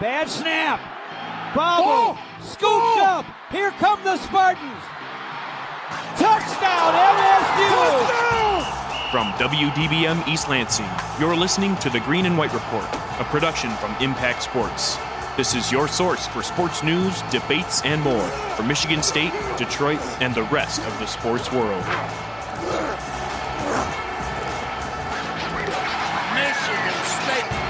Bad snap. Bobble. Scooped up. Here come the Spartans. Touchdown, MSU. Touchdown! From WDBM East Lansing, you're listening to the Green and White Report, a production from Impact Sports. This is your source for sports news, debates, and more from Michigan State, Detroit, and the rest of the sports world. Michigan State.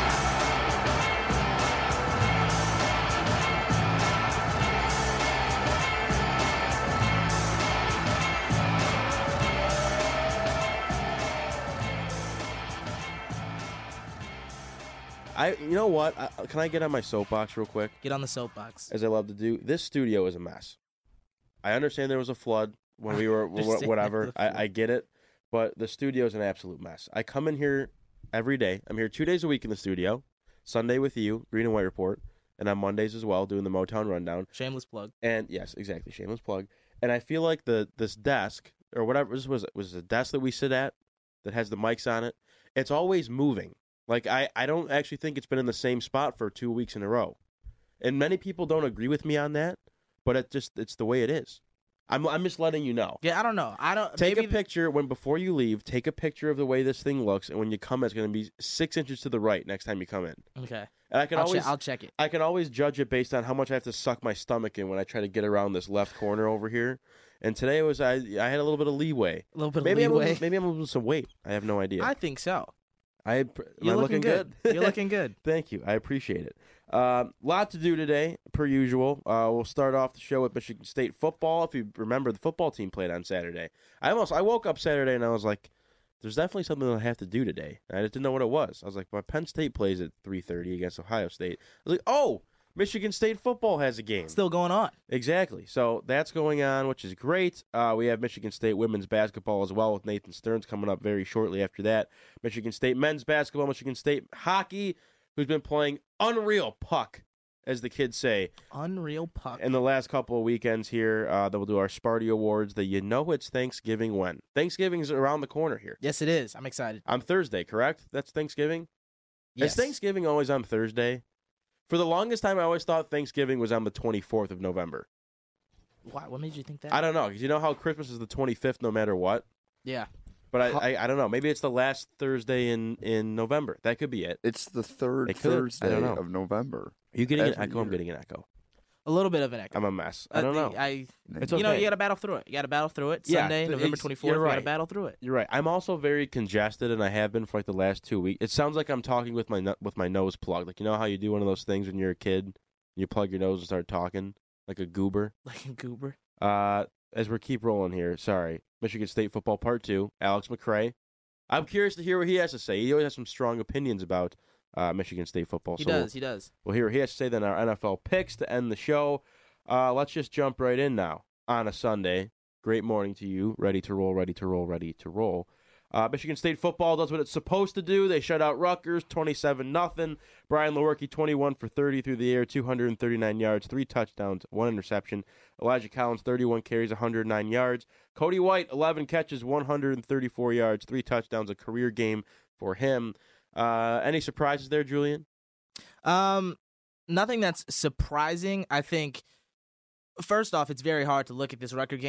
You know what? Can I get on my soapbox real quick? Get on the soapbox. As I love to do. This studio is a mess. I understand there was a flood when we were whatever. I get it. But the studio is an absolute mess. I come in here every day. I'm here 2 days a week in the studio. Sunday with you, Green and White Report. And on Mondays as well, doing the Motown Rundown. Shameless plug. And yes, exactly. Shameless plug. And I feel like this desk or whatever this was the desk that we sit at that has the mics on it. It's always moving. Like, I don't actually think it's been in the same spot for 2 weeks in a row. And many people don't agree with me on that, but it's the way it is. I'm just letting you know. Yeah, I don't know. Take a picture before you leave, take a picture of the way this thing looks, and when you come, it's going to be 6 inches to the right next time you come in. Okay. And I'll check it. I can always judge it based on how much I have to suck my stomach in when I try to get around this left corner over here. And today I had a little bit of leeway. A little bit of leeway. Maybe I'm losing some weight. I have no idea. I think so. You're looking good. You're looking good. Thank you. I appreciate it. Lot to do today, per usual. We'll start off the show with Michigan State football. If you remember, the football team played on Saturday. I woke up Saturday and I was like, "There's definitely something that I have to do today." And I just didn't know what it was. I was like, "Well, Penn State plays at 3:30 against Ohio State." I was like, "Oh, Michigan State football has a game still going on." Exactly. So that's going on, which is great. We have Michigan State women's basketball as well with Nathan Stearns coming up very shortly after that. Michigan State men's basketball, Michigan State hockey, who's been playing unreal puck, as the kids say. Unreal puck. In the last couple of weekends here, that we'll do our Sparty Awards. It's Thanksgiving when? Thanksgiving's around the corner here. Yes, it is. I'm excited. On Thursday, correct? That's Thanksgiving? Yes. Is Thanksgiving always on Thursday? For the longest time, I always thought Thanksgiving was on the 24th of November. Why? What made you think that? I don't know, because you know how Christmas is the 25th no matter what? Yeah. But I don't know. Maybe it's the last Thursday in November. That could be it. It's the third Thursday of November. Are you getting an echo? I'm getting an echo. A little bit of an echo. I'm a mess. I don't know. It's okay. You know, you got to battle through it. You got to battle through it. Yeah, Sunday, November 24th, you got to battle through it. You're right. I'm also very congested, and I have been for like the last 2 weeks. It sounds like I'm talking with my nose plugged. Like, you know how you do one of those things when you're a kid? You plug your nose and start talking like a goober. As we keep rolling here, sorry. Michigan State football part two, Alex McCray. I'm curious to hear what he has to say. He always has some strong opinions about Michigan State football. He does. We'll hear what he has to say, then our NFL picks to end the show. Let's just jump right in now on a Sunday. Great morning to you. Ready to roll. Michigan State football does what it's supposed to do. They shut out Rutgers 27-0. Brian Lewerke 21 for 30 through the air, 239 yards, 3 touchdowns, 1 interception. Elijah Collins 31 carries, 109 yards. Cody White 11 catches, 134 yards, 3 touchdowns, a career game for him. Any surprises there, Julian? Nothing that's surprising. I think, first off, it's very hard to look at this Rutgers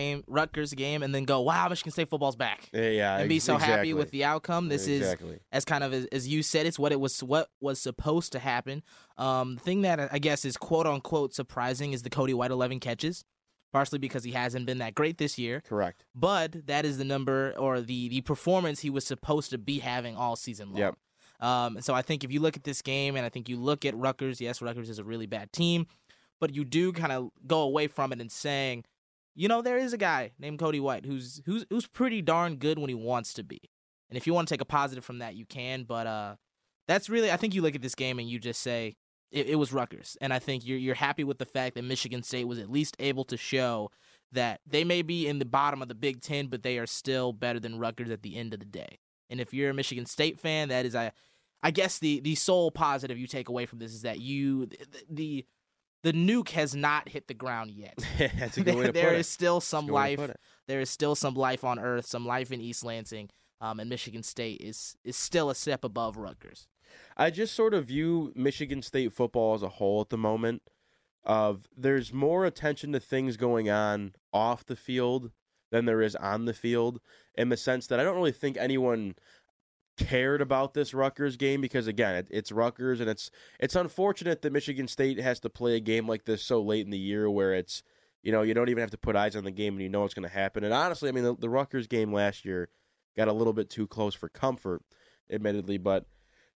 game and then go, wow, Michigan State football's back. Yeah, and be so happy with the outcome. This is, as kind of as you said, it's what was supposed to happen. The thing that I guess is quote-unquote surprising is the Cody White 11 catches, partially because he hasn't been that great this year. Correct. But that is the number or the performance he was supposed to be having all season long. Yep. So I think if you look at this game and I think you look at Rutgers, yes, Rutgers is a really bad team, but you do kind of go away from it and saying, you know, there is a guy named Cody White who's pretty darn good when he wants to be. And if you want to take a positive from that, you can. But that's really, I think you look at this game and you just say it was Rutgers. And I think you're happy with the fact that Michigan State was at least able to show that they may be in the bottom of the Big Ten, but they are still better than Rutgers at the end of the day. And if you're a Michigan State fan, that is, I guess the sole positive you take away from this is that the nuke has not hit the ground yet. That's a good way to put it. There is still some life. There is still some life on Earth, some life in East Lansing, and Michigan State is still a step above Rutgers. I just sort of view Michigan State football as a whole at the moment. Of there's more attention to things going on off the field than there is on the field, in the sense that I don't really think anyone cared about this Rutgers game because, again, it's Rutgers, and it's unfortunate that Michigan State has to play a game like this so late in the year where it's, you know, you don't even have to put eyes on the game and you know what's going to happen. And honestly, I mean, the Rutgers game last year got a little bit too close for comfort, admittedly, but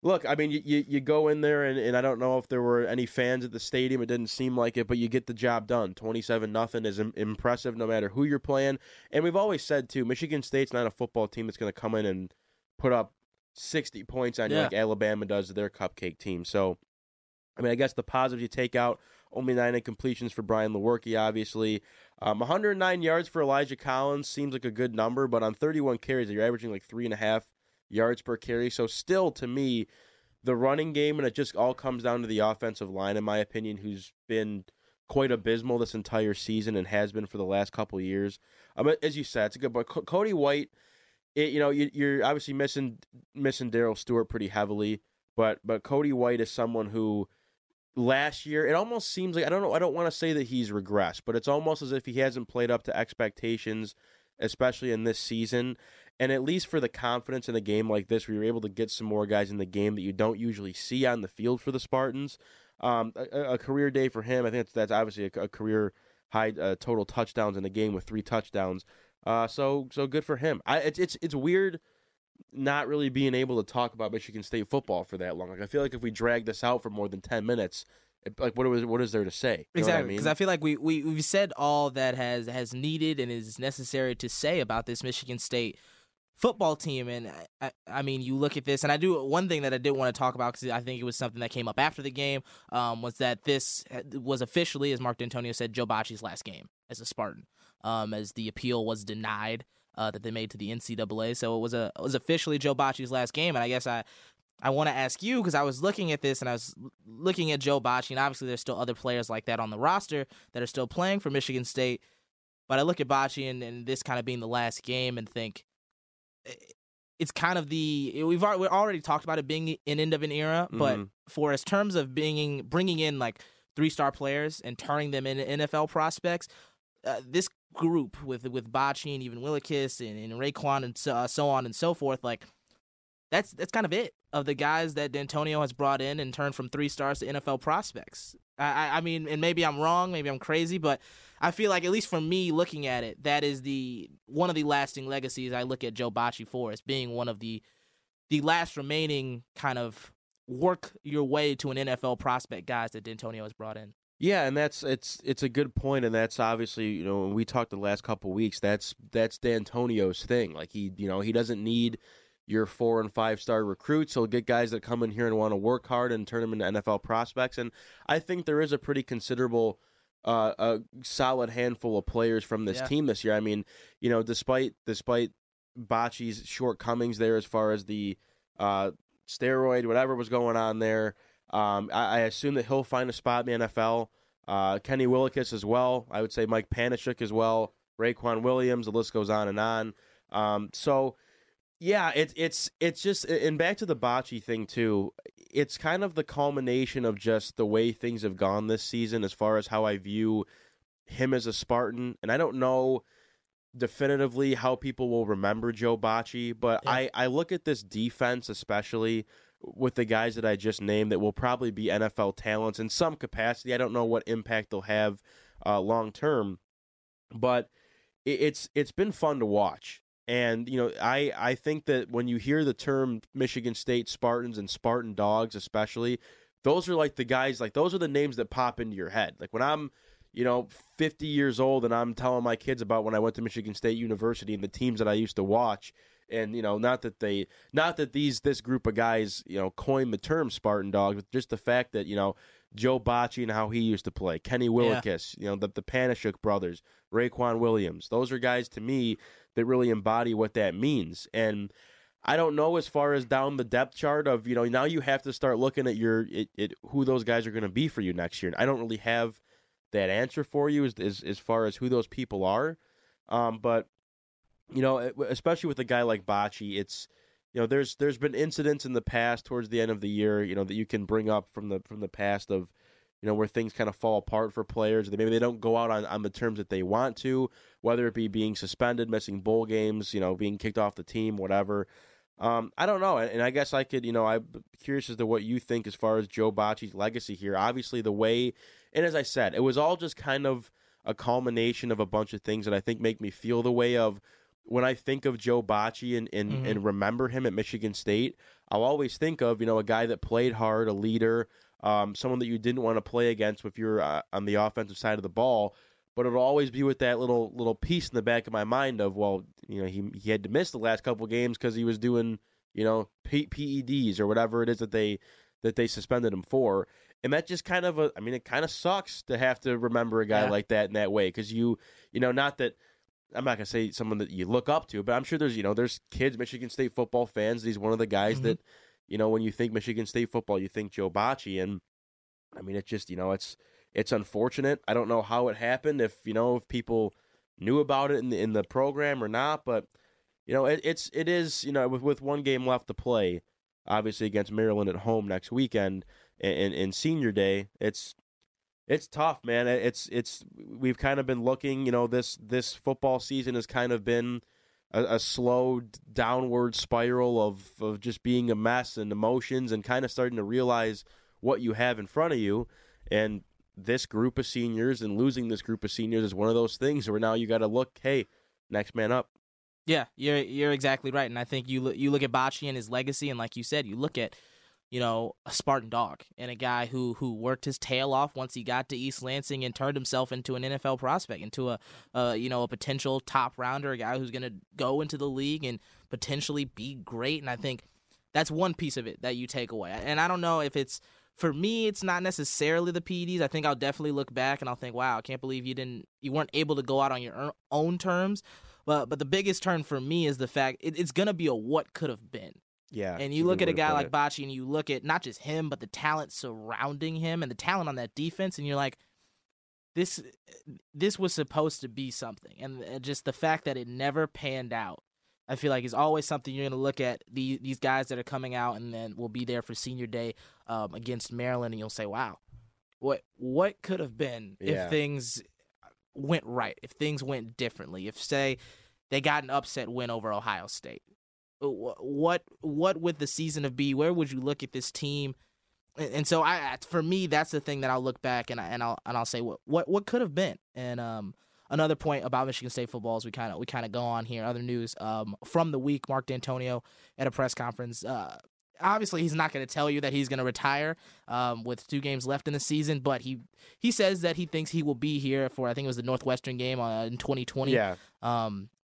look, I mean, you go in there, and I don't know if there were any fans at the stadium. It didn't seem like it, but you get the job done. 27-0 is impressive no matter who you're playing. And we've always said, too, Michigan State's not a football team that's going to come in and put up 60 points on you like Alabama does to their cupcake team. So, I mean, I guess the positives you take out, only 9 incompletions for Brian Lewerke, obviously. 109 yards for Elijah Collins seems like a good number, but on 31 carries, you're averaging like 3.5 yards per carry. So still, to me, the running game, and it just all comes down to the offensive line, in my opinion, who's been quite abysmal this entire season and has been for the last couple of years. As you said, it's a good point. Cody White, you're obviously missing Darryl Stewart pretty heavily, but Cody White is someone who last year, it almost seems like, I don't want to say that he's regressed, but it's almost as if he hasn't played up to expectations, especially in this season. And at least for the confidence in a game like this, where you're able to get some more guys in the game that you don't usually see on the field for the Spartans, a career day for him. I think that's obviously a career high total touchdowns in the game with 3 touchdowns. So good for him. It's weird not really being able to talk about Michigan State football for that long. Like, I feel like if we drag this out for more than 10 minutes, like what is there to say? You know exactly, because I feel like we've said all that has needed and is necessary to say about this Michigan State football team. And I mean, you look at this, and one thing that I did want to talk about, because I think it was something that came up after the game, was that this was officially, as Mark D'Antonio said, Joe Bocci's last game as a Spartan, as the appeal was denied that they made to the NCAA. So it was officially Joe Bocci's last game. And I guess I want to ask you, because I was looking at this and I was looking at Joe Bocci, and obviously there's still other players like that on the roster that are still playing for Michigan State. But I look at Bocci and this kind of being the last game and think, it's kind of we already talked about it being an end of an era, but for as terms of bringing in like 3-star players and turning them into NFL prospects, this group with Bocci and even Willekes and Raekwon and so on and so forth, like that's kind of it of the guys that D'Antonio has brought in and turned from 3 stars to NFL prospects. I mean, and maybe I'm wrong, maybe I'm crazy, but I feel like, at least for me looking at it, that is one of the lasting legacies I look at Joe Bocci for, as being one of the last remaining kind of work your way to an NFL prospect guys that D'Antonio has brought in. Yeah, and it's a good point, and that's obviously, you know, when we talked the last couple of weeks, that's D'Antonio's thing. Like, he doesn't need your 4- and 5-star recruits. He'll get guys that come in here and want to work hard and turn them into NFL prospects. And I think there is a pretty considerable a solid handful of players from this team this year. I mean, you know, despite Bocci's shortcomings there as far as the steroid, whatever was going on there, I assume that he'll find a spot in the NFL. Kenny Willekes as well. I would say Mike Panashuk as well. Raekwon Williams. The list goes on and on. So, yeah, it's just, and back to the Bocci thing too, it's kind of the culmination of just the way things have gone this season as far as how I view him as a Spartan. And I don't know definitively how people will remember Joe Bocci, but I look at this defense, especially with the guys that I just named that will probably be NFL talents in some capacity. I don't know what impact they'll have long term, but it's been fun to watch. And, you know, I think that when you hear the term Michigan State Spartans and Spartan Dogs especially, those are like the guys, like those are the names that pop into your head. Like when I'm, you know, 50 years old and I'm telling my kids about when I went to Michigan State University and the teams that I used to watch, and, you know, not that this group of guys, you know, coined the term Spartan Dogs, but just the fact that, you know, Joe Bocci and how he used to play, Kenny Willekes, you know, the Panashuk brothers, Raekwon Williams. Those are guys, to me, that really embody what that means. And I don't know as far as down the depth chart of, you know, now you have to start looking at who those guys are going to be for you next year. And I don't really have that answer for you as far as who those people are. But, you know, especially with a guy like Bocci, it's you know, there's been incidents in the past towards the end of the year, you know, that you can bring up from the past of, you know, where things kind of fall apart for players. Maybe they don't go out on the terms that they want to, whether it be being suspended, missing bowl games, you know, being kicked off the team, whatever. I don't know, and I guess I could, you know, I'm curious as to what you think as far as Joe Bocci's legacy here. Obviously, the way, and as I said, it was all just kind of a culmination of a bunch of things that I think make me feel the way of when I think of Joe Bocci and remember him at Michigan State. I'll always think of, you know, a guy that played hard, a leader, someone that you didn't want to play against if you're on the offensive side of the ball. But it'll always be with that little piece in the back of my mind of, well, you know, he had to miss the last couple games because he was doing, you know, PEDs or whatever it is that they suspended him for. And that just kind of it kind of sucks to have to remember a guy like that in that way, because you know, not that I'm not gonna say someone that you look up to, but I'm sure there's, you know, there's kids, Michigan State football fans. He's one of the guys that, you know, when you think Michigan State football, you think Joe Bocci, and I mean, it's just, you know, it's unfortunate. I don't know how it happened, if, you know, if people knew about it in the program or not, but, you know, it is, you know, with one game left to play, obviously against Maryland at home next weekend and Senior Day, it's tough, man. It's we've kind of been looking, you know, this football season has kind of been a slow downward spiral of just being a mess and emotions and kind of starting to realize what you have in front of you, and this group of seniors and losing this group of seniors is one of those things where now you got to look, hey, next man up. Yeah, you're exactly right. And I think you look at Bocci and his legacy, and like you said, you look at, you know, a Spartan dog and a guy who worked his tail off once he got to East Lansing and turned himself into an NFL prospect, into a potential top rounder, a guy who's going to go into the league and potentially be great. And I think that's one piece of it that you take away. And I don't know if it's, for me, it's not necessarily the PEDs. I think I'll definitely look back and I'll think, wow, I can't believe you weren't able to go out on your own terms. But the biggest turn for me is the fact it's going to be a what could have been. Yeah. And you look at a guy like Bocci and you look at not just him, but the talent surrounding him and the talent on that defense, and you're like, this was supposed to be something. And just the fact that it never panned out, I feel like, is always something you're going to look at these guys that are coming out and then will be there for Senior Day against Maryland, and you'll say, wow, what could have been if things went right, if things went differently, if, say, they got an upset win over Ohio State. What would the season have been? Where would you look at this team? And so for me, that's the thing that I'll look back and I'll say, what could have been? And another point about Michigan State football is we kind of go on here. Other news from the week: Mark D'Antonio at a press conference. Obviously, he's not going to tell you that he's going to retire with 2 games left in the season, but he says that he thinks he will be here for, I think it was the Northwestern game in 2020. Yeah.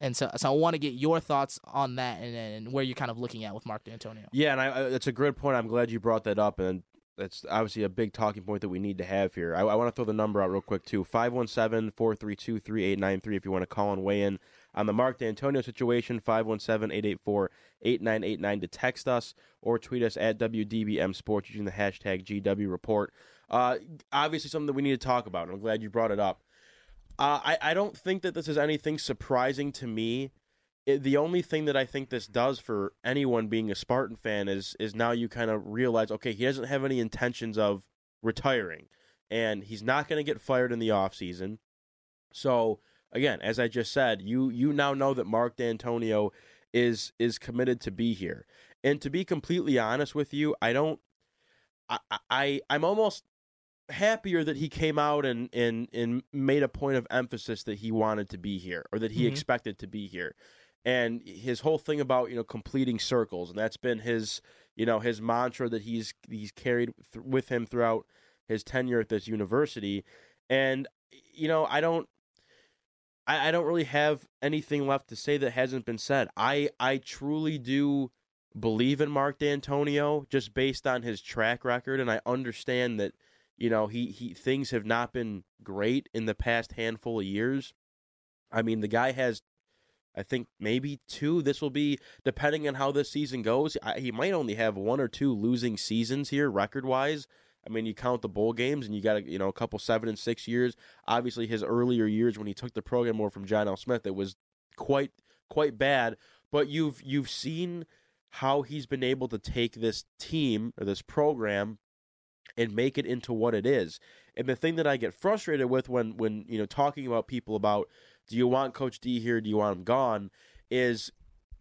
And so I want to get your thoughts on that and where you're kind of looking at with Mark D'Antonio. Yeah, and that's a good point. I'm glad you brought that up, and that's obviously a big talking point that we need to have here. I want to throw the number out real quick, too. 517-432-3893 if you want to call and weigh in on the Mark D'Antonio situation. 517-884-8989 to text us or tweet us at WDBM Sports using the hashtag GW Report. Obviously something that we need to talk about, and I'm glad you brought it up. I don't think that this is anything surprising to me. The only thing that I think this does for anyone being a Spartan fan is now you kind of realize, okay, he doesn't have any intentions of retiring, and he's not going to get fired in the offseason. So, again, as I just said, you now know that Mark D'Antonio is committed to be here. And to be completely honest with you, I'm almost happier that he came out and made a point of emphasis that he wanted to be here, or that he expected to be here. And his whole thing about, you know, completing circles, and that's been his, you know, his mantra that he's carried with him throughout his tenure at this university. And, you know, I don't really have anything left to say that hasn't been said. I truly do believe in Mark D'Antonio just based on his track record, and I understand that, you know, he things have not been great in the past handful of years. I mean, the guy has, I think, maybe 2. This will be, depending on how this season goes, he might only have 1 or 2 losing seasons here record-wise. I mean, you count the bowl games, and you got, you know, a couple 7 and 6 years. Obviously, his earlier years when he took the program over from John L. Smith, it was quite bad. But you've seen how he's been able to take this team or this program and make it into what it is. And the thing that I get frustrated with when you know, talking about people about, do you want Coach D here? Do you want him gone? Is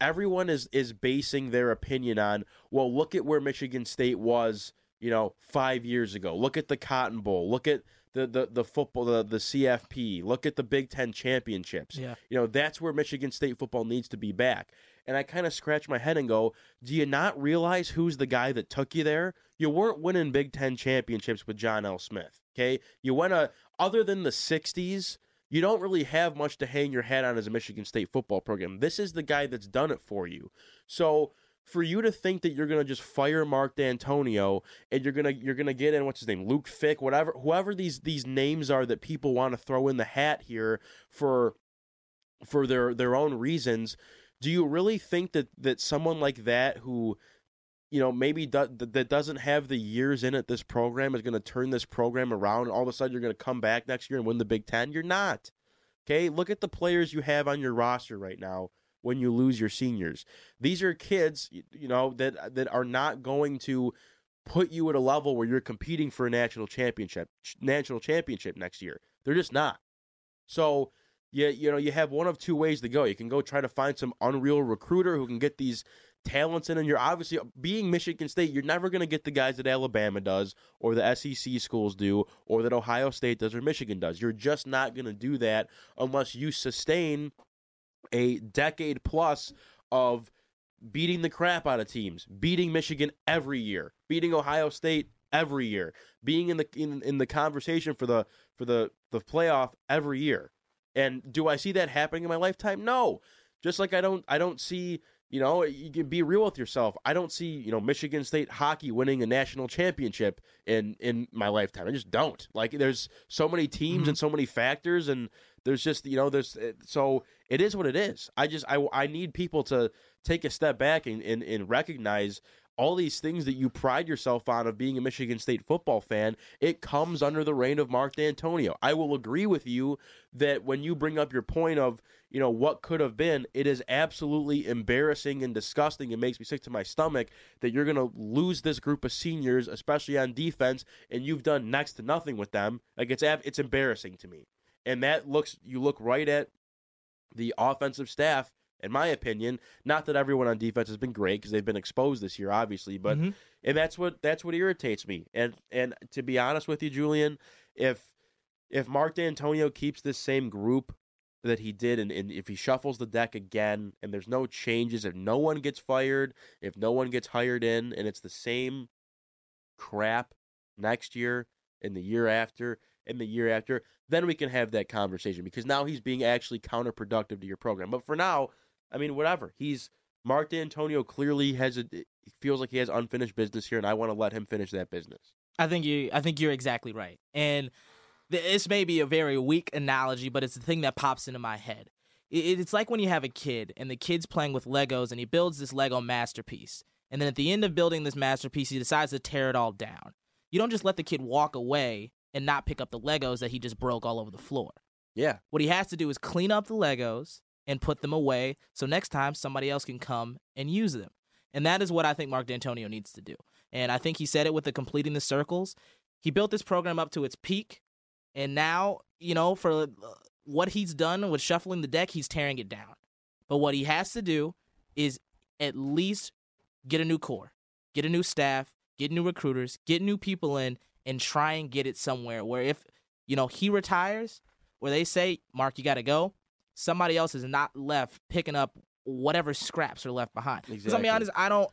everyone is basing their opinion on, well, look at where Michigan State was, you know, 5 years ago. Look at the Cotton Bowl. Look at the football, the CFP. Look at the Big Ten championships. Yeah. You know, that's where Michigan State football needs to be back. And I kind of scratch my head and go, do you not realize who's the guy that took you there? You weren't winning Big Ten championships with John L. Smith, okay? You went other than the 60s, you don't really have much to hang your hat on as a Michigan State football program. This is the guy that's done it for you. So for you to think that you're going to just fire Mark D'Antonio and you're going to get in, what's his name, Luke Fick, whatever, whoever these names are that people want to throw in the hat here for their own reasons, do you really think that someone like that who, you know, maybe that doesn't have the years in it, this program is going to turn this program around, and all of a sudden you're going to come back next year and win the Big Ten? You're not. Okay, look at the players you have on your roster right now when you lose your seniors. These are kids, you know, that are not going to put you at a level where you're competing for a national championship next year. They're just not. So you know, you have one of two ways to go. You can go try to find some unreal recruiter who can get these talents in, and you're obviously, being Michigan State, you're never going to get the guys that Alabama does or the SEC schools do or that Ohio State does or Michigan does. You're just not going to do that unless you sustain a decade plus of beating the crap out of teams, beating Michigan every year, beating Ohio State every year, being in the conversation for the playoff every year. And do I see that happening in my lifetime? No. Just like I don't see, you know, you can be real with yourself. I don't see, you know, Michigan State hockey winning a national championship in my lifetime. I just don't. Like, there's so many teams and so many factors, and there's just, you know, so it is what it is. I need people to take a step back and recognize all these things that you pride yourself on of being a Michigan State football fan. It comes under the reign of Mark D'Antonio. I will agree with you that when you bring up your point of, you know, what could have been, it is absolutely embarrassing and disgusting. It makes me sick to my stomach that you're going to lose this group of seniors, especially on defense, and you've done next to nothing with them. Like, it's embarrassing to me. And you look right at the offensive staff, in my opinion. Not that everyone on defense has been great, because they've been exposed this year, obviously, but and that's what irritates me. And to be honest with you, Julian, if Mark D'Antonio keeps this same group that he did, and if he shuffles the deck again and there's no changes, if no one gets fired, if no one gets hired in, and it's the same crap next year and the year after and the year after, then we can have that conversation, because now he's being actually counterproductive to your program. But for now, I mean, whatever. Mark D'Antonio clearly feels like he has unfinished business here, and I want to let him finish that business. I think you're exactly right. And this may be a very weak analogy, but it's the thing that pops into my head. It's like when you have a kid, and the kid's playing with Legos, and he builds this Lego masterpiece. And then at the end of building this masterpiece, he decides to tear it all down. You don't just let the kid walk away and not pick up the Legos that he just broke all over the floor. Yeah. What he has to do is clean up the Legos and put them away so next time somebody else can come and use them. And that is what I think Mark D'Antonio needs to do. And I think he said it with the completing the circles. He built this program up to its peak. And now, you know, for what he's done with shuffling the deck, he's tearing it down. But what he has to do is at least get a new core, get a new staff, get new recruiters, get new people in, and try and get it somewhere where, if, you know, he retires, where they say, Mark, you got to go, somebody else is not left picking up whatever scraps are left behind. Exactly. Because I'll be honest, I don't,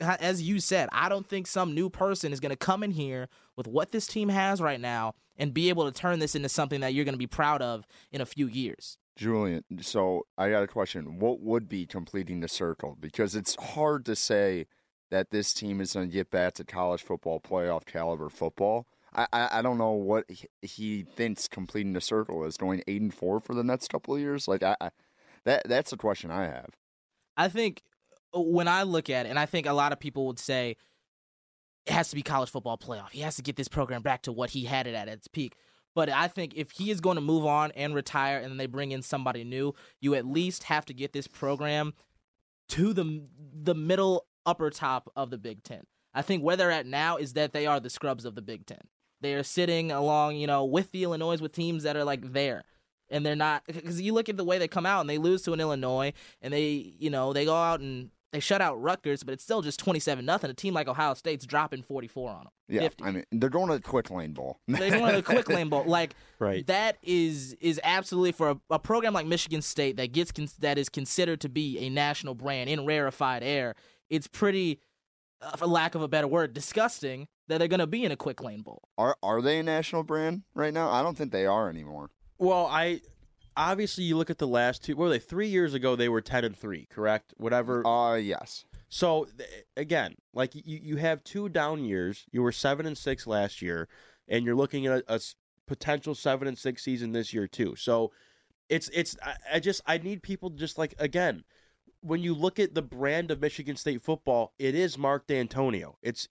as you said, I don't think some new person is going to come in here with what this team has right now and be able to turn this into something that you're going to be proud of in a few years. Julian, so I got a question. What would be completing the circle? Because it's hard to say that this team is going to get back to college football, playoff caliber football. I don't know what he thinks completing the circle is, going 8-4 for the next couple of years. Like, that's a question I have. I think when I look at it, and I think a lot of people would say it has to be college football playoff. He has to get this program back to what he had it at its peak. But I think if he is going to move on and retire, and then they bring in somebody new, you at least have to get this program to the middle upper top of the Big Ten. I think where they're at now is that they are the scrubs of the Big Ten. They are sitting along, with the Illinois, with teams that are like there. And they're not, because you look at the way they come out and they lose to an Illinois, and they go out and they shut out Rutgers, but it's still just 27-0. A team like Ohio State's dropping 44 on them. Yeah, 50. I mean, they're going to the quick lane bowl. They're going to the quick lane bowl. Like, right. That is absolutely, for a program like Michigan State that gets that is considered to be a national brand in rarefied air, it's pretty, for lack of a better word, disgusting that they're going to be in a quick lane bowl. Are they a national brand right now? I don't think they are anymore. Well, obviously you look at the last two. What were they? 3 years ago, they were 10-3, correct? Whatever. Yes. So again, like you have two down years. You were 7-6 last year, and you're looking at a potential 7-6 season this year too. So it's. I need people to just, like, again, when you look at the brand of Michigan State football, it is Mark D'Antonio. It's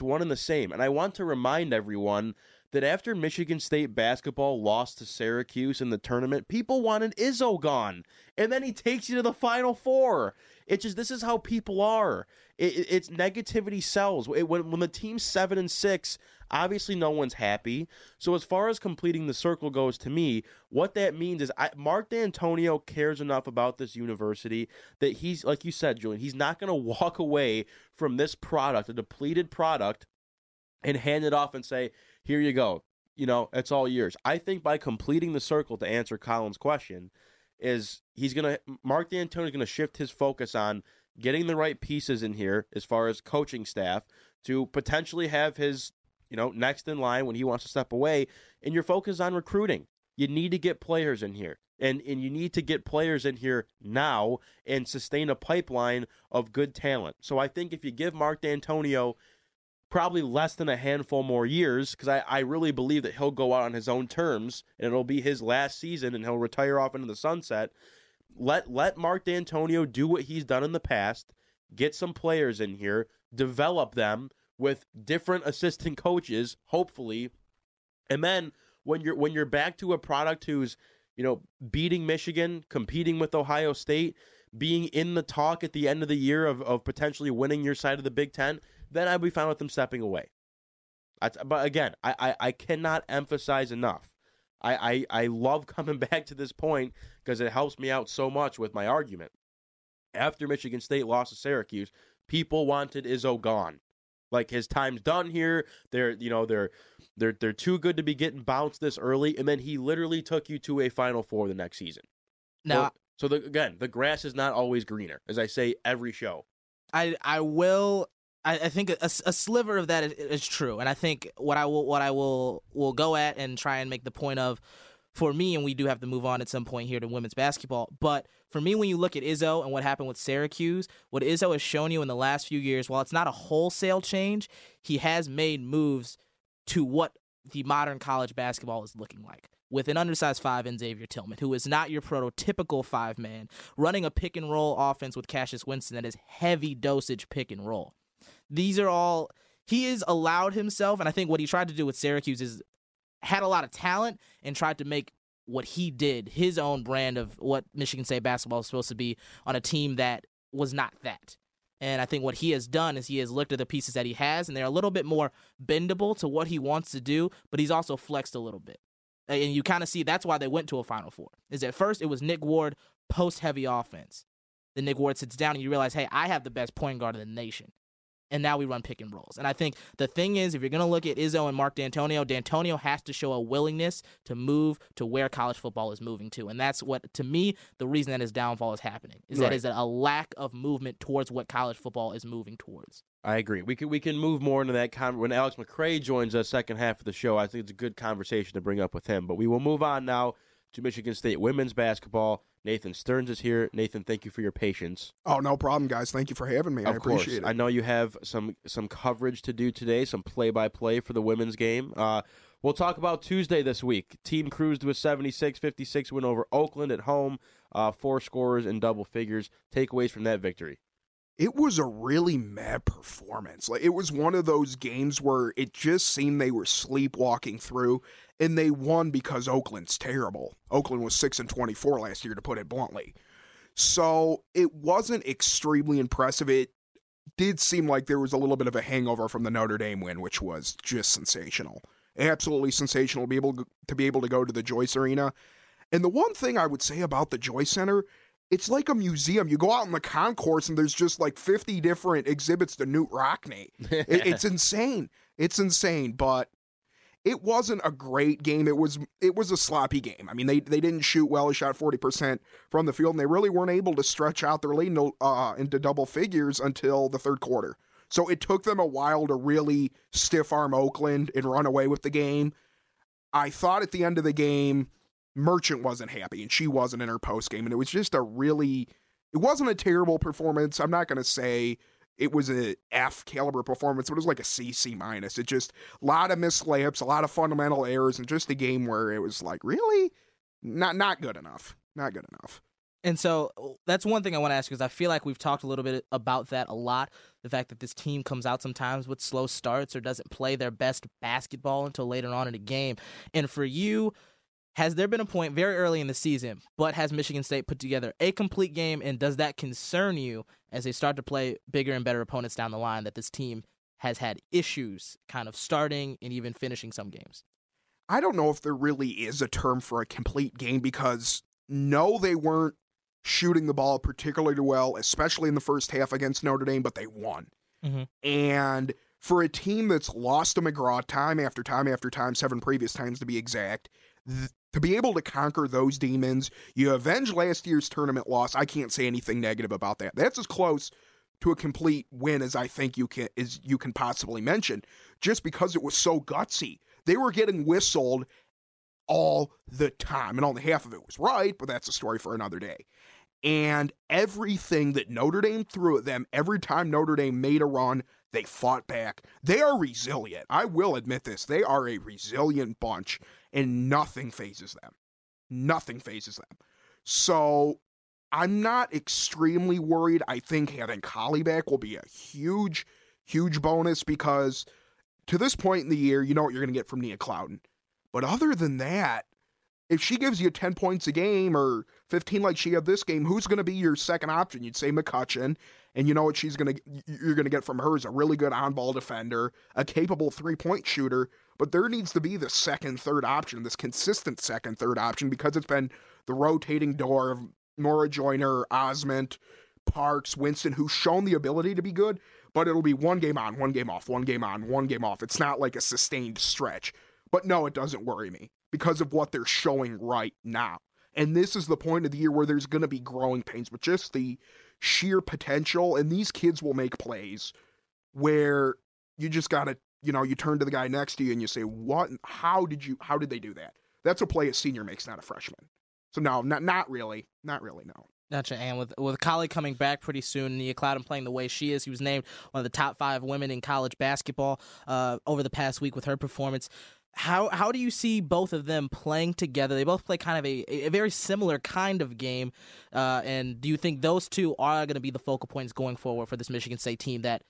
one and the same. And I want to remind everyone that after Michigan State basketball lost to Syracuse in the tournament, people wanted Izzo gone, and then he takes you to the Final Four. It's just, this is how people are. It's negativity sells. When the team's 7-6, obviously no one's happy. So as far as completing the circle goes, to me, what that means is Mark D'Antonio cares enough about this university that he's, like you said, Julian, he's not going to walk away from this product, a depleted product, and hand it off and say, here you go. It's all yours. I think by completing the circle, to answer Colin's question, is Mark D'Antonio is going to shift his focus on getting the right pieces in here as far as coaching staff to potentially have his, next in line when he wants to step away. And your focus on recruiting. You need to get players in here. And you need to get players in here now and sustain a pipeline of good talent. So I think if you give Mark D'Antonio probably less than a handful more years, because I really believe that he'll go out on his own terms and it'll be his last season and he'll retire off into the sunset. Let Mark D'Antonio do what he's done in the past, get some players in here, develop them with different assistant coaches, hopefully, and then when you're back to a product who's beating Michigan, competing with Ohio State, being in the talk at the end of the year of potentially winning your side of the Big Ten, then I'd be fine with them stepping away. But again, I cannot emphasize enough. I love coming back to this point because it helps me out so much with my argument. After Michigan State lost to Syracuse, people wanted Izzo gone. Like, his time's done here. They're too good to be getting bounced this early. And then he literally took you to a Final Four the next season. Now, so the grass is not always greener, as I say every show. I think a sliver of that is true, and I think what I will go at and try and make the point of, for me, and we do have to move on at some point here to women's basketball, but for me, when you look at Izzo and what happened with Syracuse, what Izzo has shown you in the last few years, while it's not a wholesale change, he has made moves to what the modern college basketball is looking like, with an undersized 5 in Xavier Tillman, who is not your prototypical 5-man, running a pick-and-roll offense with Cassius Winston that is heavy-dosage pick-and-roll. These are all he has allowed himself, and I think what he tried to do with Syracuse is had a lot of talent and tried to make what he did his own brand of what Michigan State basketball is supposed to be on a team that was not that. And I think what he has done is he has looked at the pieces that he has, and they're a little bit more bendable to what he wants to do, but he's also flexed a little bit. And you kind of see that's why they went to a Final Four, is at first it was Nick Ward post-heavy offense. Then Nick Ward sits down and you realize, hey, I have the best point guard in the nation. And now we run pick and rolls. And I think the thing is, if you're going to look at Izzo and Mark D'Antonio, D'Antonio has to show a willingness to move to where college football is moving to. And that's what, to me, the reason that his downfall is happening, is that is a lack of movement towards what college football is moving towards. I agree. We can move more into that when Alex McRae joins us second half of the show. I think it's a good conversation to bring up with him. But we will move on now to Michigan State women's basketball. Nathan Stearns is here. Nathan, thank you for your patience. Oh, no problem, guys. Thank you for having me. I appreciate it. I know you have some coverage to do today, some play-by-play for the women's game. We'll talk about Tuesday this week. Team cruised with 76-56 win over Oakland at home. 4 scorers in double figures. Takeaways from that victory. It was a really mad performance. Like, it was one of those games where it just seemed they were sleepwalking through, and they won because Oakland's terrible. Oakland was 6-24 last year, to put it bluntly. So it wasn't extremely impressive. It did seem like there was a little bit of a hangover from the Notre Dame win, which was just sensational. Absolutely sensational to be able to go to the Joyce Arena. And the one thing I would say about the Joyce Center, it's like a museum. You go out in the concourse and there's just like 50 different exhibits to Newt Rockne. It's insane. It's insane, but it wasn't a great game. It was a sloppy game. I mean, they didn't shoot well. They shot 40% from the field, and they really weren't able to stretch out their lead into double figures until the third quarter. So it took them a while to really stiff-arm Oakland and run away with the game. I thought at the end of the game, Merchant wasn't happy, and she wasn't in her postgame, and it was just it wasn't a terrible performance. I'm not going to say it was an F caliber performance, but it was like a C minus. It just, a lot of missed layups, a lot of fundamental errors, and just a game where it was like, really? Not good enough. Not good enough. And so that's one thing I want to ask you, because I feel like we've talked a little bit about that a lot, the fact that this team comes out sometimes with slow starts or doesn't play their best basketball until later on in the game. And for you, has there been a point very early in the season, but has Michigan State put together a complete game, and does that concern you as they start to play bigger and better opponents down the line, that this team has had issues kind of starting and even finishing some games? I don't know if there really is a term for a complete game, because no, they weren't shooting the ball particularly well, especially in the first half against Notre Dame, but they won. Mm-hmm. And for a team that's lost to McGraw time after time after time, 7 previous times to be exact, to be able to conquer those demons, you avenge last year's tournament loss. I can't say anything negative about that. That's as close to a complete win as I think you can possibly mention, just because it was so gutsy. They were getting whistled all the time, and only half of it was right, but that's a story for another day. And everything that Notre Dame threw at them, every time Notre Dame made a run, they fought back. They are resilient. I will admit this. They are a resilient bunch, and nothing phases them. Nothing phases them. So I'm not extremely worried. I think having Colley back will be a huge, huge bonus, because to this point in the year, you know what you're going to get from Nia Clouden. But other than that, if she gives you 10 points a game or 15 like she had this game, who's going to be your second option? You'd say McCutcheon, and you know what you're going to get from her is a really good on-ball defender, a capable three-point shooter, but there needs to be the second, third option, this consistent second, third option, because it's been the rotating door of Nora Joyner, Osment, Parks, Winston, who's shown the ability to be good, but it'll be one game on, one game off, one game on, one game off. It's not like a sustained stretch. But no, it doesn't worry me because of what they're showing right now. And this is the point of the year where there's going to be growing pains, but just the sheer potential. And these kids will make plays where you just got to, you know, you turn to the guy next to you and you say, what, how did they do that? That's a play a senior makes, not a freshman. So no, not really, no. Gotcha, and with Colley coming back pretty soon, Nia Clouden playing the way she is, she was named one of the top 5 women in college basketball over the past week with her performance. How do you see both of them playing together? They both play kind of a very similar kind of game, and do you think those two are going to be the focal points going forward for this Michigan State team that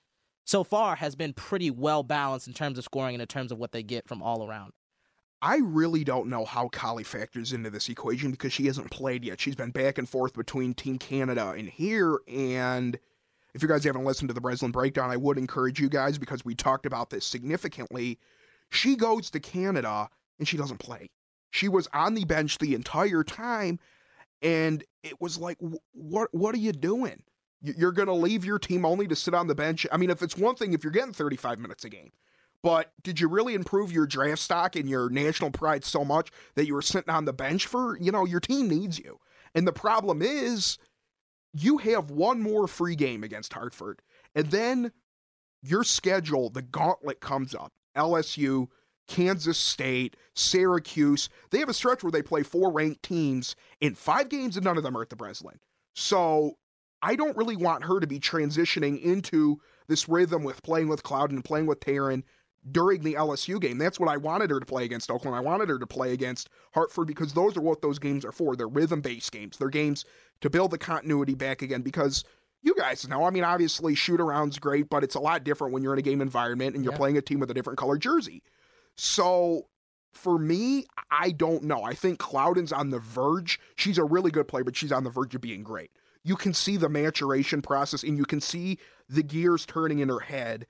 so far has been pretty well balanced in terms of scoring and in terms of what they get from all around? I really don't know how Colley factors into this equation because she hasn't played yet. She's been back and forth between Team Canada and here, and if you guys haven't listened to the Breslin Breakdown, I would encourage you guys because we talked about this significantly. She goes to Canada, and she doesn't play. She was on the bench the entire time, and it was like, what are you doing? You're going to leave your team only to sit on the bench? I mean, if it's one thing, if you're getting 35 minutes a game, but did you really improve your draft stock and your national pride so much that you were sitting on the bench for, you know, your team needs you? And the problem is you have one more free game against Hartford, and then your schedule, the gauntlet comes up. LSU, Kansas State, Syracuse. They have a stretch where they play 4 ranked teams in 5 games, and none of them are at the Breslin. So I don't really want her to be transitioning into this rhythm with playing with Clouden and playing with Taryn during the LSU game. That's what I wanted her to play against Oakland. I wanted her to play against Hartford because those are what those games are for. They're rhythm-based games. They're games to build the continuity back again because you guys know, I mean, obviously shoot-around's great, but it's a lot different when you're in a game environment and you're playing a team with a different color jersey. So, for me, I don't know. I think Clouden's on the verge. She's a really good player, but she's on the verge of being great. you can see the maturation process, and you can see the gears turning in her head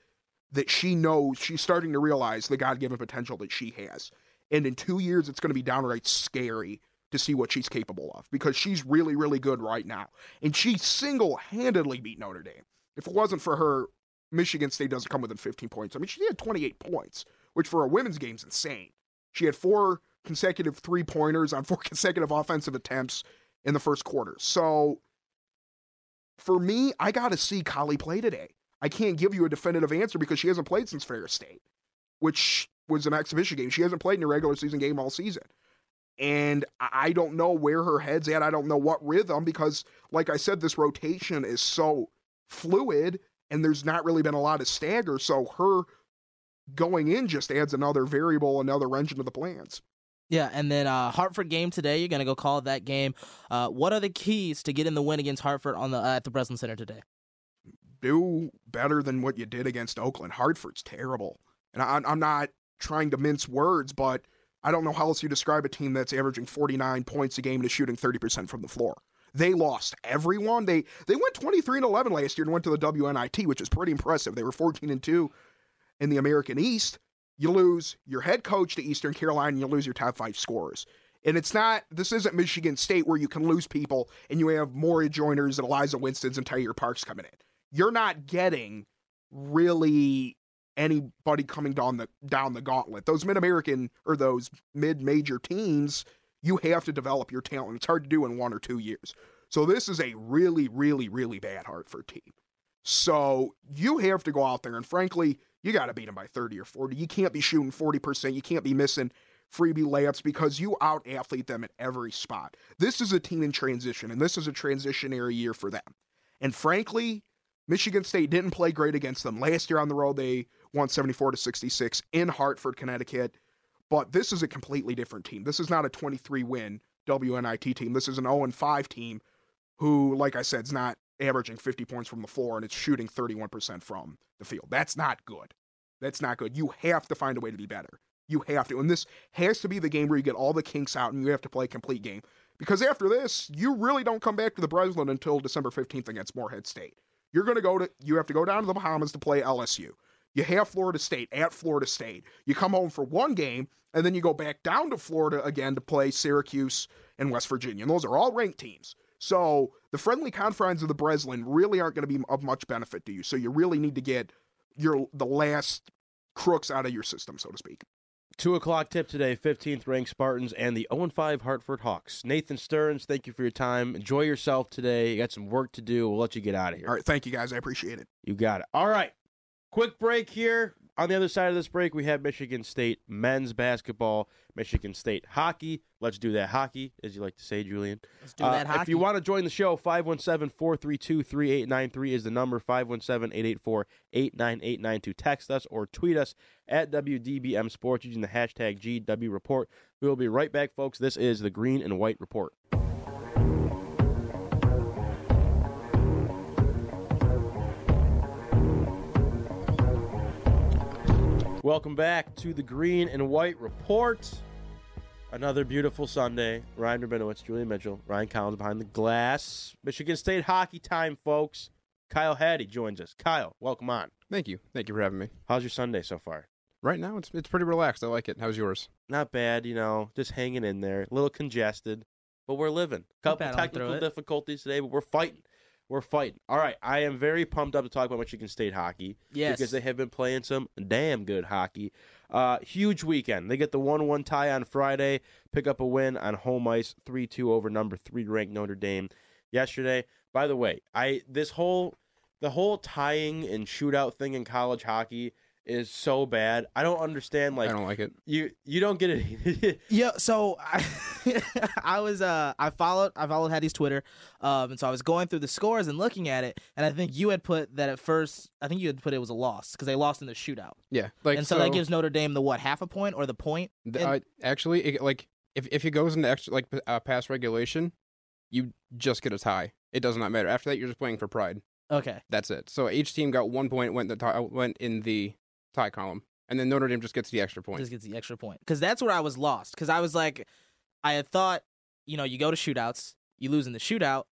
that she knows, she's starting to realize the God-given potential that she has. And in 2 years, it's going to be downright scary to see what she's capable of, because she's really, really good right now. And she single-handedly beat Notre Dame. If it wasn't for her, Michigan State doesn't come within 15 points. I mean, she had 28 points, which for a women's game is insane. She had 4 consecutive three-pointers on 4 consecutive offensive attempts in the first quarter. So, for me, I got to see Collie play today. I can't give you a definitive answer because she hasn't played since Ferris State, which was an exhibition game. She hasn't played in a regular season game all season. And I don't know where her head's at. I don't know what rhythm, because, like I said, this rotation is so fluid and there's not really been a lot of stagger. So her going in just adds another variable, another wrench into the plans. Yeah, and then Hartford game today. You're going to go call that game. What are the keys to getting the win against Hartford on the at the Breslin Center today? Do better than what you did against Oakland. Hartford's terrible. And I'm not trying to mince words, but I don't know how else you describe a team that's averaging 49 points a game and is shooting 30% from the floor. They lost everyone. They went 23-11 last year and went to the WNIT, which is pretty impressive. They were 14-2 in the American East. You lose your head coach to Eastern Carolina, and you lose your top 5 scorers. And it's not, this isn't Michigan State where you can lose people and you have Maury Joiners and Eliza Winstons and Tyre Parks coming in. You're not getting really anybody coming down the gauntlet. Those mid-American or those mid-major teams, you have to develop your talent. It's hard to do in 1 or 2 years. So this is a really, really, really bad Hartford team. So you have to go out there, and frankly, you got to beat them by 30 or 40. You can't be shooting 40%. You can't be missing freebie layups because you out-athlete them at every spot. This is a team in transition, and this is a transitionary year for them. And frankly, Michigan State didn't play great against them. Last year on the road, they won 74-66 in Hartford, Connecticut. But this is a completely different team. This is not a 23-win WNIT team. This is an 0-5 team who, like I said, is not averaging 50 points from the floor, and it's shooting 31% from the field. That's not good. That's not good. You have to find a way to be better. You have to. And this has to be the game where you get all the kinks out and you have to play a complete game. Because after this, you really don't come back to the Breslin until December 15th against Moorhead State. You're going to you have to go down to the Bahamas to play LSU. You have Florida State at Florida State. You come home for one game, and then you go back down to Florida again to play Syracuse and West Virginia. And those are all ranked teams. So the friendly confines of the Breslin really aren't going to be of much benefit to you. So you really need to get the last crooks out of your system, so to speak. 2:00 tip today, 15th ranked Spartans and the 0-5 Hartford Hawks. Nathan Stearns, thank you for your time. Enjoy yourself today. You got some work to do. We'll let you get out of here. All right. Thank you, guys. I appreciate it. You got it. All right. Quick break here. On the other side of this break, we have Michigan State men's basketball, Michigan State hockey. Let's do that hockey, as you like to say, Julian. Let's do that hockey. If you want to join the show, 517-432-3893 is the number, 517-884-8989 to text us or tweet us at WDBM Sports using the hashtag GW Report. We will be right back, folks. This is the Green and White Report. Welcome back to the Green and White Report. Another beautiful Sunday. Ryan Rabinowitz, Julian Mitchell, Ryan Collins behind the glass. Michigan State hockey time, folks. Kyle Hattie joins us. Kyle, welcome on. Thank you. Thank you for having me. How's your Sunday so far? Right now, it's pretty relaxed. I like it. How's yours? Not bad, just hanging in there. A little congested, but we're living. Couple technical difficulties today, but we're fighting. We're fighting. All right, I am very pumped up to talk about Michigan State hockey. Yes. Because they have been playing some damn good hockey. Huge weekend. They get the 1-1 tie on Friday, pick up a win on home ice, 3-2 over number 3 ranked Notre Dame yesterday. By the way, the whole tying and shootout thing in college hockey is so bad. I don't understand. I don't like it. You don't get it. Yeah. So I followed Hattie's Twitter, and so I was going through the scores and looking at it, and I think you had put that at first. I think you had put it was a loss because they lost in the shootout. Yeah, and so that gives Notre Dame the half a point or the point. If it goes into extra past regulation, you just get a tie. It does not matter. After that, you're just playing for pride. Okay, that's it. So each team got 1 point, went in the tie column, and then Notre Dame just gets the extra point. Just gets the extra point because that's where I was lost because I was like. I had thought, you go to shootouts, you lose in the shootout.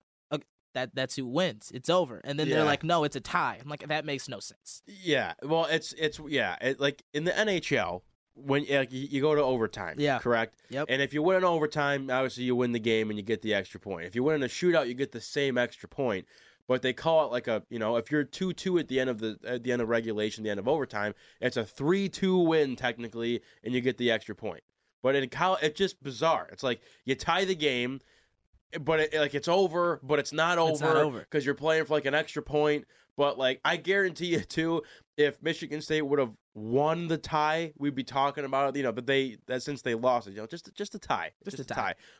that's who wins. It's over. And then they're like, no, it's a tie. I'm like, that makes no sense. Yeah. Well, it's like in the NHL, when you go to overtime, correct? Yep. And if you win in overtime, obviously you win the game and you get the extra point. If you win in a shootout, you get the same extra point. But they call it like a, you know, if you're 2-2 at the end of regulation, the end of overtime, it's a 3-2 win technically, and you get the extra point. But in college, it's just bizarre. It's like you tie the game, but it's over, but it's not over because you're playing for like an extra point. But like I guarantee you too, if Michigan State would have won the tie, we'd be talking about it. You know, but since they lost it, you know, just a tie.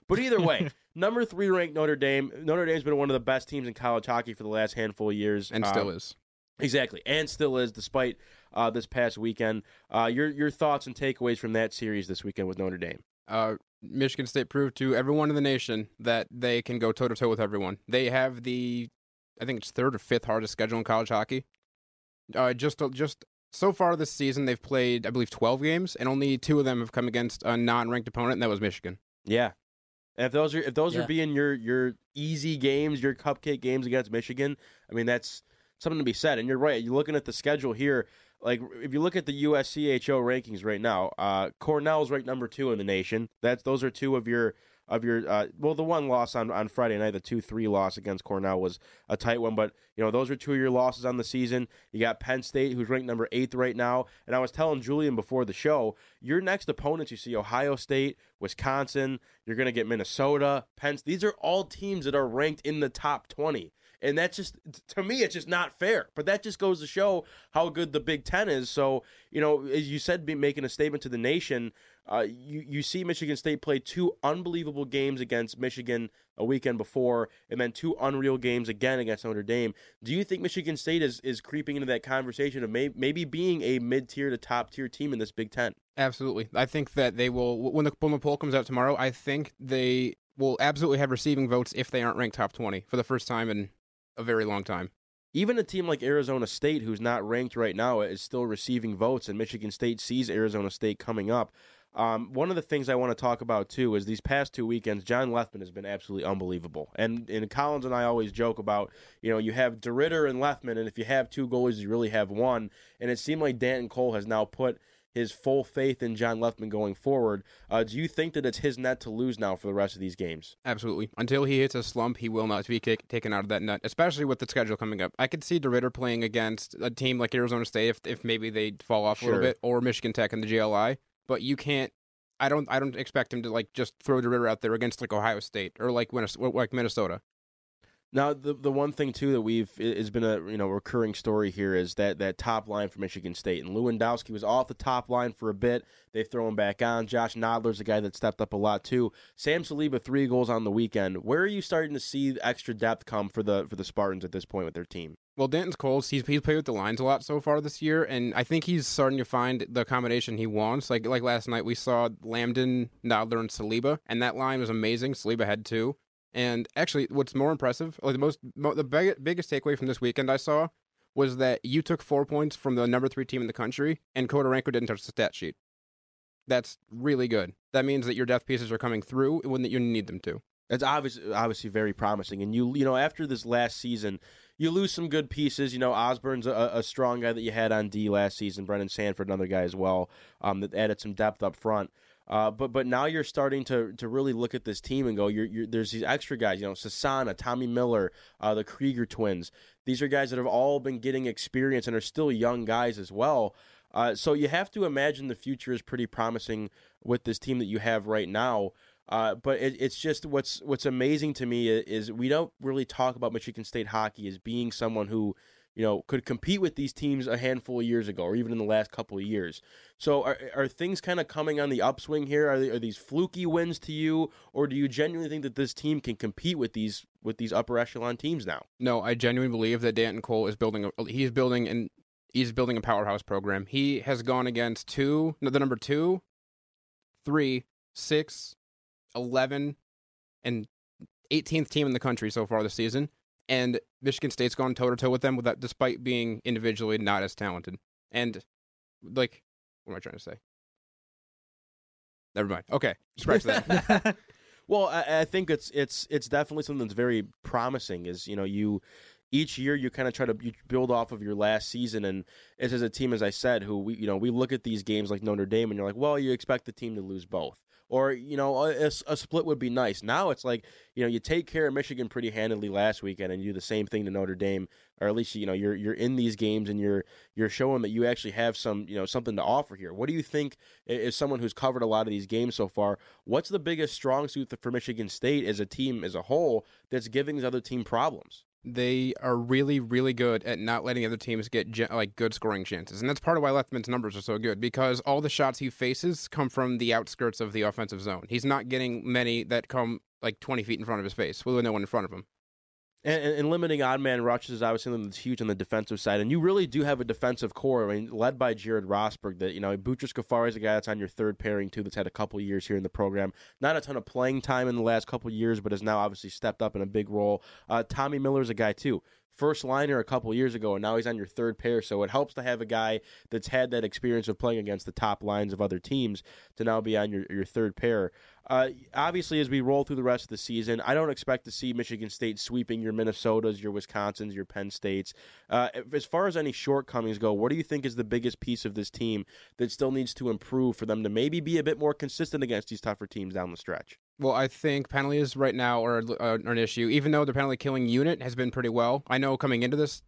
But either way, number 3 ranked Notre Dame. Notre Dame's been one of the best teams in college hockey for the last handful of years, and still is. Exactly, and still is, despite this past weekend. Your thoughts and takeaways from that series this weekend with Notre Dame? Michigan State proved to everyone in the nation that they can go toe-to-toe with everyone. They have the, I think it's third or fifth hardest schedule in college hockey. Just so far this season, they've played, I believe, 12 games, and only 2 of them have come against a non-ranked opponent, and that was Michigan. Yeah. And if those are being your easy games, your cupcake games against Michigan, I mean, that's something to be said. And you're right. You're looking at the schedule here. Like, if you look at the USCHO rankings right now, Cornell's ranked number 2 in the nation. Those are 2 of your well, the one loss on Friday night, the 2-3 loss against Cornell was a tight one, but, you know, those are 2 of your losses on the season. You got Penn State, who's ranked number 8th right now, and I was telling Julian before the show, your next opponents, you see Ohio State, Wisconsin, you're going to get Minnesota, Penn. These are all teams that are ranked in the top 20. And that's just, to me, it's just not fair. But that just goes to show how good the Big Ten is. So, you know, as you said, making a statement to the nation, you see Michigan State play 2 unbelievable games against Michigan a weekend before, and then 2 unreal games again against Notre Dame. Do you think Michigan State is creeping into that conversation of maybe being a mid-tier to top-tier team in this Big Ten? Absolutely. I think that they will, when the poll comes out tomorrow, I think they will absolutely have receiving votes if they aren't ranked top 20 for the first time in a very long time. Even a team like Arizona State, who's not ranked right now, is still receiving votes, and Michigan State sees Arizona State coming up. One of the things I want to talk about, too, is these past 2 weekends, John Lethemon has been absolutely unbelievable. And Collins and I always joke about, you know, you have DeRitter and Lethemon, and if you have 2 goalies, you really have 1. And it seemed like Danton Cole has now put his full faith in John Lethemon going forward. Do you think that it's his net to lose now for the rest of these games? Absolutely. Until he hits a slump, he will not be taken out of that net, especially with the schedule coming up. I could see DeRitter playing against a team like Arizona State if maybe they fall off a little bit, or Michigan Tech in the GLI, but you can't. I don't expect him to like just throw DeRitter out there against like Ohio State or like Minnesota. Now, the one thing, too, that has been a recurring story here is that top line for Michigan State. And Lewandowski was off the top line for a bit. They throw him back on. Josh Knoedler's a guy that stepped up a lot, too. Sam Saliba, 3 goals on the weekend. Where are you starting to see extra depth come for the Spartans at this point with their team? Well, Danton Cole, he's played with the Lions a lot so far this year, and I think he's starting to find the combination he wants. Like last night, we saw Lambden, Knoedler, and Saliba, and that line was amazing. Saliba had 2. And actually, what's more impressive, like the biggest takeaway from this weekend I saw was that you took 4 points from the number 3 team in the country, and Kodorenko didn't touch the stat sheet. That's really good. That means that your depth pieces are coming through when you need them to. That's obviously very promising. And you after this last season, you lose some good pieces. You know, Osborne's a strong guy that you had on D last season. Brennan Sanford, another guy as well, that added some depth up front. But now you're starting to really look at this team and go, there's these extra guys, Sasana, Tommy Miller, the Krieger twins. These are guys that have all been getting experience and are still young guys as well. So you have to imagine the future is pretty promising with this team that you have right now. But it's just what's amazing to me is we don't really talk about Michigan State hockey as being someone who could compete with these teams a handful of years ago, or even in the last couple of years. So are things kind of coming on the upswing here? Are these fluky wins to you, or do you genuinely think that this team can compete with these upper echelon teams now? No, I genuinely believe that Danton Cole is building a powerhouse program. He has gone against the number 2, 3, 6, 11, and 18th team in the country so far this season. And Michigan State's gone toe-to-toe with them, despite being individually not as talented. And, like, what am I trying to say? Never mind. Okay. Scratch that. Well, I think it's definitely something that's very promising. Is, you know, you each year you kind of try to build off of your last season, and it's as a team, as I said, who we look at these games like Notre Dame, and you're like, well, you expect the team to lose both. Or, you know, a split would be nice. Now it's like, you know, you take care of Michigan pretty handily last weekend, and you do the same thing to Notre Dame, or at least, you know, you're in these games and you're showing that you actually have some, you know, something to offer here. What do you think, as someone who's covered a lot of these games so far, what's the biggest strong suit for Michigan State as a team as a whole that's giving this other team problems? They are really, really good at not letting other teams get good scoring chances. And that's part of why Lethemon's numbers are so good, because all the shots he faces come from the outskirts of the offensive zone. He's not getting many that come 20 feet in front of his face, with no one in front of him. And limiting odd-man rushes is obviously something that's huge on the defensive side. And you really do have a defensive core, I mean, led by Jared Rosberg. That, you know, Boutros Ghafari is a guy that's on your third pairing, too, that's had a couple years here in the program. Not a ton of playing time in the last couple years, but has now obviously stepped up in a big role. Tommy Miller is a guy, too. First liner a couple years ago, and now he's on your third pair, so it helps to have a guy that's had that experience of playing against the top lines of other teams to now be on your third pair. Obviously, as we roll through the rest of the season, I don't expect to see Michigan State sweeping your Minnesotas, your Wisconsins, your Penn States. As far as any shortcomings go, what do you think is the biggest piece of this team that still needs to improve for them to maybe be a bit more consistent against these tougher teams down the stretch? Well, I think penalties right now are an issue, even though the penalty-killing unit has been pretty well. I know coming into this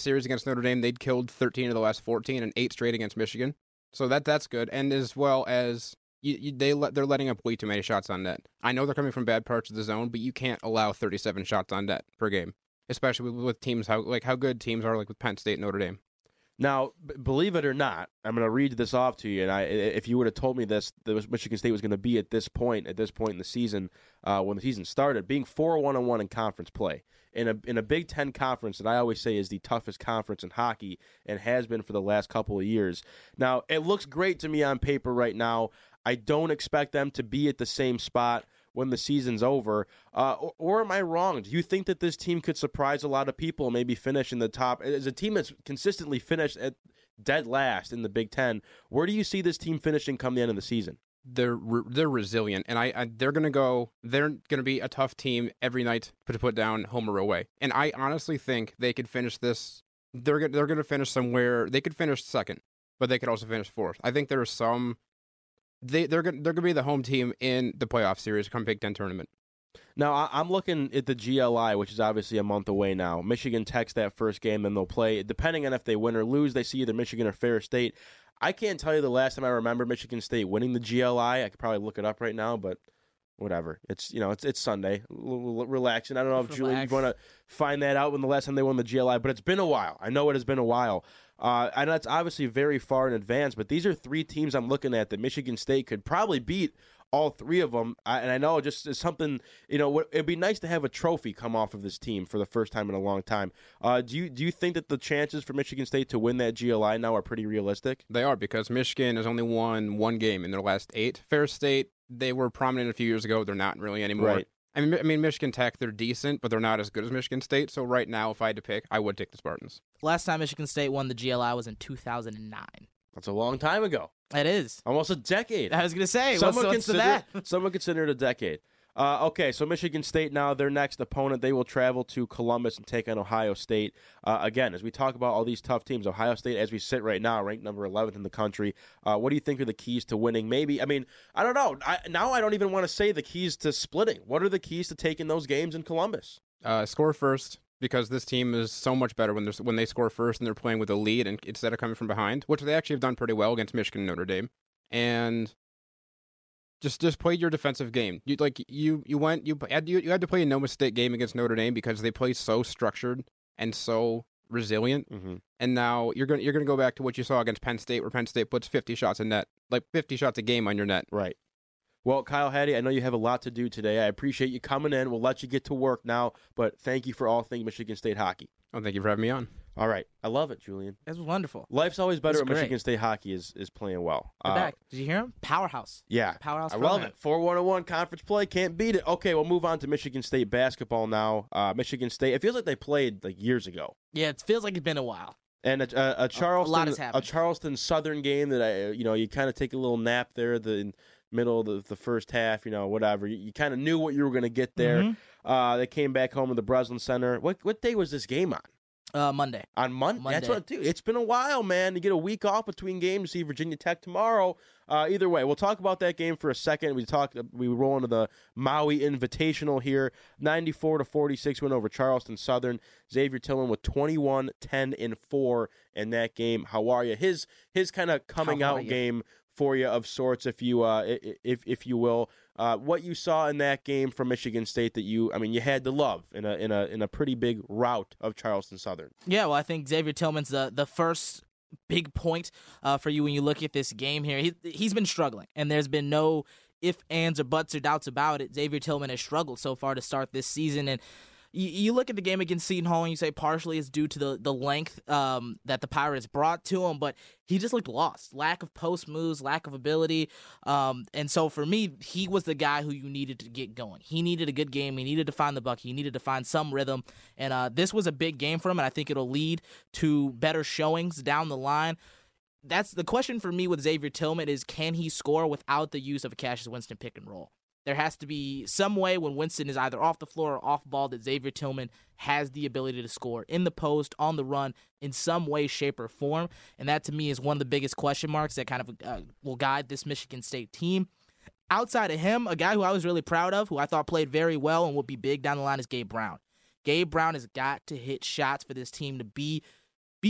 series against Notre Dame, they'd killed 13 of the last 14 and 8 straight against Michigan. So that's good, and as well as they're letting up way too many shots on net. I know they're coming from bad parts of the zone, but you can't allow 37 shots on net per game, especially with teams how good teams are, with Penn State and Notre Dame. Now, believe it or not, I'm going to read this off to you, and if you would have told me this, that Michigan State was going to be at this point in the season, when the season started, being 4-1-1 in conference play, in a Big Ten conference that I always say is the toughest conference in hockey and has been for the last couple of years. Now, it looks great to me on paper right now. I don't expect them to be at the same spot when the season's over, or am I wrong? Do you think that this team could surprise a lot of people and maybe finish in the top? As a team that's consistently finished at dead last in the Big Ten, where do you see this team finishing come the end of the season? They're resilient, and they're going to go. They're going to be a tough team every night to put down, home or away. And I honestly think they could finish this. They're going to finish somewhere. They could finish second, but they could also finish fourth. I think there are some. They're gonna be the home team in the playoff series come Big Ten tournament. Now I'm looking at the GLI, which is obviously a month away now. Michigan Tech's that first game, and they'll play. Depending on if they win or lose, they see either Michigan or Fair State. I can't tell you the last time I remember Michigan State winning the GLI. I could probably look it up right now, but whatever. It's it's Sunday, relaxing. I don't know if Julie you want to find that out when the last time they won the GLI, but it's been a while. I know it has been a while. I know it's obviously very far in advance, but these are three teams I'm looking at that Michigan State could probably beat all three of them. And I know just it's something, it'd be nice to have a trophy come off of this team for the first time in a long time. Do you think that the chances for Michigan State to win that GLI now are pretty realistic? They are, because Michigan has only won one game in their last 8. Fair State, they were prominent a few years ago. They're not really anymore. Right. I mean, Michigan Tech, they're decent, but they're not as good as Michigan State. So right now, if I had to pick, I would take the Spartans. Last time Michigan State won the GLI was in 2009. That's a long time ago. It is. Almost a decade. I was going to say, someone consider it a decade. Okay, so Michigan State now, their next opponent, they will travel to Columbus and take on Ohio State. Again, as we talk about all these tough teams, Ohio State, as we sit right now, ranked number 11th in the country. What do you think are the keys to winning? Maybe, I don't know. Now I don't even want to say the keys to splitting. What are the keys to taking those games in Columbus? Score first, because this team is so much better when they score first and they're playing with a lead and instead of coming from behind, which they actually have done pretty well against Michigan and Notre Dame. And Just play your defensive game. You had to play a no mistake game against Notre Dame because they play so structured and so resilient. Mm-hmm. And now you're gonna go back to what you saw against Penn State, where Penn State puts 50 shots a net, 50 shots a game on your net. Right. Well, Kyle Hattie, I know you have a lot to do today. I appreciate you coming in. We'll let you get to work now, but thank you for all things Michigan State hockey. Oh, thank you for having me on. All right. I love it, Julian. That was wonderful. Life's always better when Michigan State hockey is playing well. Back. Did you hear him? Powerhouse. Yeah. Powerhouse. I love it. 4-1-1 conference play. Can't beat it. Okay, we'll move on to Michigan State basketball now. Michigan State, it feels like they played years ago. Yeah, it feels like it's been a while. And a Charleston Southern game that you kind of take a little nap there. The middle of the first half, you know, whatever. You kind of knew what you were going to get there. Mm-hmm. They came back home to the Breslin Center. What day was this game on? Monday. On Monday? That's what, dude, it's been a while, man. You get a week off between games, see Virginia Tech tomorrow. Either way, we'll talk about that game for a second. We roll into the Maui Invitational here. 94-46 win over Charleston Southern. Xavier Tillman with 21, 10, and 4 in that game. How are you? His kind of coming out game for you of sorts, if you will. What you saw in that game from Michigan State that you had to love in a pretty big rout of Charleston Southern. Yeah, well, I think Xavier Tillman's the first big point for you when you look at this game here. He's been struggling, and there's been no ifs, ands, or buts or doubts about it. Xavier Tillman has struggled so far to start this season, and you look at the game against Seton Hall and you say partially it's due to the length that the Pirates brought to him, but he just looked lost. Lack of post moves, lack of ability. And so for me, he was the guy who you needed to get going. He needed a good game. He needed to find the buck. He needed to find some rhythm. And this was a big game for him, and I think it'll lead to better showings down the line. That's the question for me with Xavier Tillman is, can he score without the use of a Cassius Winston pick and roll? There has to be some way when Winston is either off the floor or off ball that Xavier Tillman has the ability to score in the post, on the run, in some way, shape, or form. And that, to me, is one of the biggest question marks that kind of will guide this Michigan State team. Outside of him, a guy who I was really proud of, who I thought played very well and would be big down the line, is Gabe Brown. Gabe Brown has got to hit shots for this team to be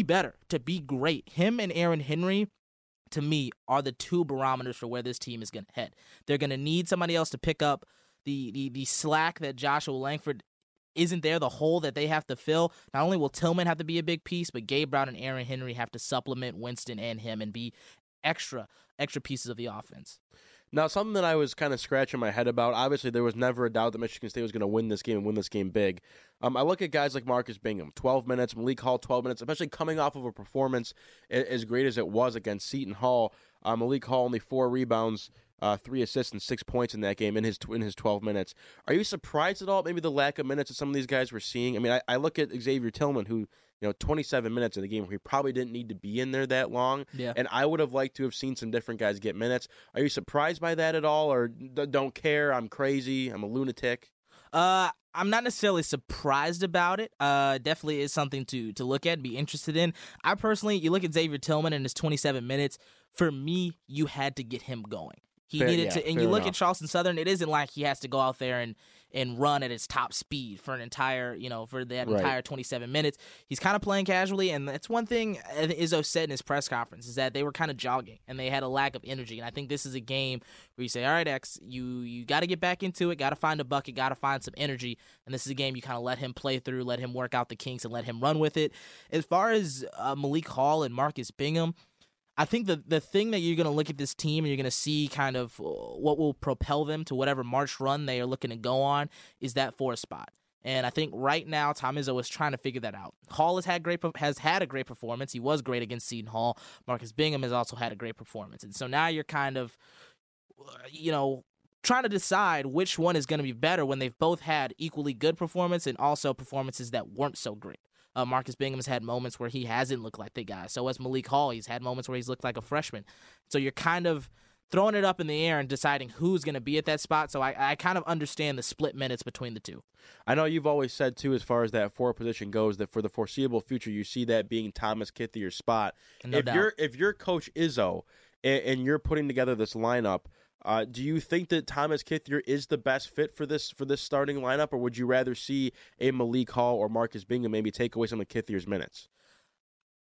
better, to be great. Him and Aaron Henry, to me, are the two barometers for where this team is going to head. They're going to need somebody else to pick up the slack that Joshua Langford isn't there, the hole that they have to fill. Not only will Tillman have to be a big piece, but Gabe Brown and Aaron Henry have to supplement Winston and him and be extra pieces of the offense. Now, something that I was kind of scratching my head about, obviously there was never a doubt that Michigan State was going to win this game and win this game big. I look at guys like Marcus Bingham, 12 minutes, Malik Hall, 12 minutes, especially coming off of a performance as great as it was against Seton Hall. Malik Hall only 4 rebounds, 3 assists, and 6 points in that game in his 12 minutes. Are you surprised at all maybe the lack of minutes that some of these guys were seeing? I mean, I look at Xavier Tillman, who, 27 minutes in the game where he probably didn't need to be in there that long. Yeah. And I would have liked to have seen some different guys get minutes. Are you surprised by that at all, or don't care, I'm crazy, I'm a lunatic? I'm not necessarily surprised about it. Definitely is something to look at and be interested in. I personally, you look at Xavier Tillman and his 27 minutes, for me, you had to get him going. He needed to, and you look at Charleston Southern, it isn't like he has to go out there and run at his top speed for an entire, for that entire 27 minutes. He's kind of playing casually, and that's one thing Izzo said in his press conference, is that they were kind of jogging, and they had a lack of energy, and I think this is a game where you say, all right, X, you got to get back into it, got to find a bucket, got to find some energy, and this is a game you kind of let him play through, let him work out the kinks, and let him run with it. As far as Malik Hall and Marcus Bingham, I think the thing that you're going to look at this team and you're going to see kind of what will propel them to whatever March run they are looking to go on is that 4 spot. And I think right now Tom Izzo is trying to figure that out. Hall has had a great performance. He was great against Seton Hall. Marcus Bingham has also had a great performance. And so now you're kind of, trying to decide which one is going to be better when they've both had equally good performance and also performances that weren't so great. Marcus Bingham's had moments where he hasn't looked like the guy. So has Malik Hall. He's had moments where he's looked like a freshman. So you're kind of throwing it up in the air and deciding who's going to be at that spot. So I kind of understand the split minutes between the two. I know you've always said, too, as far as that 4 position goes, that for the foreseeable future, you see that being Thomas Kithier's spot. No doubt. If you're Coach Izzo and you're putting together this lineup, do you think that Thomas Kithier is the best fit for this starting lineup, or would you rather see a Malik Hall or Marcus Bingham maybe take away some of Kithier's minutes?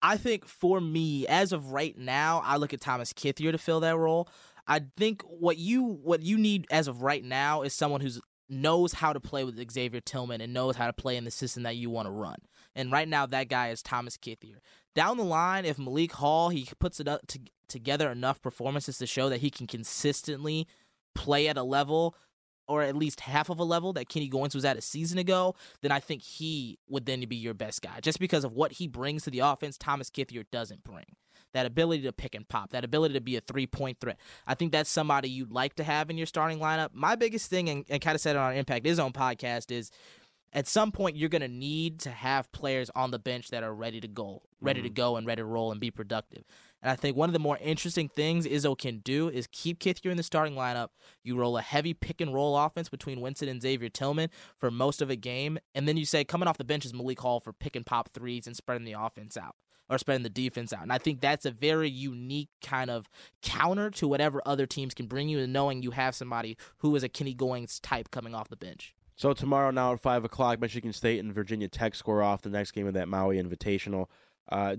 I think for me, as of right now, I look at Thomas Kithier to fill that role. I think what you need as of right now is someone who knows how to play with Xavier Tillman and knows how to play in the system that you want to run. And right now, that guy is Thomas Kithier. Down the line, if Malik Hall, he puts it up together enough performances to show that he can consistently play at a level or at least half of a level that Kenny Goins was at a season ago, then I think he would then be your best guy. Just because of what he brings to the offense, Thomas Kithier doesn't bring. That ability to pick and pop, that ability to be a three-point threat. I think that's somebody you'd like to have in your starting lineup. My biggest thing, and kind of said it on Impact, his own podcast, is at some point you're going to need to have players on the bench that are ready to go and ready to roll and be productive. And I think one of the more interesting things Izzo can do is keep Kithier in the starting lineup. You roll a heavy pick-and-roll offense between Winston and Xavier Tillman for most of a game, and then you say coming off the bench is Malik Hall for pick-and-pop threes and spreading the offense out, or spreading the defense out. And I think that's a very unique kind of counter to whatever other teams can bring you, and knowing you have somebody who is a Kenny Goings type coming off the bench. So tomorrow now at 5 o'clock, Michigan State and Virginia Tech score off the next game of that Maui Invitational. A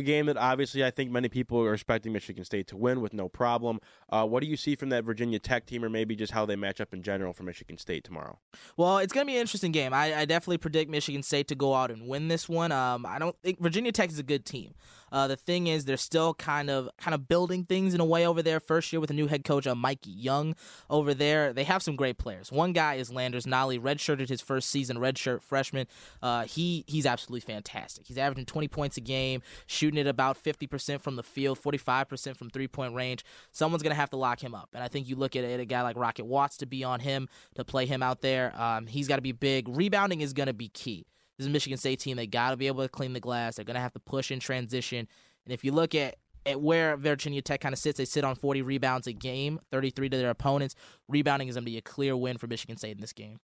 game that obviously I think many people are expecting Michigan State to win with no problem. What do you see from that Virginia Tech team, or maybe just how they match up in general for Michigan State tomorrow? Well, it's going to be an interesting game. I definitely predict Michigan State to go out and win this one. I don't think Virginia Tech is a good team. The thing is, they're still kind of building things in a way over there. First year with a new head coach, Mike Young, over there. They have some great players. One guy is Landers Nolley, redshirted his first season, redshirt freshman. He's absolutely fantastic. He's averaging 20 points a game, shooting at about 50% from the field, 45% from three-point range. Someone's going to have to lock him up. And I think you look at a guy like Rocket Watts to be on him, to play him out there. He's got to be big. Rebounding is going to be key. This is a Michigan State team. They got to be able to clean the glass. They're going to have to push in transition. And if you look at where Virginia Tech kind of sits, they sit on 40 rebounds a game, 33 to their opponents. Rebounding is going to be a clear win for Michigan State in this game.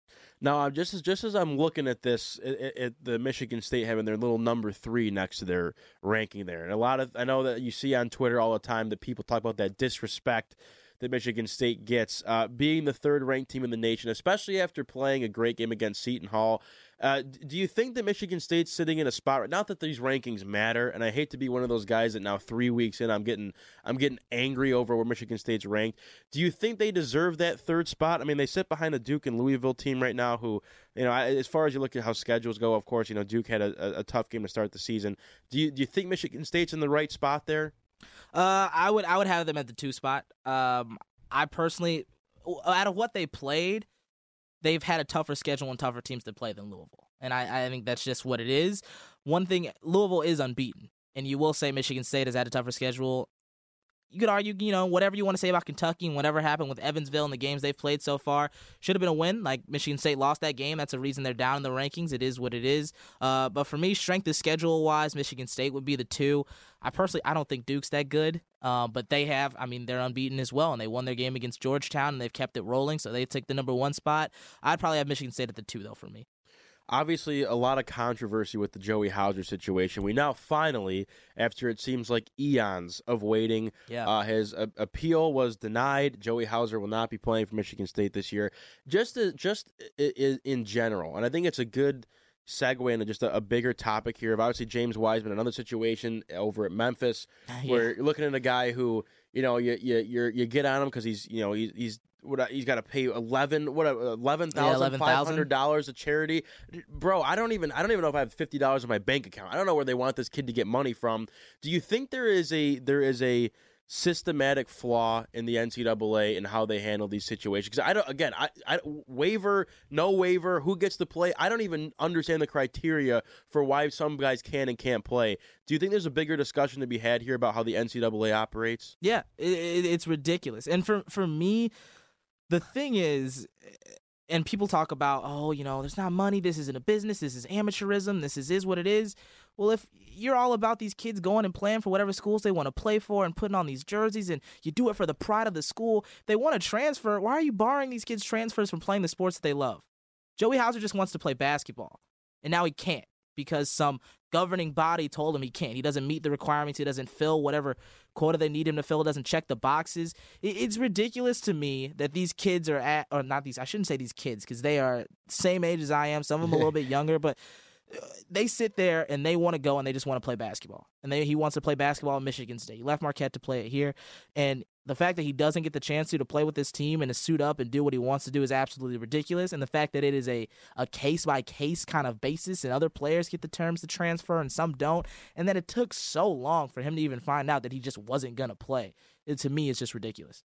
Now, just as I'm looking at this, at the Michigan State having their little number 3 next to their ranking there, and I know that you see on Twitter all the time that people talk about that disrespect that Michigan State gets, being the 3rd-ranked team in the nation, especially after playing a great game against Seton Hall. Do you think that Michigan State's sitting in a spot right now? Not that these rankings matter, and I hate to be one of those guys that now 3 weeks in I'm getting angry over where Michigan State's ranked. Do you think they deserve that 3rd spot? I mean, they sit behind a Duke and Louisville team right now who, you know, as far as you look at how schedules go, of course, you know, Duke had a tough game to start the season. Do you think Michigan State's in the right spot there? I would have them at the 2 spot. I personally, out of what they played, they've had a tougher schedule and tougher teams to play than Louisville. And I think that's just what it is. One thing, Louisville is unbeaten. And you will say Michigan State has had a tougher schedule. You could argue, you know, whatever you want to say about Kentucky and whatever happened with Evansville and the games they've played so far, should have been a win. Like, Michigan State lost that game. That's the reason they're down in the rankings. It is what it is. But for me, strength of schedule-wise, Michigan State would be the 2. I don't think Duke's that good. But they have, I mean, they're unbeaten as well, and they won their game against Georgetown, and they've kept it rolling, so they take the number 1 spot. I'd probably have Michigan State at the 2, though, for me. Obviously, a lot of controversy with the Joey Hauser situation. We now finally, after it seems like eons of waiting, his appeal was denied. Joey Hauser will not be playing for Michigan State this year, just in general. And I think it's a good segue into just a bigger topic here of obviously James Wiseman, another situation over at Memphis, where you're looking at a guy who, you know, you get on him because he's, you know, he's he's got to pay $11,500 to charity, bro. I don't even know if I have $50 in my bank account. I don't know where they want this kid to get money from. Do you think there is a systematic flaw in the NCAA and how they handle these situations? Because waiver, no waiver, who gets to play? I don't even understand the criteria for why some guys can and can't play. Do you think there's a bigger discussion to be had here about how the NCAA operates? Yeah, it's ridiculous, and for me. The thing is, and people talk about, oh, you know, there's not money, this isn't a business, this is amateurism, this is what it is. Well, if you're all about these kids going and playing for whatever schools they want to play for and putting on these jerseys, and you do it for the pride of the school, they want to transfer, why are you barring these kids' transfers from playing the sports that they love? Joey Hauser just wants to play basketball, and now he can't because some governing body told him he can't. He doesn't meet the requirements. He doesn't fill whatever quota they need him to fill. Doesn't check the boxes. It's ridiculous to me that these kids are at, or not these, I shouldn't say these kids because they are same age as I am. Some of them a little bit younger, but they sit there and they want to go and they just want to play basketball. And he wants to play basketball at Michigan State. He left Marquette to play it here. And the fact that he doesn't get the chance to play with this team and to suit up and do what he wants to do is absolutely ridiculous. And the fact that it is a case-by-case kind of basis and other players get the terms to transfer and some don't, and that it took so long for him to even find out that he just wasn't going to play, to me, it's just ridiculous.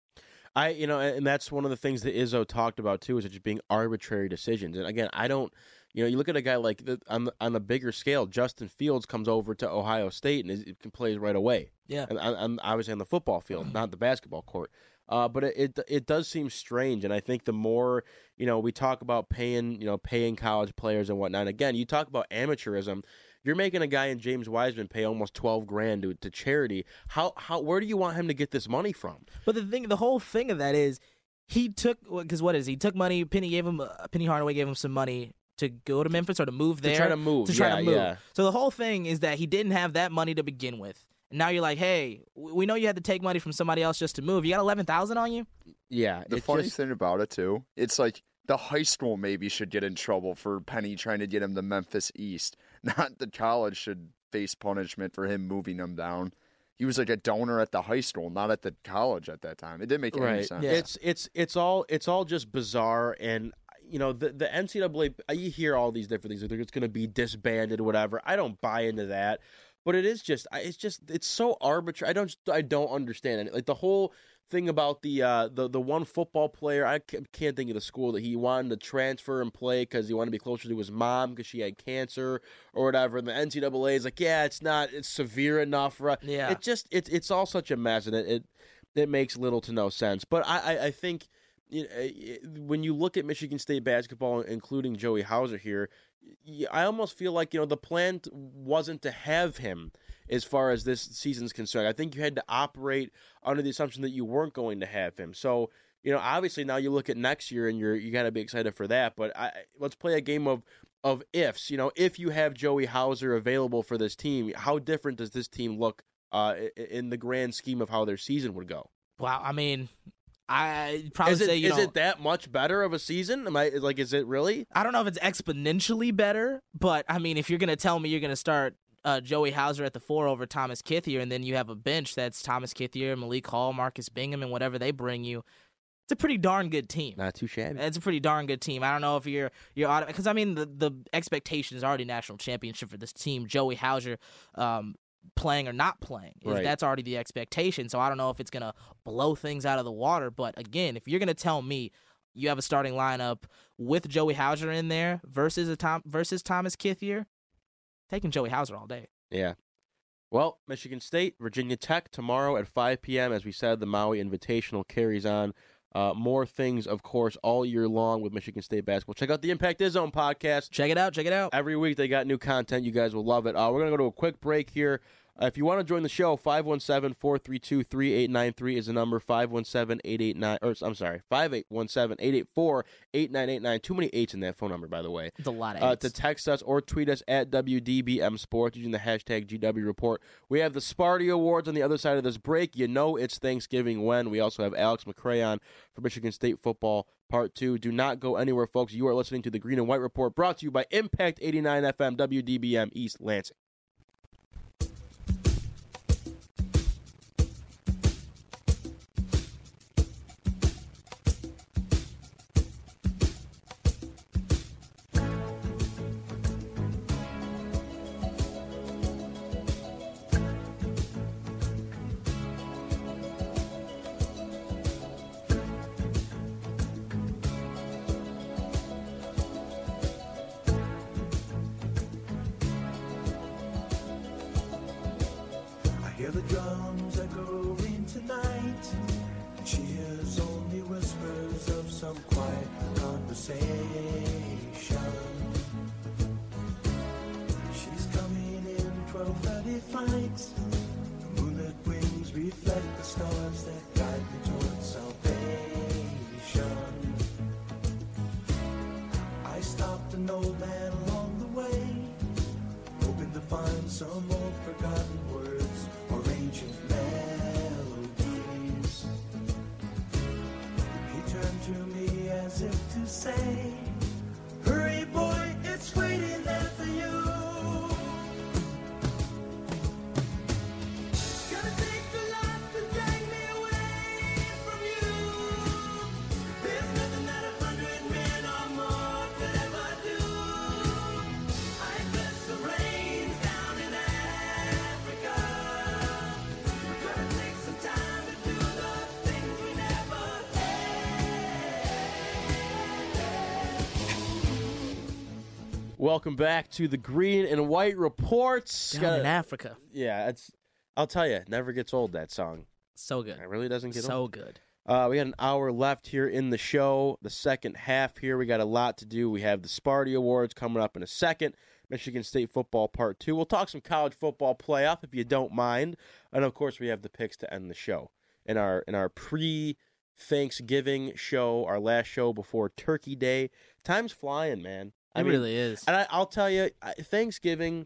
And that's one of the things that Izzo talked about, too, is it just being arbitrary decisions. And, again, I don't – you know, you look at a guy like on the bigger scale, Justin Fields comes over to Ohio State and can play right away. Yeah, and I'm obviously on the football field, not the basketball court. But it does seem strange, and I think the more, you know, we talk about paying college players and whatnot. Again, you talk about amateurism. You're making a guy in James Wiseman pay almost $12,000 to charity. Where do you want him to get this money from? But the whole thing of that is he took, because what is he took money? Penny Hardaway gave him some money to go to Memphis or to move there. To try to move. Yeah. So the whole thing is that he didn't have that money to begin with. Now you're like, hey, we know you had to take money from somebody else just to move. You got $11,000 on you? Yeah. The funny thing about it, too, it's like the high school maybe should get in trouble for Penny trying to get him to Memphis East. Not the college should face punishment for him moving him down. He was like a donor at the high school, not at the college at that time. It didn't make any sense. Yeah. It's all just bizarre. And, you know, the NCAA, you hear all these different things. Like it's going to be disbanded or whatever. I don't buy into that. But it is just it's so arbitrary. I don't understand it. Like the whole thing about the one football player, I can't think of the school, that he wanted to transfer and play because he wanted to be closer to his mom because she had cancer or whatever. And the NCAA is like, yeah, it's severe enough, right? Yeah. It's all such a mess, and it makes little to no sense. But I think, you know, when you look at Michigan State basketball, including Joey Hauser here, I almost feel like, you know, the plan wasn't to have him as far as this season's concerned. I think you had to operate under the assumption that you weren't going to have him. So, you know, obviously now you look at next year and you got to be excited for that. But let's play a game of ifs. You know, if you have Joey Hauser available for this team, how different does this team look in the grand scheme of how their season would go? Wow, I mean, I'd probably say, you know, is it that much better of a season? Is it really? I don't know if it's exponentially better, but I mean, if you're going to tell me you're going to start Joey Hauser at the 4 over Thomas Kithier, and then you have a bench that's Thomas Kithier, Malik Hall, Marcus Bingham, and whatever they bring you, it's a pretty darn good team. Not too shabby. It's a pretty darn good team. I don't know if you're because I mean the expectation is already national championship for this team. Joey Hauser, playing or not playing. Right. That's already the expectation. So I don't know if it's going to blow things out of the water. But again, if you're going to tell me you have a starting lineup with Joey Hauser in there versus Thomas Kithier, taking Joey Hauser all day. Yeah. Well, Michigan State, Virginia Tech tomorrow at 5 p.m. As we said, the Maui Invitational carries on. More things, of course, all year long with Michigan State basketball. Check out the Impact IzZone podcast. Check it out. Every week they got new content. You guys will love it. We're going to go to a quick break here. If you want to join the show, 517-432-3893 is the number. 517-884-8989. Too many 8s in that phone number, by the way. It's a lot of 8s. To text us or tweet us at WDBM Sports using the hashtag GW Report. We have the Sparty Awards on the other side of this break. You know it's Thanksgiving when. We also have Alex McCray on for Michigan State football Part 2. Do not go anywhere, folks. You are listening to the Green and White Report, brought to you by Impact 89 FM, WDBM East Lansing. Welcome back to the Green and White Reports. In Africa. Yeah, I'll tell you, never gets old, that song. So good. It really doesn't get old. So good. We got an hour left here in the show, the second half here. We got a lot to do. We have the Sparty Awards coming up in a second. Michigan State football part two. We'll talk some college football playoff if you don't mind. And of course, we have the picks to end the show in our pre-Thanksgiving show, our last show before Turkey Day. Time's flying, man. I mean, really is. And I'll tell you, Thanksgiving,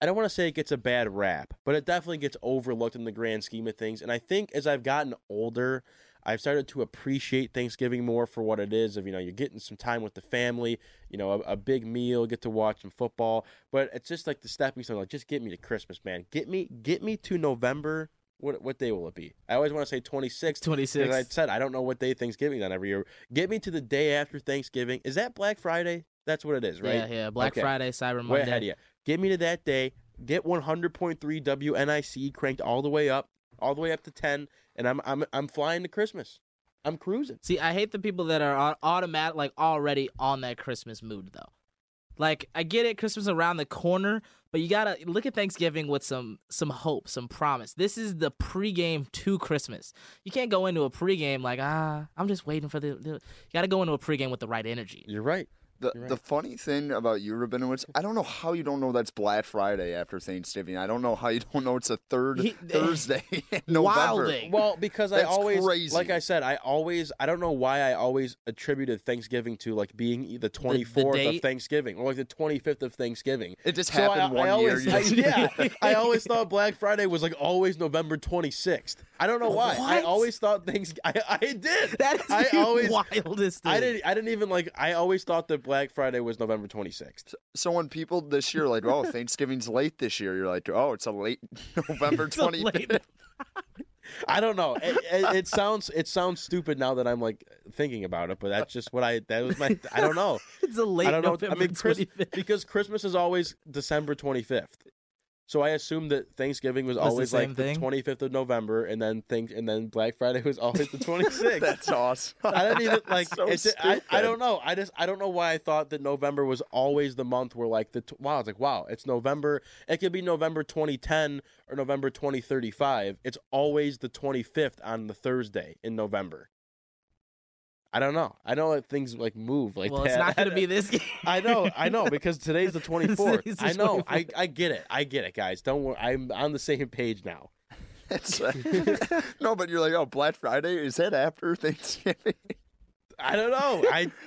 I don't want to say it gets a bad rap, but it definitely gets overlooked in the grand scheme of things. And I think as I've gotten older, I've started to appreciate Thanksgiving more for what it is. Of, you know, you're getting some time with the family, you know, a big meal, get to watch some football. But it's just like the stepping stone. Like, just get me to Christmas, man. Get me to November. What day will it be? I always want to say 26th. 26th. As I said, I don't know what day Thanksgiving is on every year. Get me to the day after Thanksgiving. Is that Black Friday? That's what it is, right? Yeah. Black Friday, Cyber Monday. Way ahead of you. Get me to that day. Get 100.3 WNIC cranked all the way up to 10, and I'm flying to Christmas. I'm cruising. See, I hate the people that are automatic, like already on that Christmas mood though. Like, I get it, Christmas around the corner, but you gotta look at Thanksgiving with some hope, some promise. This is the pregame to Christmas. You can't go into a pregame like, I'm just waiting for the. You gotta go into a pregame with the right energy. You're right. The funny thing about you, Rabinowitz, I don't know how you don't know that's Black Friday after Thanksgiving. I don't know how you don't know it's a Thursday in November. Wilding. Well, because that's crazy. Like I said, I don't know why I always attributed Thanksgiving to like being the 24th of Thanksgiving or like the 25th of Thanksgiving. It just happened one year. I always thought Black Friday was like always November 26th. I don't know why. What? I always thought I did. That is the wildest thing. I always thought that Black Friday was November 26th. So when people this year are like, oh, Thanksgiving's late this year, you're like, oh, it's a late November 25th. I don't know. It sounds stupid now that I'm like thinking about it, but that's just that was my. I don't know. It's a late November 25th. Because Christmas is always December 25th. So I assumed that Thanksgiving was always like the 25th of November, and then Black Friday was always the 26th. That's awesome. I didn't even like. So I don't know. I don't know why I thought that November was always the month where like it's November. It could be November 2010 or November 2035. It's always the 25th on the Thursday in November. I don't know. I know that things like move like that. Well, it's not going to be this game. I know, because today's the 24th. I know. I get it. I get it, guys. Don't worry. I'm on the same page now. No, but you're like, oh, Black Friday? Is that after Thanksgiving? I don't know.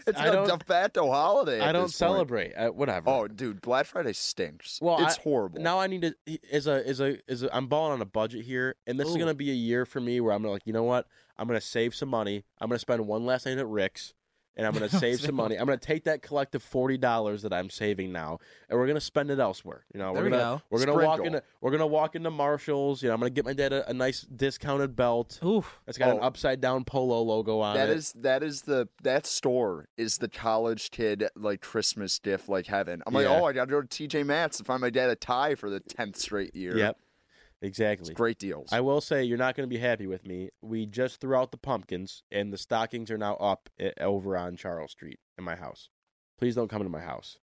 It's a de facto holiday. I don't celebrate. Whatever. Oh, dude, Black Friday stinks. Well, it's horrible. Now I need to. I'm balling on a budget here, and this is gonna be a year for me where I'm gonna like, you know what? I'm gonna save some money. I'm gonna spend one last night at Rick's, and I'm gonna save some money. I'm gonna take that collective $40 that I'm saving now, and we're gonna spend it elsewhere. You know, we're gonna walk into Marshall's. You know, I'm gonna get my dad a nice discounted belt. Oof, that's got an upside down polo logo on it. That store is the college kid like Christmas gift like heaven. I'm like, I gotta go to TJ Maxx to find my dad a tie for the 10th straight year. Yep. Exactly. It's great deals. I will say you're not going to be happy with me. We just threw out the pumpkins, and the stockings are now up over on Charles Street in my house. Please don't come to my house.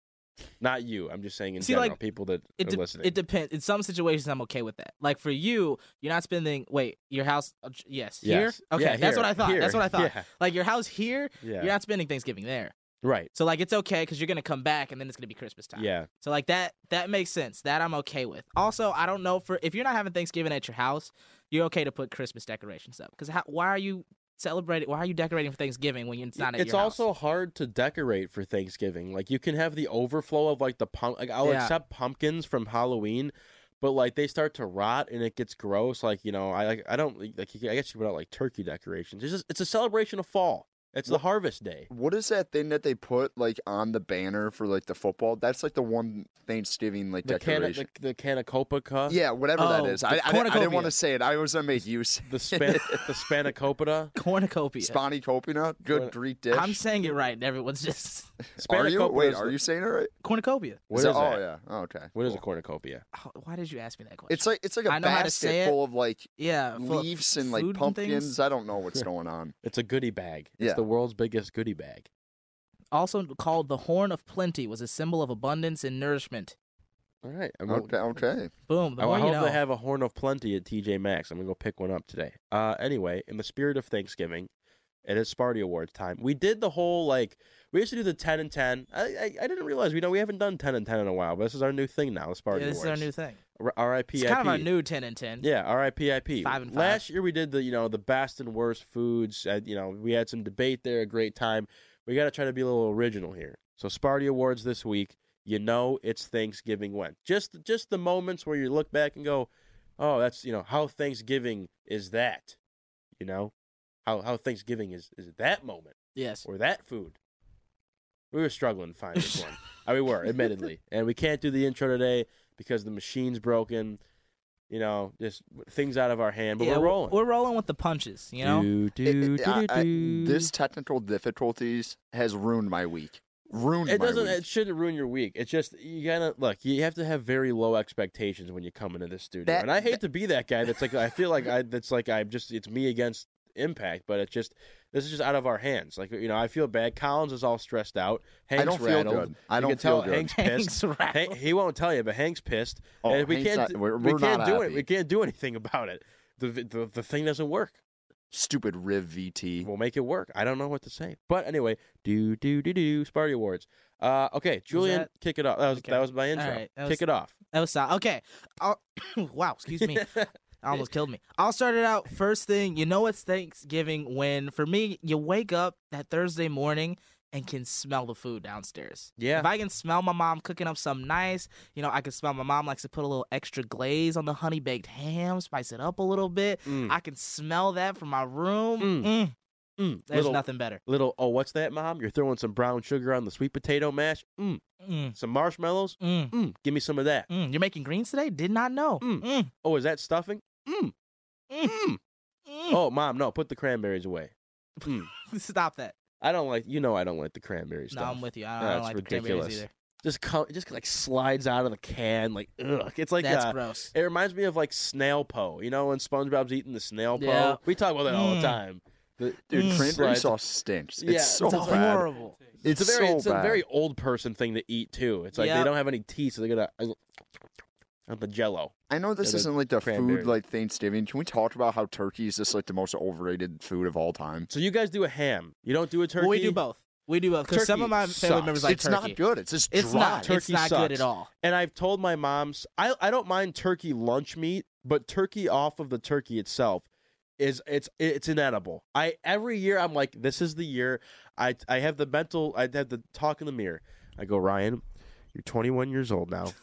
Not you. I'm just saying in general, like, people that are listening. It depends. In some situations, I'm okay with that. Like for you, you're not spending. Wait, your house? Yes. Here? Okay, yeah, here. That's what I thought. Here. That's what I thought. Yeah. Like your house here, You're not spending Thanksgiving there. Right. So, like, it's okay because you're going to come back and then it's going to be Christmas time. Yeah. So, like, that makes sense. That I'm okay with. Also, I don't know if you're not having Thanksgiving at your house, you're okay to put Christmas decorations up. Because why are you celebrating? Why are you decorating for Thanksgiving when it's not at your house? It's also hard to decorate for Thanksgiving. Like, you can have the overflow of, like, the pumpkin. Like, I'll accept pumpkins from Halloween, but, like, they start to rot and it gets gross. Like, you know, I guess you put out, like, turkey decorations. It's a celebration of fall. It's the harvest day. What is that thing that they put like on the banner for like the football? That's like the one Thanksgiving like decoration. The Cornucopia. Yeah, whatever that is. I didn't want to say it. I was gonna make you say the Spanakopita. Cornucopia. Spanakopita. Good Greek dish. I'm saying it right. Everyone's just. Are you? Wait, are you saying it right? Cornucopia. What is it? Oh yeah. Oh, okay. What is a cornucopia? Oh, why did you ask me that question? It's like a basket full of like leaves and like pumpkins. I don't know what's going on. It's a goodie bag. Yeah. The world's biggest goodie bag. Also called the Horn of Plenty, was a symbol of abundance and nourishment. All right. Okay. Boom. I hope they have a Horn of Plenty at TJ Maxx. I'm going to go pick one up today. Anyway, in the spirit of Thanksgiving, It is Sparty Awards time. We did the whole, like, we used to do the 10 and 10. I didn't realize, we haven't done 10 and 10 in a while, but this is our new thing now, the Sparty Awards. Yeah, this Awards. Is our new thing. R.I.P.I.P. It's kind of our new 10 and 10. Yeah, R.I.P.I.P. 5 and 5. Last year we did the, you know, the best and worst foods. You know, we had some debate there, a great time. We got to try to be a little original here. So Sparty Awards this week, you know it's Thanksgiving when. Just the moments where you look back and go, oh, that's, you know, how Thanksgiving is that, you know? How Thanksgiving is that moment. Yes. Or that food. We were struggling to find this one. We were, admittedly. And we can't do the intro today because the machine's broken. You know, just things out of our hand. But yeah, we're rolling. We're rolling with the punches, you know? This technical difficulties has ruined my week. Ruined my week. It shouldn't ruin your week. It's just, you gotta, look, you have to have very low expectations when you come into this studio. And I hate to be that guy that's like, I feel like it's me against Impact, but it's just, this is just out of our hands. Like, you know, I feel bad. Collins is all stressed out. Hank's rattled. I don't feel good. Hank's pissed. He won't tell you, but Hank's pissed. Oh, and we can't do it. We can't do anything about it. The thing doesn't work. Stupid Riv VT. We'll make it work. I don't know what to say. But anyway, Sparty Awards. Okay, Julian, kick it off. That was my intro. Right, kick it off. That was solid. Okay. Wow, excuse me. Almost killed me. I'll start it out. First thing, you know it's Thanksgiving when, for me, you wake up that Thursday morning and can smell the food downstairs. Yeah. If I can smell my mom cooking up something nice, you know, I can smell my mom likes to put a little extra glaze on the honey-baked ham, spice it up a little bit. Mm. I can smell that from my room. Mm. Mm. Mm. There's nothing better. What's that, Mom? You're throwing some brown sugar on the sweet potato mash? Mm. Mm. Some marshmallows? Mm. Mm. Give me some of that. Mm. You're making greens today? Did not know. Mm. Mm. Oh, is that stuffing? Mm. Mm. Mm. Oh, Mom, no, put the cranberries away. Mm. Stop that. I don't like the cranberries. No, I'm with you. I don't like ridiculous. The cranberries either. Just like slides out of the can, like ugh. It's like that's gross. It reminds me of like snail po. You know when SpongeBob's eating the snail po? We talk about that all the time. Dude, cranberry sauce stinks. Yeah, it's bad. Horrible. It's a very old person thing to eat too. It's like they don't have any tea, so they're gonna. The Jello. I know this isn't like the food like Thanksgiving. Can we talk about how turkey is just like the most overrated food of all time? So you guys do a ham. You don't do a turkey. Well, we do both. Because some of my family members like turkey. It's not good. It's just it's dry. It's not good at all. And I've told my moms I don't mind turkey lunch meat, but turkey off of the turkey itself it's inedible. Every year I'm like, this is the year. I have the talk in the mirror. I go, Ryan, you're 21 years old now.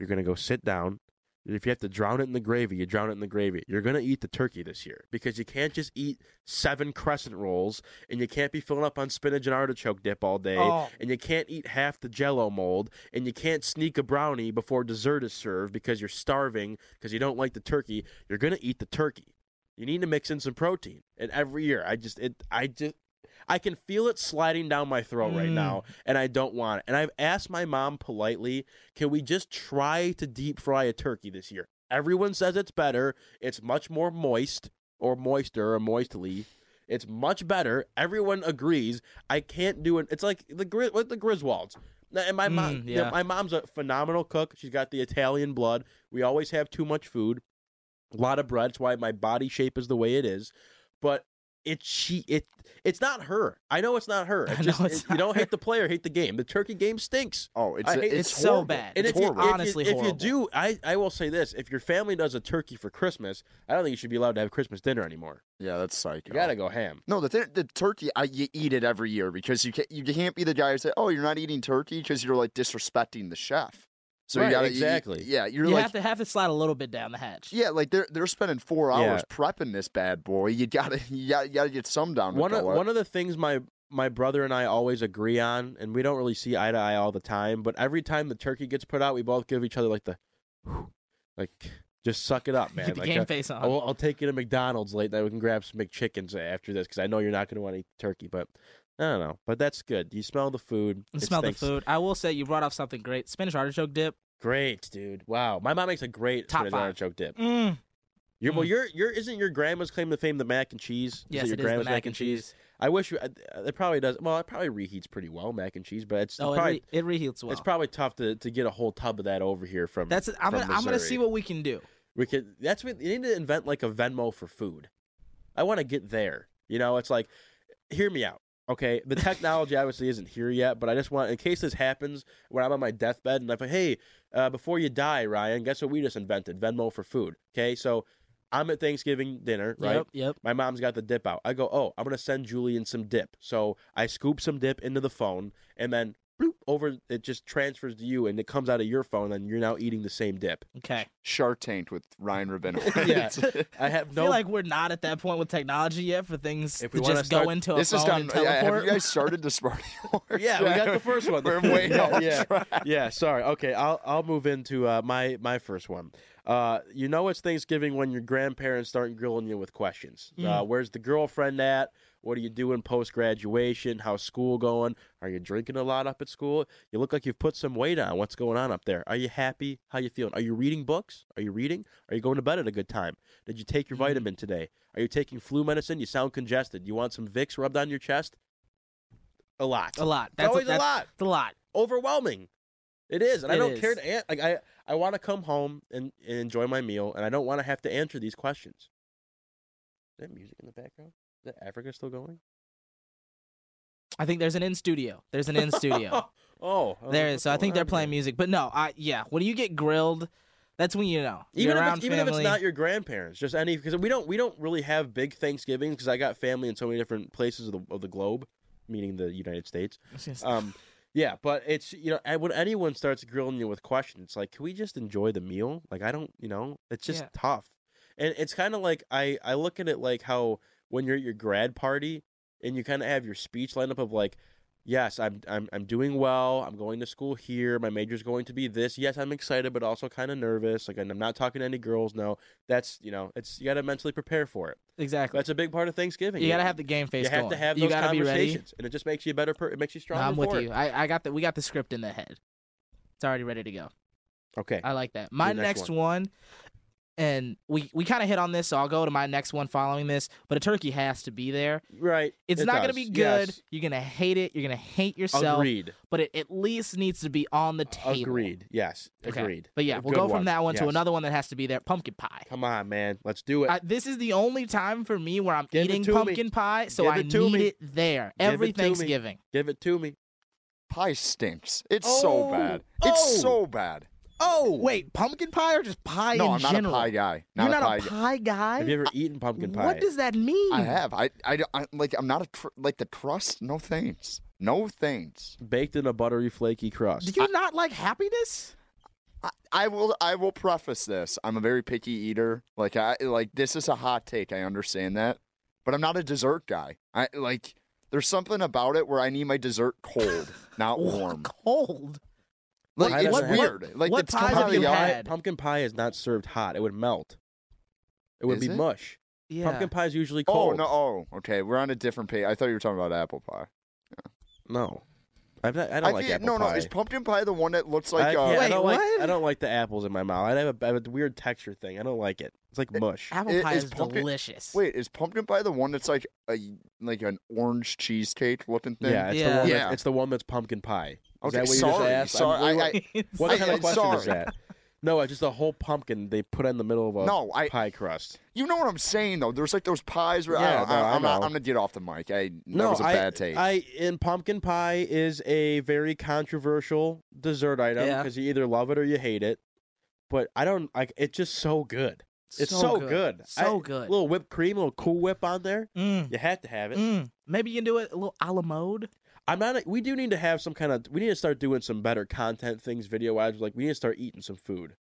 You're going to go sit down. If you have to drown it in the gravy, you drown it in the gravy. You're going to eat the turkey this year because you can't just eat 7 crescent rolls and you can't be filling up on spinach and artichoke dip all day and you can't eat half the Jell-O mold and you can't sneak a brownie before dessert is served because you're starving because you don't like the turkey. You're going to eat the turkey. You need to mix in some protein. And every year, I can feel it sliding down my throat right now, and I don't want it. And I've asked my mom politely, can we just try to deep fry a turkey this year? Everyone says it's better. It's much more moist or moister or moistly. It's much better. Everyone agrees. I can't do it. It's like the Griswolds. And my mom, you know, my mom's a phenomenal cook. She's got the Italian blood. We always have too much food, a lot of bread. That's why my body shape is the way it is. But it's not her. I know it's not her. Don't hate the player, hate the game. The turkey game stinks. Oh, it's so bad. And it's horrible. Honestly, if you do, I will say this: if your family does a turkey for Christmas, I don't think you should be allowed to have Christmas dinner anymore. Yeah, that's psycho. You gotta go ham. No, the turkey, you eat it every year because you can't be the guy who say, "Oh, you're not eating turkey," because you're like disrespecting the chef. So right, you gotta, exactly. You have to slide a little bit down the hatch. Yeah, like they're spending 4 hours prepping this bad boy. You gotta get some down. One of the things my brother and I always agree on, and we don't really see eye to eye all the time, but every time the turkey gets put out, we both give each other like the, like just suck it up, man. Get the game face on. I'll take you to McDonald's late night. We can grab some McChickens after this because I know you're not going to want to eat turkey, but. I don't know, but that's good. You smell the food. I will say you brought off something great. Spinach artichoke dip. Great, dude. Wow. My mom makes a great artichoke dip. Mm. Isn't your grandma's claim to fame the mac and cheese? Yes, it is the mac and cheese. I wish it probably does. Well, it probably reheats pretty well, mac and cheese, but it reheats well. It's probably tough to get a whole tub of that over here from. I'm gonna see what we can do. You need to invent like a Venmo for food. I want to get there. You know, it's like. hear me out. Okay, the technology obviously isn't here yet, but I just want, in case this happens when I'm on my deathbed and I'm like, hey, before you die, Ryan, guess what we just invented? Venmo for food. Okay, so I'm at Thanksgiving dinner, right? Yep. My mom's got the dip out. I go, oh, I'm going to send Julian some dip. So I scoop some dip into the phone, and then bloop, over, it just transfers to you, and it comes out of your phone, and you're now eating the same dip. Okay. Shark Tanked with Ryan Rubino. Yeah. I feel like we're not at that point with technology yet for things to just go into a phone and teleport. Have you guys started the Sparty Wars? Yeah, we got the first one. We're way off track. Yeah, sorry. Okay, I'll move into my first one. You know it's Thanksgiving when your grandparents start grilling you with questions. Where's the girlfriend at? What are you doing post-graduation? How's school going? Are you drinking a lot up at school? You look like you've put some weight on. What's going on up there? Are you happy? How you feeling? Are you reading books? Are you reading? Are you going to bed at a good time? Did you take your vitamin today? Are you taking flu medicine? You sound congested. You want some Vicks rubbed on your chest? A lot. A lot. That's always a lot. It's a lot. Overwhelming. It is, and I don't care to answer. Like, I want to come home and enjoy my meal, and I don't want to have to answer these questions. Is that music in the background? Is that Africa still going? I think there's an in-studio. There's an in-studio. Oh. There is, so I think they're playing music. But no, when you get grilled, that's when you know. Even if it's not your grandparents, just any, because we don't really have big Thanksgivings, because I got family in so many different places of the globe, meaning the United States. Yeah, but it's, when anyone starts grilling you with questions, it's like, can we just enjoy the meal? Like, I don't, it's just tough. And it's kind of like, I look at it like how when you're at your grad party and you kind of have your speech lineup of like, yes, I'm doing well. I'm going to school here. My major's going to be this. Yes, I'm excited, but also kind of nervous. Like, and I'm not talking to any girls. No, that's you got to mentally prepare for it. Exactly, that's a big part of Thanksgiving. You got to have the game face. You have to have those conversations, and it just makes you better. It makes you stronger. No, I'm with you. We got the script in the head. It's already ready to go. Okay, I like that. My next one, and we kind of hit on this, so I'll go to my next one following this, but a turkey has to be there. Right. It's not going to be good. Yes. You're going to hate it. You're going to hate yourself. Agreed. But it at least needs to be on the table. Agreed. Yes. Okay. Agreed. But yeah, we'll go from that one to another one that has to be there, pumpkin pie. Come on, man. Let's do it. This is the only time for me where I'm eating pumpkin pie, so I need it there every Thanksgiving. Give it to me. Pie stinks. It's so bad. It's so bad. Oh, wait, pumpkin pie or just pie in general? No, I'm not a pie guy. You're not a pie guy? Have you ever eaten pumpkin pie? What does that mean? I have. I'm not a the crust. No thanks. No thanks. Baked in a buttery, flaky crust. Do you not like happiness? I will preface this. I'm a very picky eater. This is a hot take. I understand that, but I'm not a dessert guy. There's something about it where I need my dessert cold, not warm. Cold. Like, it's weird. What pies have you had? Pumpkin pie is not served hot. It would melt. It would be mush. Yeah. Pumpkin pie is usually cold. Okay. We're on a different page. I thought you were talking about apple pie. Yeah. No. I don't like apple pie. No. Is pumpkin pie the one that looks like... I don't like the apples in my mouth. I have a weird texture thing. I don't like it. It's like mush. Apple pie is delicious. Wait, is pumpkin pie the one that's like an orange cheesecake looking thing? Yeah. It's the one that's pumpkin pie. Okay, is that what you just asked? What kind of question is that? No, it's just a whole pumpkin they put in the middle of a pie crust. You know what I'm saying, though. There's like those pies where I'm going to get off the mic. That was a bad take. And pumpkin pie is a very controversial dessert item because you either love it or you hate it. But I don't like it's just so good. It's so good. So good. A little whipped cream, a little Cool Whip on there. Mm. You have to have it. Mm. Maybe you can do it a little a la mode. We do need to have some kind of. We need to start doing some better content things, video wise. Like we need to start eating some food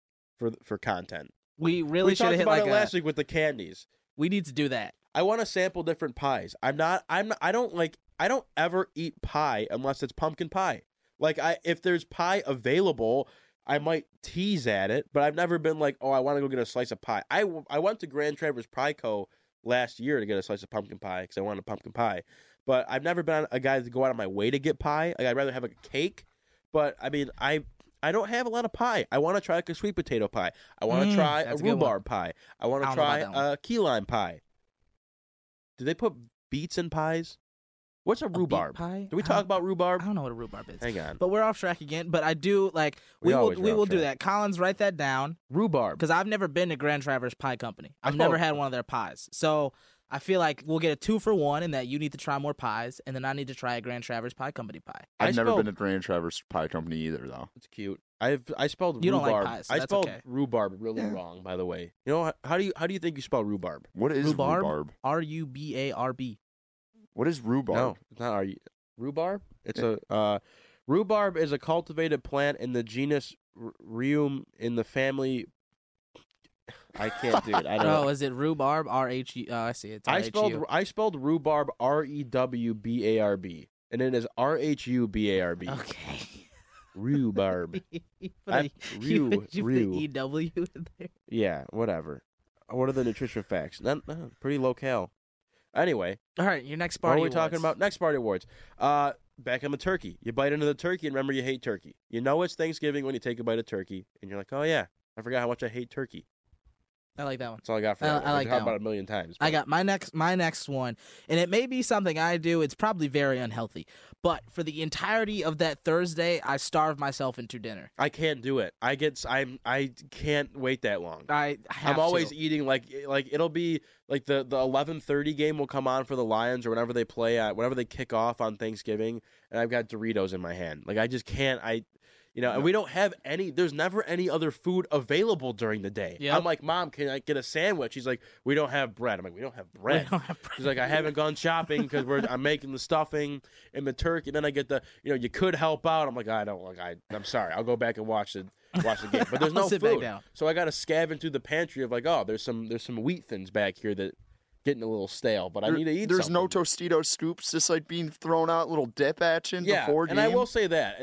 for content. We really should have hit like last week with the candies. We need to do that. I want to sample different pies. I don't ever eat pie unless it's pumpkin pie. Like if there's pie available, I might tease at it. But I've never been like, oh, I want to go get a slice of pie. I went to Grand Traverse Pie Co. last year to get a slice of pumpkin pie because I wanted pumpkin pie. But I've never been a guy to go out of my way to get pie. Like, I'd rather have a cake. But, I mean, I don't have a lot of pie. I want to try a sweet potato pie. I want to try a rhubarb pie. I want to try a key lime pie. Do they put beets in pies? What's a rhubarb? Pie? Do we talk about rhubarb? I don't know what a rhubarb is. Hang on. But we're off track again. But I do, like, we will do that. Collins, write that down. Rhubarb. Because I've never been to Grand Traverse Pie Company. I've never had one of their pies. So... I feel like we'll get a 2-for-1 in that you need to try more pies, and then I need to try a Grand Travers Pie Company pie. I've never been to Grand Travers Pie Company either, though. It's cute. I spelled rhubarb. Don't like pies, so I spelled rhubarb really wrong, by the way. You know, how do you think you spell rhubarb? What is rhubarb? R-U-B-A-R-B. What is rhubarb? No, it's not rhubarb. Rhubarb is a cultivated plant in the genus Rheum in the family. I can't do it. I don't know. Oh, is it rhubarb? R-H-E. Oh, I see. It's R-H-U. I spelled rhubarb R-E-W-B-A-R-B, and it is R-H-U-B-A-R-B. Okay. Rhubarb. You put E-W in there? Yeah, whatever. What are the nutrition facts? Not pretty locale. Anyway. All right, your next party awards. What are we talking about? Next party awards. Back on the turkey. You bite into the turkey and remember you hate turkey. You know it's Thanksgiving when you take a bite of turkey, and you're like, oh, yeah, I forgot how much I hate turkey. I like that one. That's all I got for that. I like that about a million times. But I got my next one, and it may be something I do. It's probably very unhealthy, but for the entirety of that Thursday, I starve myself into dinner. I can't do it. I can't wait that long. I'm always eating like it'll be like the 11:30 game will come on for the Lions or whenever they play whenever they kick off on Thanksgiving, and I've got Doritos in my hand. Like I just can't. And we don't have any, there's never any other food available during the day. Yep. I'm like, Mom, can I get a sandwich? She's like, we don't have bread. I'm like, we don't have bread. She's like, I haven't gone shopping because I'm making the stuffing and the turkey. And then I get you could help out. I'm like, I'm sorry. I'll go back and watch the game. But there's no food. So I got to scavenge through the pantry of like, oh, there's some wheat thins back here that getting a little stale, but I need to eat something. There's no Tostitos scoops, just like being thrown out, little dip action before game. And I will say that.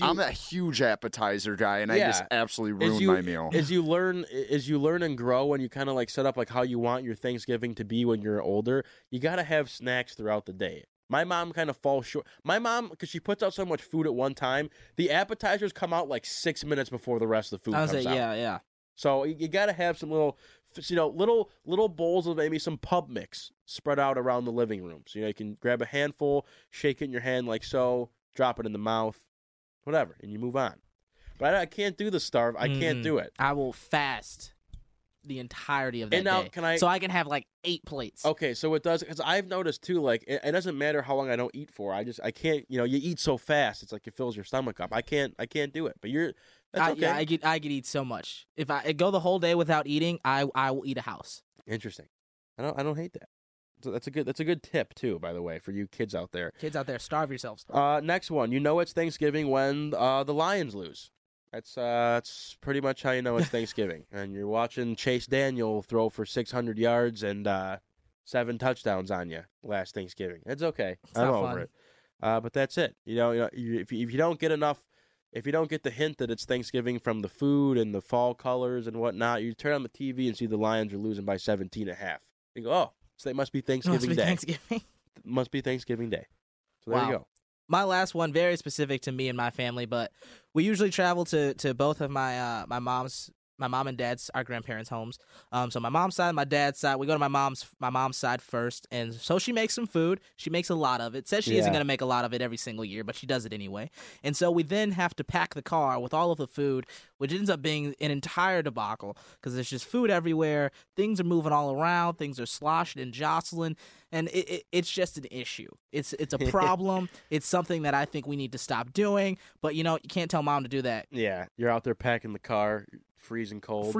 I'm a huge appetizer guy, and I just absolutely ruin my meal. As you learn and grow, and you kind of like set up like how you want your Thanksgiving to be when you're older, you got to have snacks throughout the day. My mom kind of falls short. My mom, because she puts out so much food at one time, the appetizers come out like 6 minutes before the rest of the food comes out. Yeah. So you got to have some little... little bowls of maybe some pub mix spread out around the living room. So, you can grab a handful, shake it in your hand like so, drop it in the mouth, whatever, and you move on. But I can't do the starve. I can't do it. I will fast the entirety of that day. So I can have like 8 plates. Okay, so it does, because I've noticed too, like, it doesn't matter how long I don't eat for. I can't, you eat so fast, it's like it fills your stomach up. I can't do it. But you're... Okay. Yeah, I could eat so much. If I go the whole day without eating, I will eat a house. Interesting. I don't hate that. So that's a good tip too, by the way, for you kids out there. Starve yourselves. Next one. You know it's Thanksgiving when the Lions lose. That's pretty much how you know it's Thanksgiving. And you're watching Chase Daniel throw for 600 yards and 7 touchdowns on you last Thanksgiving. It's okay. I'm over it. But that's it. If you don't get enough. If you don't get the hint that it's Thanksgiving from the food and the fall colors and whatnot, you turn on the TV and see the Lions are losing by 17.5. You go, oh, so it must be Thanksgiving Day. Must be Thanksgiving Day. So there you go. My last one, very specific to me and my family, but we usually travel to both of my mom and dad's, our grandparents' homes. So my mom's side, my dad's side. We go to my mom's side first, and so she makes some food. She makes a lot of it. Says she isn't going to make a lot of it every single year, but she does it anyway. And so we then have to pack the car with all of the food, which ends up being an entire debacle because there's just food everywhere. Things are moving all around. Things are sloshed and jostling, and it's just an issue. It's a problem. It's something that I think we need to stop doing. But you can't tell Mom to do that. Yeah, you're out there packing the car. Freezing cold.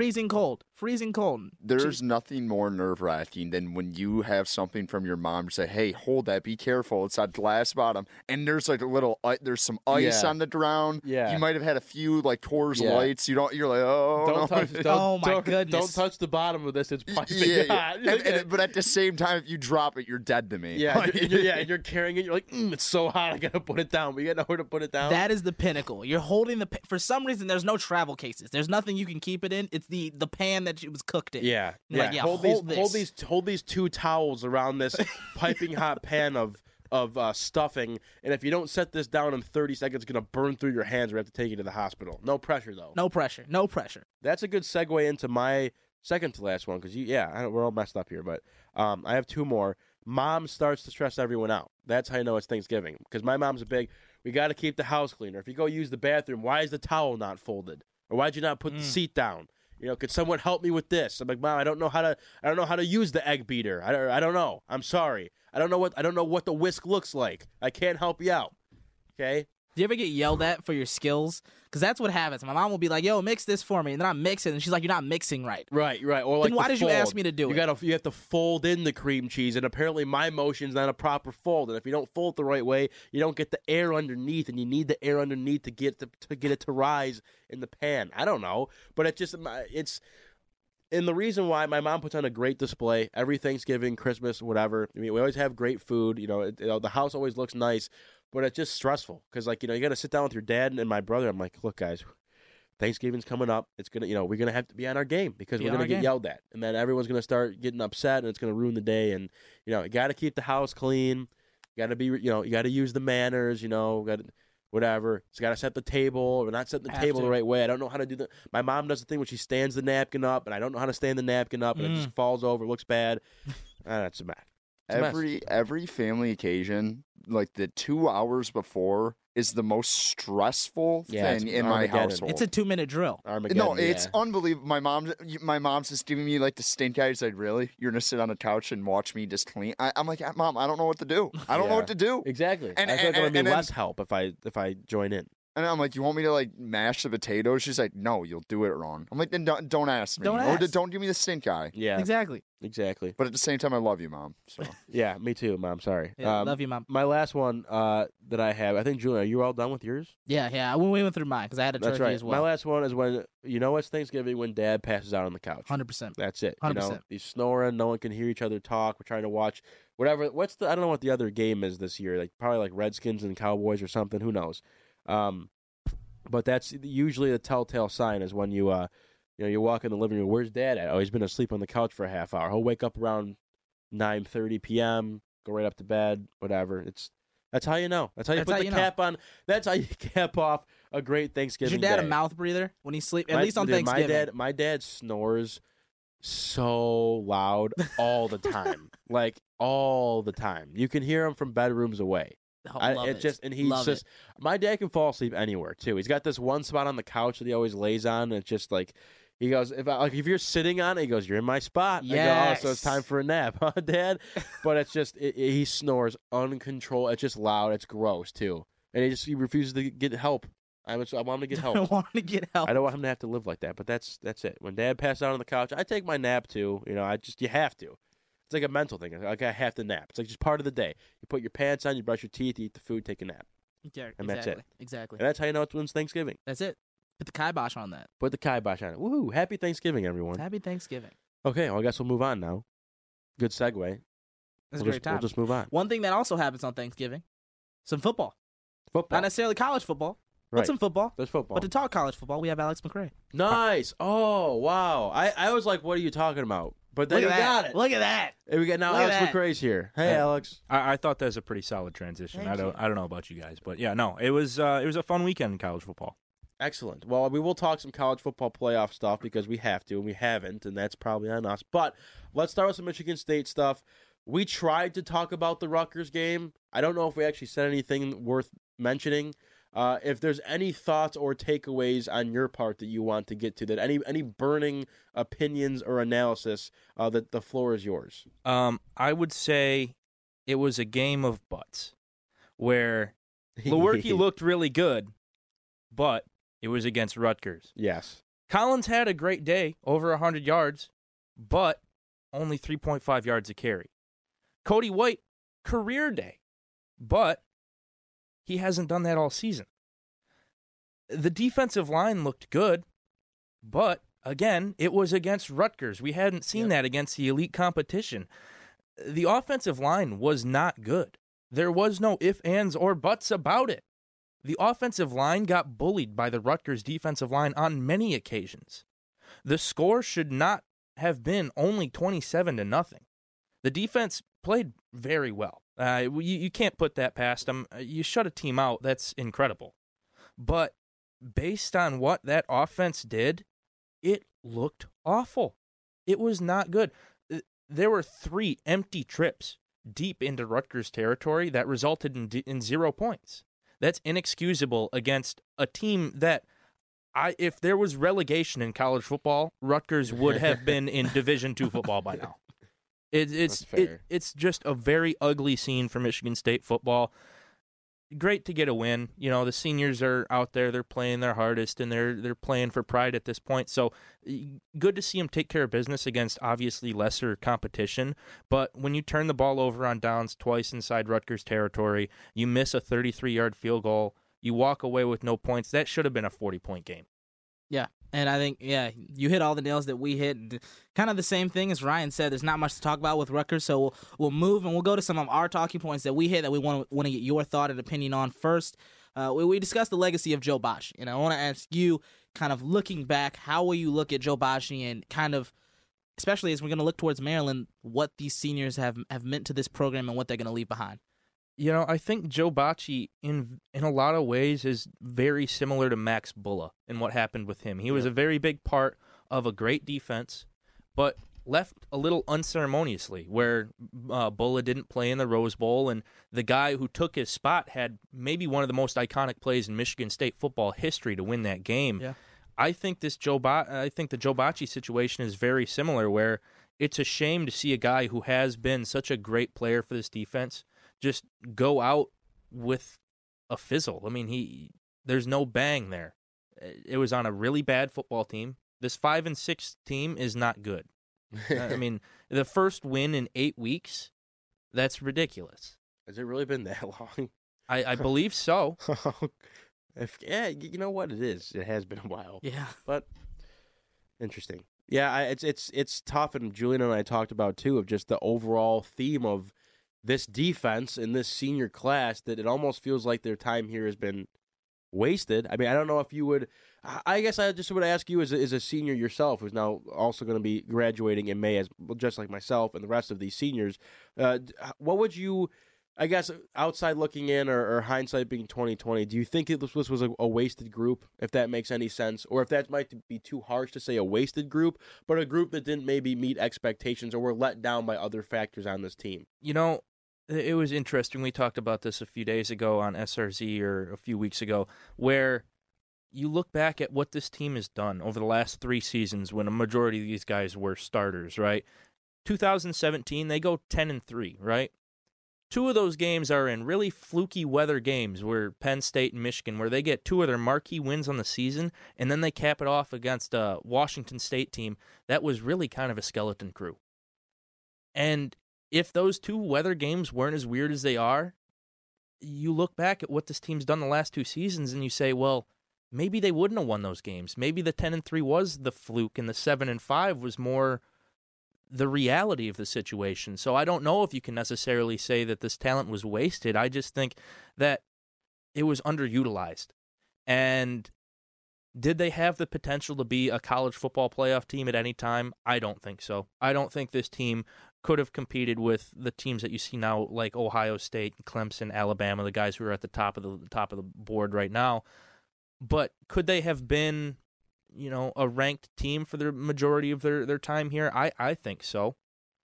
There's nothing more nerve-wracking than when you have something from your mom say, hey, hold that, be careful, it's on glass bottom, and there's like a little there's some ice on the ground. You might have had a few like Coors Lights. You're like, oh, don't touch the bottom of this, it's piping hot. But at the same time, if you drop it, you're dead to me. And you're carrying it, you're like, it's so hot, I gotta put it down. We got nowhere to put it down. That is the pinnacle. You're holding the for some reason there's no travel cases, there's nothing you can keep it in. It's the pan that it was cooked in. Hold these 2 towels around this piping hot pan of stuffing, and if you don't set this down in 30 seconds, it's going to burn through your hands. We have to take you to the hospital. No pressure though. That's a good segue into my second to last one, because we're all messed up here, but I have 2 more. Mom starts to stress everyone out. That's how you know it's Thanksgiving, because my mom's a big, we got to keep the house cleaner. If you go use the bathroom, why is the towel not folded? Or why'd you not put the seat down? You know, could someone help me with this? I'm like, Mom, I don't know how to use the egg beater. I don't know. I'm sorry. I don't know what the whisk looks like. I can't help you out. Okay. Do you ever get yelled at for your skills? Because that's what happens. My mom will be like, yo, mix this for me. And then I mix it. And she's like, you're not mixing right. Right. Or like, then why did you ask me to do it? You have to fold in the cream cheese. And apparently my motion's not a proper fold. And if you don't fold the right way, you don't get the air underneath. And you need the air underneath to get it to rise in the pan. I don't know. But it's and the reason why my mom puts on a great display every Thanksgiving, Christmas, whatever. I mean, we always have great food. The house always looks nice. But it's just stressful because, like, you got to sit down with your dad and my brother. I'm like, look, guys, Thanksgiving's coming up. It's going to, we're going to have to be on our game because we're going to get yelled at. And then everyone's going to start getting upset and it's going to ruin the day. And, you got to keep the house clean. You got to be, you got to use the manners, got to whatever. It's got to set the table. We're not setting the table the right way. I don't know how to do that. My mom does the thing when she stands the napkin up, and I don't know how to stand the napkin up, and it just falls over. It looks bad. That's a mess. Every family occasion, like the 2 hours before, is the most stressful thing in my household. It's a 2-minute drill. No, it's unbelievable. My mom's just giving me like the stink eye. She's like, "Really? You're gonna sit on a couch and watch me just clean?" I'm like, "Mom, I don't know what to do. I don't know what to do." Exactly. And I feel like there would be less help if I join in. And I'm like, you want me to, like, mash the potatoes? She's like, no, you'll do it wrong. I'm like, then don't ask me. Or don't give me the stink eye. Yeah. Exactly. But at the same time, I love you, Mom. So. Yeah, me too, Mom. Sorry. Yeah, love you, Mom. My last one that I have, I think, Julian, are you all done with yours? Yeah. We went through mine because I had a turkey as well. My last one is when, it's Thanksgiving when Dad passes out on the couch. 100%. That's it. 100%. He's snoring. No one can hear each other talk. We're trying to watch whatever. I don't know what the other game is this year. Probably Redskins and Cowboys or something. Who knows? But that's usually the telltale sign is when you, you walk in the living room. Where's Dad at? Oh, he's been asleep on the couch for a half hour. He'll wake up around 9:30 p.m. Go right up to bed. Whatever. That's how you know. That's how you put the cap on. That's how you cap off a great Thanksgiving. Is your dad a mouth breather when he sleeps? At least on Thanksgiving. My dad snores so loud all the time. Like all the time. You can hear him from bedrooms away. My dad can fall asleep anywhere too. He's got this one spot on the couch that he always lays on, and it's just like he goes, if you're sitting on it, he goes, you're in my spot. Yeah, so it's time for a nap, huh, Dad? But it's just he snores uncontrolled. It's just loud. It's gross too, and he refuses to get help. I want him to get help. I don't want him to have to live like that. But that's it. When Dad passes out on the couch, I take my nap too. You have to. It's like a mental thing. Like I have to nap. It's like just part of the day. You put your pants on, you brush your teeth, you eat the food, take a nap. Yeah, and that's it. Exactly. And that's how you know it's Thanksgiving. That's it. Put the kibosh on that. Put the kibosh on it. Woohoo. Happy Thanksgiving, everyone. Happy Thanksgiving. Okay, well, I guess we'll move on now. Good segue. That's a great time. We'll just move on. One thing that also happens on Thanksgiving, some football. Not necessarily college football. Right. But some football. There's football. But to talk college football, we have Alex McRae. Nice. Oh, wow. I was like, what are you talking about? But then you got it. Look at that. And we got Alex McRae's here. Hey, Alex. I thought that was a pretty solid transition. I don't know about you guys, but yeah, no, it was a fun weekend in college football. Excellent. Well, we will talk some college football playoff stuff because we have to and we haven't, and that's probably on us. But let's start with some Michigan State stuff. We tried to talk about the Rutgers game. I don't know if we actually said anything worth mentioning. If there's any thoughts or takeaways on your part that you want to get to, that any burning opinions or analysis, that the floor is yours. I would say it was a game of butts, where Lewerke looked really good, but it was against Rutgers. Yes, Collins had a great day, over 100 yards, but only 3.5 yards a carry. Cody White, career day, but he hasn't done that all season. The defensive line looked good, but, again, it was against Rutgers. We hadn't seen that against the elite competition. The offensive line was not good. There was no ifs, ands, or buts about it. The offensive line got bullied by the Rutgers defensive line on many occasions. The score should not have been only 27-0. The defense played very well. You can't put that past them. You shut a team out. That's incredible. But based on what that offense did, it looked awful. It was not good. There were 3 empty trips deep into Rutgers territory that resulted in 0 points. That's inexcusable against a team that If there was relegation in college football, Rutgers would have been in Division II football by now. It's just a very ugly scene for Michigan State football. Great to get a win. You know, the seniors are out there. They're playing their hardest, and they're playing for pride at this point. So good to see them take care of business against obviously lesser competition. But when you turn the ball over on downs twice inside Rutgers territory, you miss a 33-yard field goal. You walk away with no points. That should have been a 40-point game. Yeah, and I think, you hit all the nails that we hit. And kind of the same thing as Ryan said. There's not much to talk about with Rutgers, so we'll move and we'll go to some of our talking points that we hit that we want to get your thought and opinion on first. We discussed the legacy of Joe Bocci, and I want to ask you, kind of looking back, how will you look at Joe Bocci and kind of, especially as we're going to look towards Maryland, what these seniors have meant to this program and what they're going to leave behind? You know, I think Joe Bocci, in a lot of ways, is very similar to Max Bulla and what happened with him. He was a very big part of a great defense, but left a little unceremoniously, where Bulla didn't play in the Rose Bowl, and the guy who took his spot had maybe one of the most iconic plays in Michigan State football history to win that game. Yeah. I think the Joe Bocci situation is very similar, where it's a shame to see a guy who has been such a great player for this defense just go out with a fizzle. I mean, there's no bang there. It was on a really bad football team. This 5-6 team is not good. I mean, the first win in 8 weeks, that's ridiculous. Has it really been that long? I believe so. You know what it is. It has been a while. Yeah. But interesting. Yeah, it's tough, and Julian and I talked about, too, of just the overall theme of this defense and this senior class, that it almost feels like their time here has been wasted. I mean, I don't know if you would. I guess I just would ask you, as a senior yourself, who's now also going to be graduating in May, as just like myself and the rest of these seniors, what would you, I guess, outside looking in, or hindsight being 2020, do you think this was a wasted group, if that makes any sense? Or if that might be too harsh to say a wasted group, but a group that didn't maybe meet expectations or were let down by other factors on this team? You know, it was interesting. We talked about this a few days ago on SRZ, or a few weeks ago, where you look back at what this team has done over the last 3 seasons when a majority of these guys were starters, right? 2017, they go 10-3, right? 2 of those games are in really fluky weather games, where Penn State and Michigan, where they get 2 of their marquee wins on the season, and then they cap it off against a Washington State team that was really kind of a skeleton crew. And if those 2 weather games weren't as weird as they are, you look back at what this team's done the last 2 seasons and you say, well, maybe they wouldn't have won those games. Maybe the 10-3 was the fluke and the 7-5 was more the reality of the situation. So I don't know if you can necessarily say that this talent was wasted. I just think that it was underutilized. And did they have the potential to be a college football playoff team at any time? I don't think so. I don't think this team could have competed with the teams that you see now, like Ohio State, Clemson, Alabama, the guys who are at the top of the board right now. But could they have been, you know, a ranked team for the majority of their time here? I think so.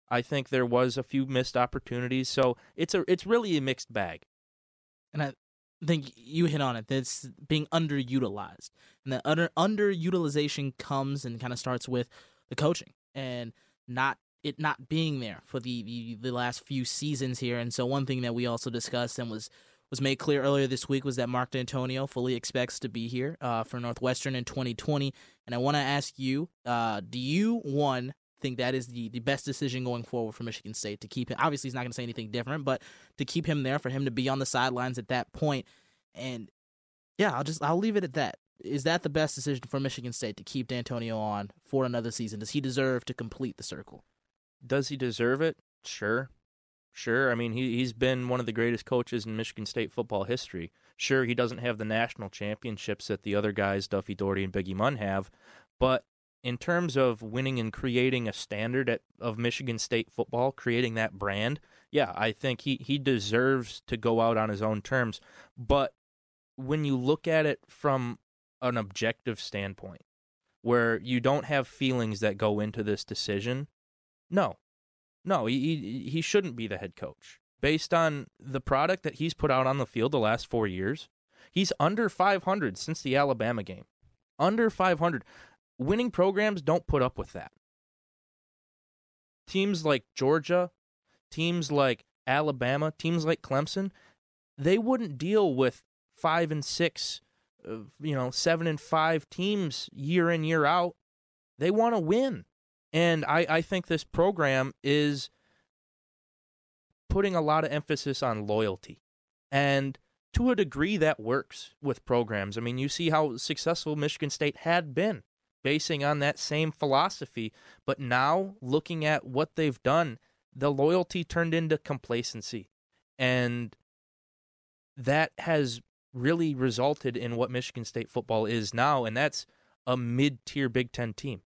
I think there was a few missed opportunities. So it's really a mixed bag. And I think you hit on it. It's being underutilized, and the underutilization comes and kind of starts with the coaching and not being there for the last few seasons here. And so one thing that we also discussed and was made clear earlier this week was that Mark D'Antonio fully expects to be here for Northwestern in 2020. And I want to ask you, do you, one, think that is the best decision going forward for Michigan State to keep him? Obviously, he's not going to say anything different, but to keep him there, for him to be on the sidelines at that point. And, yeah, I'll leave it at that. Is that the best decision for Michigan State to keep D'Antonio on for another season? Does he deserve to complete the circle? Does he deserve it? Sure. I mean, he's been one of the greatest coaches in Michigan State football history. Sure, he doesn't have the national championships that the other guys, Duffy Doherty and Biggie Munn, have, but in terms of winning and creating a standard of Michigan State football, creating that brand, yeah, I think he deserves to go out on his own terms. But when you look at it from an objective standpoint, where you don't have feelings that go into this decision, no, he shouldn't be the head coach. Based on the product that he's put out on the field the last 4 years, he's under .500 since the Alabama game. Under 500. Winning programs don't put up with that. Teams like Georgia, teams like Alabama, teams like Clemson, they wouldn't deal with 5 and 6, 7 and 5 teams year in, year out. They want to win. And I think this program is putting a lot of emphasis on loyalty. And to a degree, that works with programs. I mean, you see how successful Michigan State had been, basing on that same philosophy. But now, looking at what they've done, the loyalty turned into complacency. And that has really resulted in what Michigan State football is now, and that's a mid-tier Big Ten team.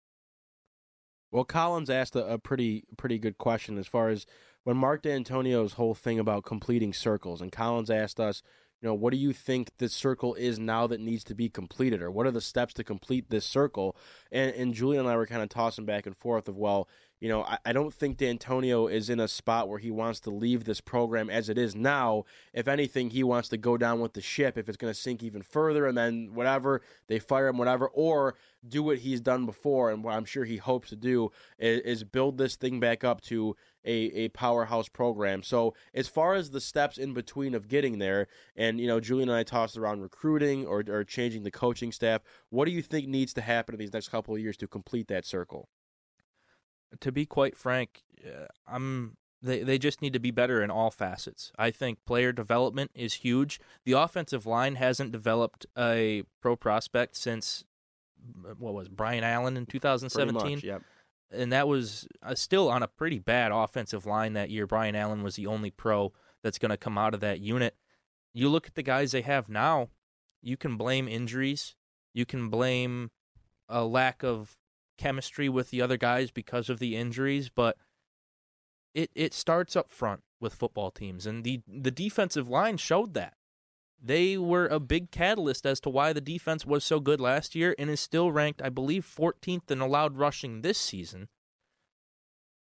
Well, Collins asked a pretty good question as far as when Mark D'Antonio's whole thing about completing circles, and Collins asked us, what do you think this circle is now that needs to be completed, or what are the steps to complete this circle? And Julian and I were kind of tossing back and forth of, I don't think D'Antonio is in a spot where he wants to leave this program as it is now. If anything, he wants to go down with the ship if it's going to sink even further, and then whatever, they fire him, whatever, or do what he's done before, and what I'm sure he hopes to do is build this thing back up to a powerhouse program. So as far as the steps in between of getting there, and, Julian and I tossed around recruiting or changing the coaching staff, what do you think needs to happen in these next couple of years to complete that circle? To be quite frank, they just need to be better in all facets. I think player development is huge. The offensive line hasn't developed a pro prospect since, Brian Allen in 2017? Pretty much, yep. And that was still on a pretty bad offensive line that year. Brian Allen was the only pro that's going to come out of that unit. You look at the guys they have now, you can blame injuries. You can blame a lack of chemistry with the other guys because of the injuries, but it starts up front with football teams, and the defensive line showed that. They were a big catalyst as to why the defense was so good last year and is still ranked, I believe, 14th in allowed rushing this season.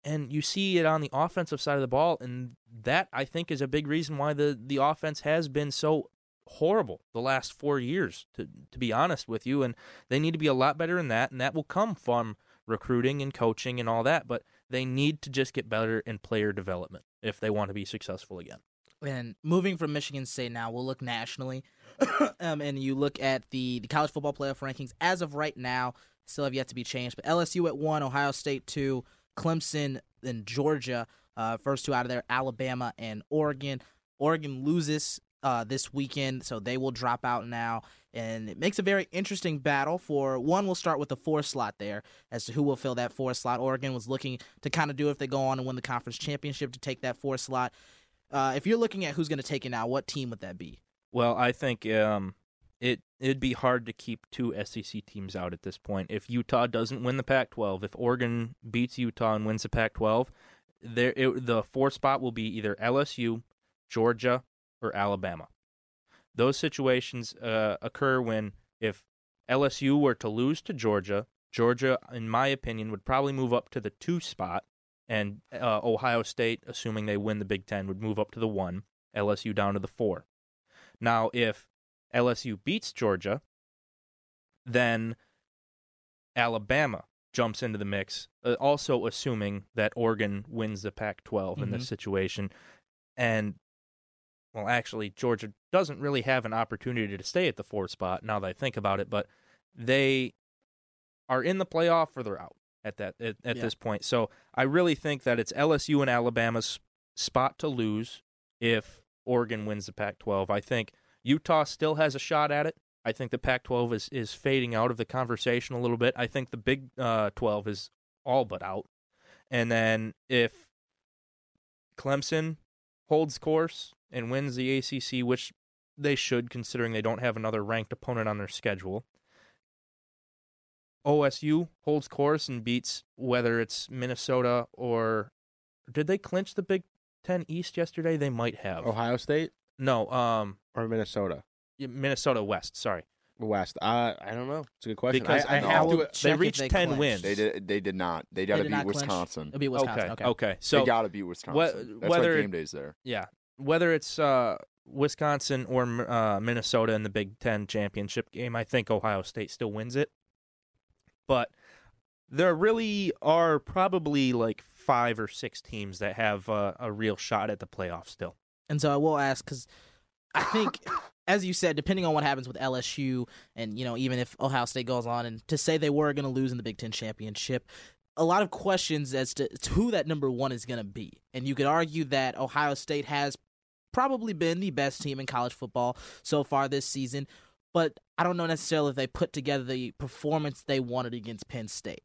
And you see it on the offensive side of the ball, and that, I think, is a big reason why the offense has been so horrible the last 4 years, to be honest with you, and they need to be a lot better in that, and that will come from recruiting and coaching and all that, but they need to just get better in player development if they want to be successful again. And moving from Michigan State now, we'll look nationally, and you look at the college football playoff rankings as of right now, still have yet to be changed, but LSU at 1, Ohio State 2, Clemson and Georgia, first two out of there, Alabama and Oregon. Oregon loses this weekend, so they will drop out now. And it makes a very interesting battle for one. We'll start with the 4 slot there as to who will fill that 4 slot. Oregon was looking to kind of do if they go on and win the conference championship to take that 4 slot. If you're looking at who's going to take it now, what team would that be? Well, I think it'd be hard to keep 2 SEC teams out at this point. If Utah doesn't win the Pac-12, if Oregon beats Utah and wins the Pac-12, the 4 spot will be either LSU, Georgia, or Alabama. Those situations occur when, if LSU were to lose to Georgia, Georgia, in my opinion, would probably move up to the 2 spot, and Ohio State, assuming they win the Big Ten, would move up to the 1, LSU down to the 4. Now, if LSU beats Georgia, then Alabama jumps into the mix, also assuming that Oregon wins the Pac-12 in this situation, and well, actually, Georgia doesn't really have an opportunity to stay at the 4 spot now that I think about it, but they are in the playoff or they're out at this point. So I really think that it's LSU and Alabama's spot to lose if Oregon wins the Pac-12. I think Utah still has a shot at it. I think the Pac-12 is fading out of the conversation a little bit. I think the Big 12 is all but out. And then if Clemson holds course and wins the ACC, which they should, considering they don't have another ranked opponent on their schedule. OSU holds course and beats, whether it's Minnesota or... Did they clinch the Big Ten East yesterday? They might have. Ohio State? No. Or Minnesota? Minnesota West, sorry. West. I don't know. It's a good question. Because I have to, they reached 10 clinched. Wins. They did not. They got to beat Wisconsin. It'll be Wisconsin. Okay. So, they got to beat Wisconsin. That's why game day's there. Yeah. Whether it's Wisconsin or Minnesota in the Big Ten championship game. I think Ohio State still wins it. But there really are probably like 5 or 6 teams that have a real shot at the playoff still. And so I will ask, because I think, as you said, depending on what happens with LSU and, you know, even if Ohio State goes on and to say they were going to lose in the Big Ten championship, a lot of questions as to who that number one is going to be. And you could argue that Ohio State has probably been the best team in college football so far this season, but I don't know necessarily if they put together the performance they wanted against Penn State.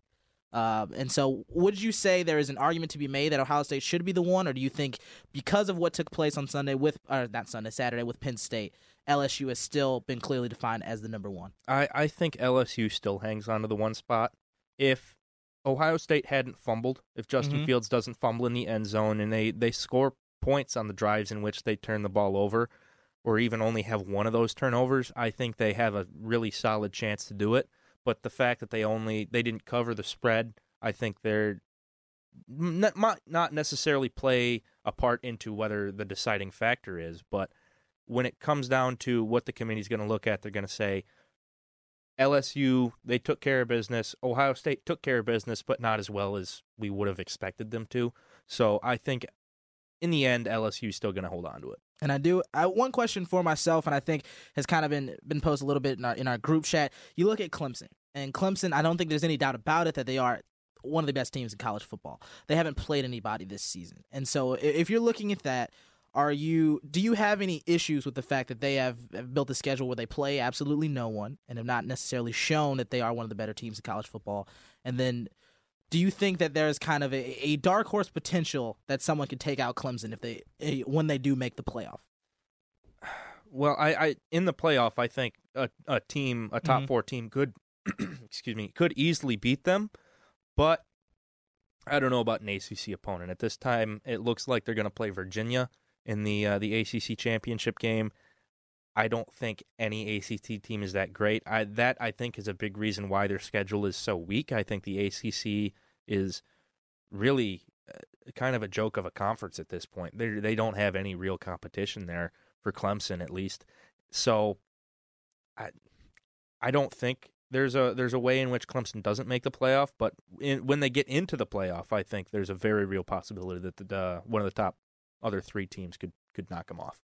And so would you say there is an argument to be made that Ohio State should be the one, or do you think because of what took place on Saturday with Penn State, LSU has still been clearly defined as the number one? I think LSU still hangs on to the one spot. If Ohio State hadn't fumbled, if Justin Fields doesn't fumble in the end zone and they score points on the drives in which they turn the ball over or even only have one of those turnovers, I think they have a really solid chance to do it. But the fact that they didn't cover the spread, I think they're not necessarily play a part into whether the deciding factor is. But when it comes down to what the committee's going to look at, they're going to say LSU, they took care of business. Ohio State took care of business, but not as well as we would have expected them to. So I think in the end, LSU is still going to hold on to it. And I one question for myself, and I think has kind of been posed a little bit in our group chat. You look at Clemson, and Clemson, I don't think there's any doubt about it that they are one of the best teams in college football. They haven't played anybody this season. And so if you're looking at that, do you have any issues with the fact that they have built a schedule where they play absolutely no one and have not necessarily shown that they are one of the better teams in college football? And then do you think that there is kind of a dark horse potential that someone could take out Clemson when they do make the playoff? Well, I in the playoff, I think a top four team could, could easily beat them, but I don't know about an ACC opponent at this time. It looks like they're going to play Virginia in the ACC championship game. I don't think any ACC team is that great. I think, is a big reason why their schedule is so weak. I think the ACC is really kind of a joke of a conference at this point. They don't have any real competition there for Clemson, at least. So I don't think there's a way in which Clemson doesn't make the playoff, but when they get into the playoff, I think there's a very real possibility that one of the top other 3 teams could knock them off.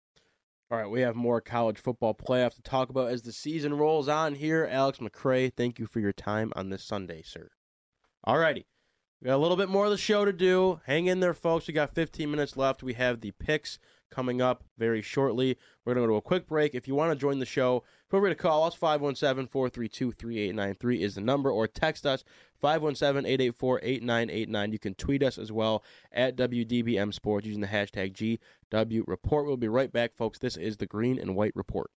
All right, we have more college football playoff to talk about as the season rolls on here. Alex McCray, thank you for your time on this Sunday, sir. All righty. We got a little bit more of the show to do. Hang in there, folks. We got 15 minutes left. We have the picks coming up very shortly. We're going to go to a quick break. If you want to join the show, feel free to call us. 517-432-3893 is the number, or text us 517-884-8989. You can tweet us as well at WDBM Sports using the hashtag GW Report. We'll be right back, folks. This is the Green and White Report.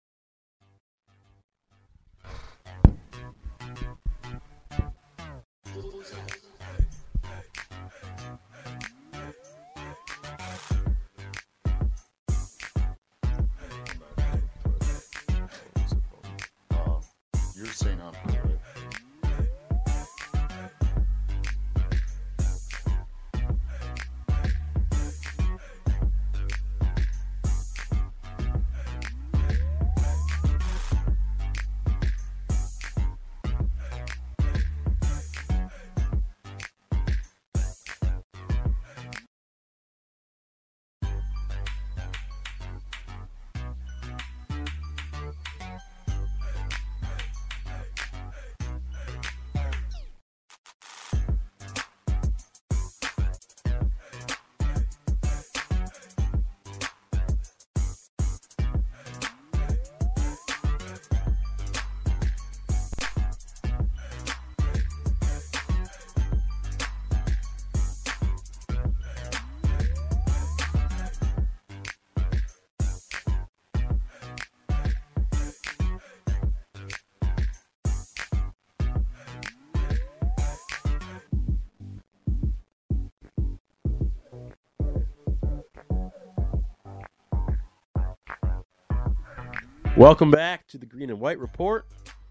Welcome back to the Green and White Report.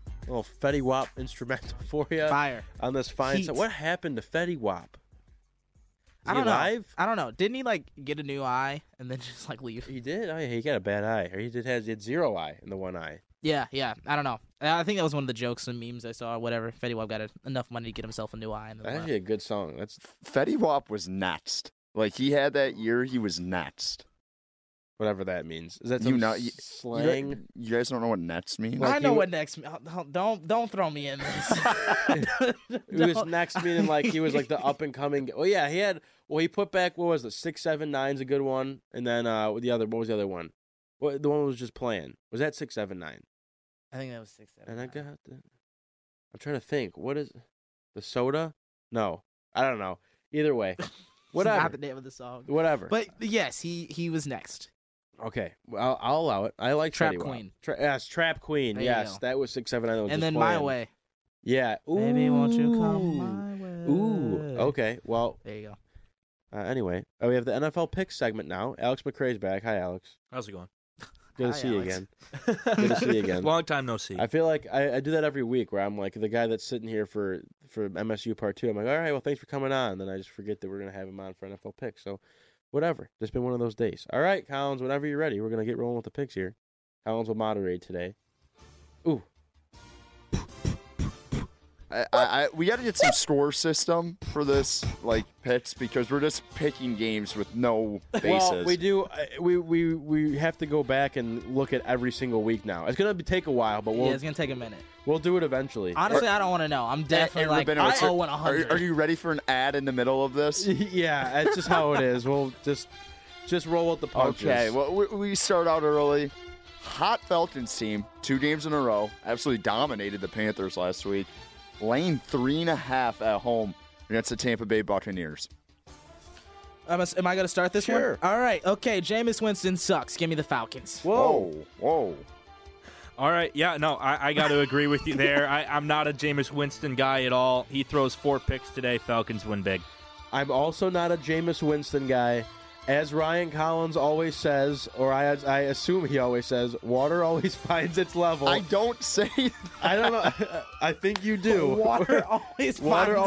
A little Fetty Wap instrumental for you. Fire. On this fine. What happened to Fetty Wap? Is he alive? I don't know. Didn't he like get a new eye and then just like leave? He did. Oh yeah, he got a bad eye, or he had zero eye in the one eye. Yeah, yeah. I don't know. I think that was one of the jokes and memes I saw. Whatever. Fetty Wap got enough money to get himself a new eye. That's actually a good song. That's Fetty Wap was natsed. Like he had that year. He was natsed. Whatever that means. Is that slang? You guys don't know what next means? Like I know what next means. Don't throw me in this. It was next meaning like he was like the up and coming. Oh yeah, he put back, what was it, 6, 7, 9's a good one, and then what was the other one? Well, the one was just playing. Was that 6, 7, 9? I think that was 6, 7. And nine. I'm trying to think. What is the soda? No, I don't know. Either way, whatever. It's not the name of the song. Whatever. But yes, he was next. Okay, well, I'll allow it. I like Trap Queen. Yes, Trap Queen. Yes, that was 6, 7, 9. And then My Way. Yeah. Ooh. Baby, won't you come my way? Ooh. Okay. Well. There you go. Anyway, we have the NFL pick segment now. Alex McCrae's back. Hi, Alex. How's it going? Good to see you again. Long time no see. I feel like I do that every week, where I'm like the guy that's sitting here for MSU Part 2. I'm like, all right, well, thanks for coming on. Then I just forget that we're gonna have him on for NFL pick. So. Whatever. It's been one of those days. All right, Collins, whenever you're ready, we're going to get rolling with the picks here. Collins will moderate today. Ooh. We got to get some score system for this, like, picks, because we're just picking games with no bases. Well, we do. We have to go back and look at every single week now. It's going to take a while, but it's going to take a minute. We'll do it eventually. Honestly, I don't want to know. I'm definitely like 0-100. Are you ready for an ad in the middle of this? Yeah, that's just how it is. We'll just roll with the punches. Okay, well, we start out early. Hot Falcons team, 2 games in a row, absolutely dominated the Panthers last week. Lane 3.5 at home against the Tampa Bay Buccaneers. Am I going to start this one? All right, okay, Jameis Winston sucks. Give me the Falcons. Whoa. All right, yeah, no, I got to agree with you there. I'm not a Jameis Winston guy at all. He throws 4 picks today. Falcons win big. I'm also not a Jameis Winston guy. As Ryan Collins always says, or I assume he always says, water always finds its level. I don't say that. I don't know. I think you do. Water always finds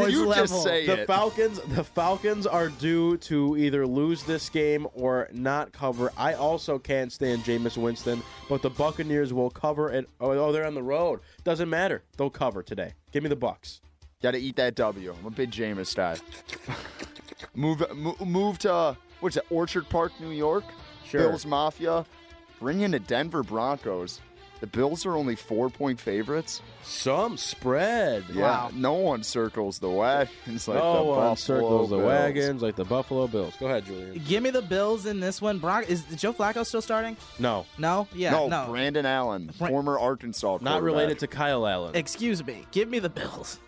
its level. Just say it. The Falcons are due to either lose this game or not cover. I also can't stand Jameis Winston, but the Buccaneers will cover it. Oh, they're on the road. Doesn't matter. They'll cover today. Give me the Bucs. Got to eat that W. I'm a big Jameis guy. Move to... What's it, Orchard Park, New York? Sure. Bills Mafia. Bring in the Denver Broncos. The Bills are only 4-point favorites. Some spread. Yeah. Wow. No one circles the wagons like the Buffalo Bills. No one circles the wagons like the Buffalo Bills. Go ahead, Julian. Give me the Bills in this one. Is Joe Flacco still starting? No. No? Yeah, no. Brandon Allen, former Arkansas quarterback. Not related to Kyle Allen. Excuse me. Give me the Bills.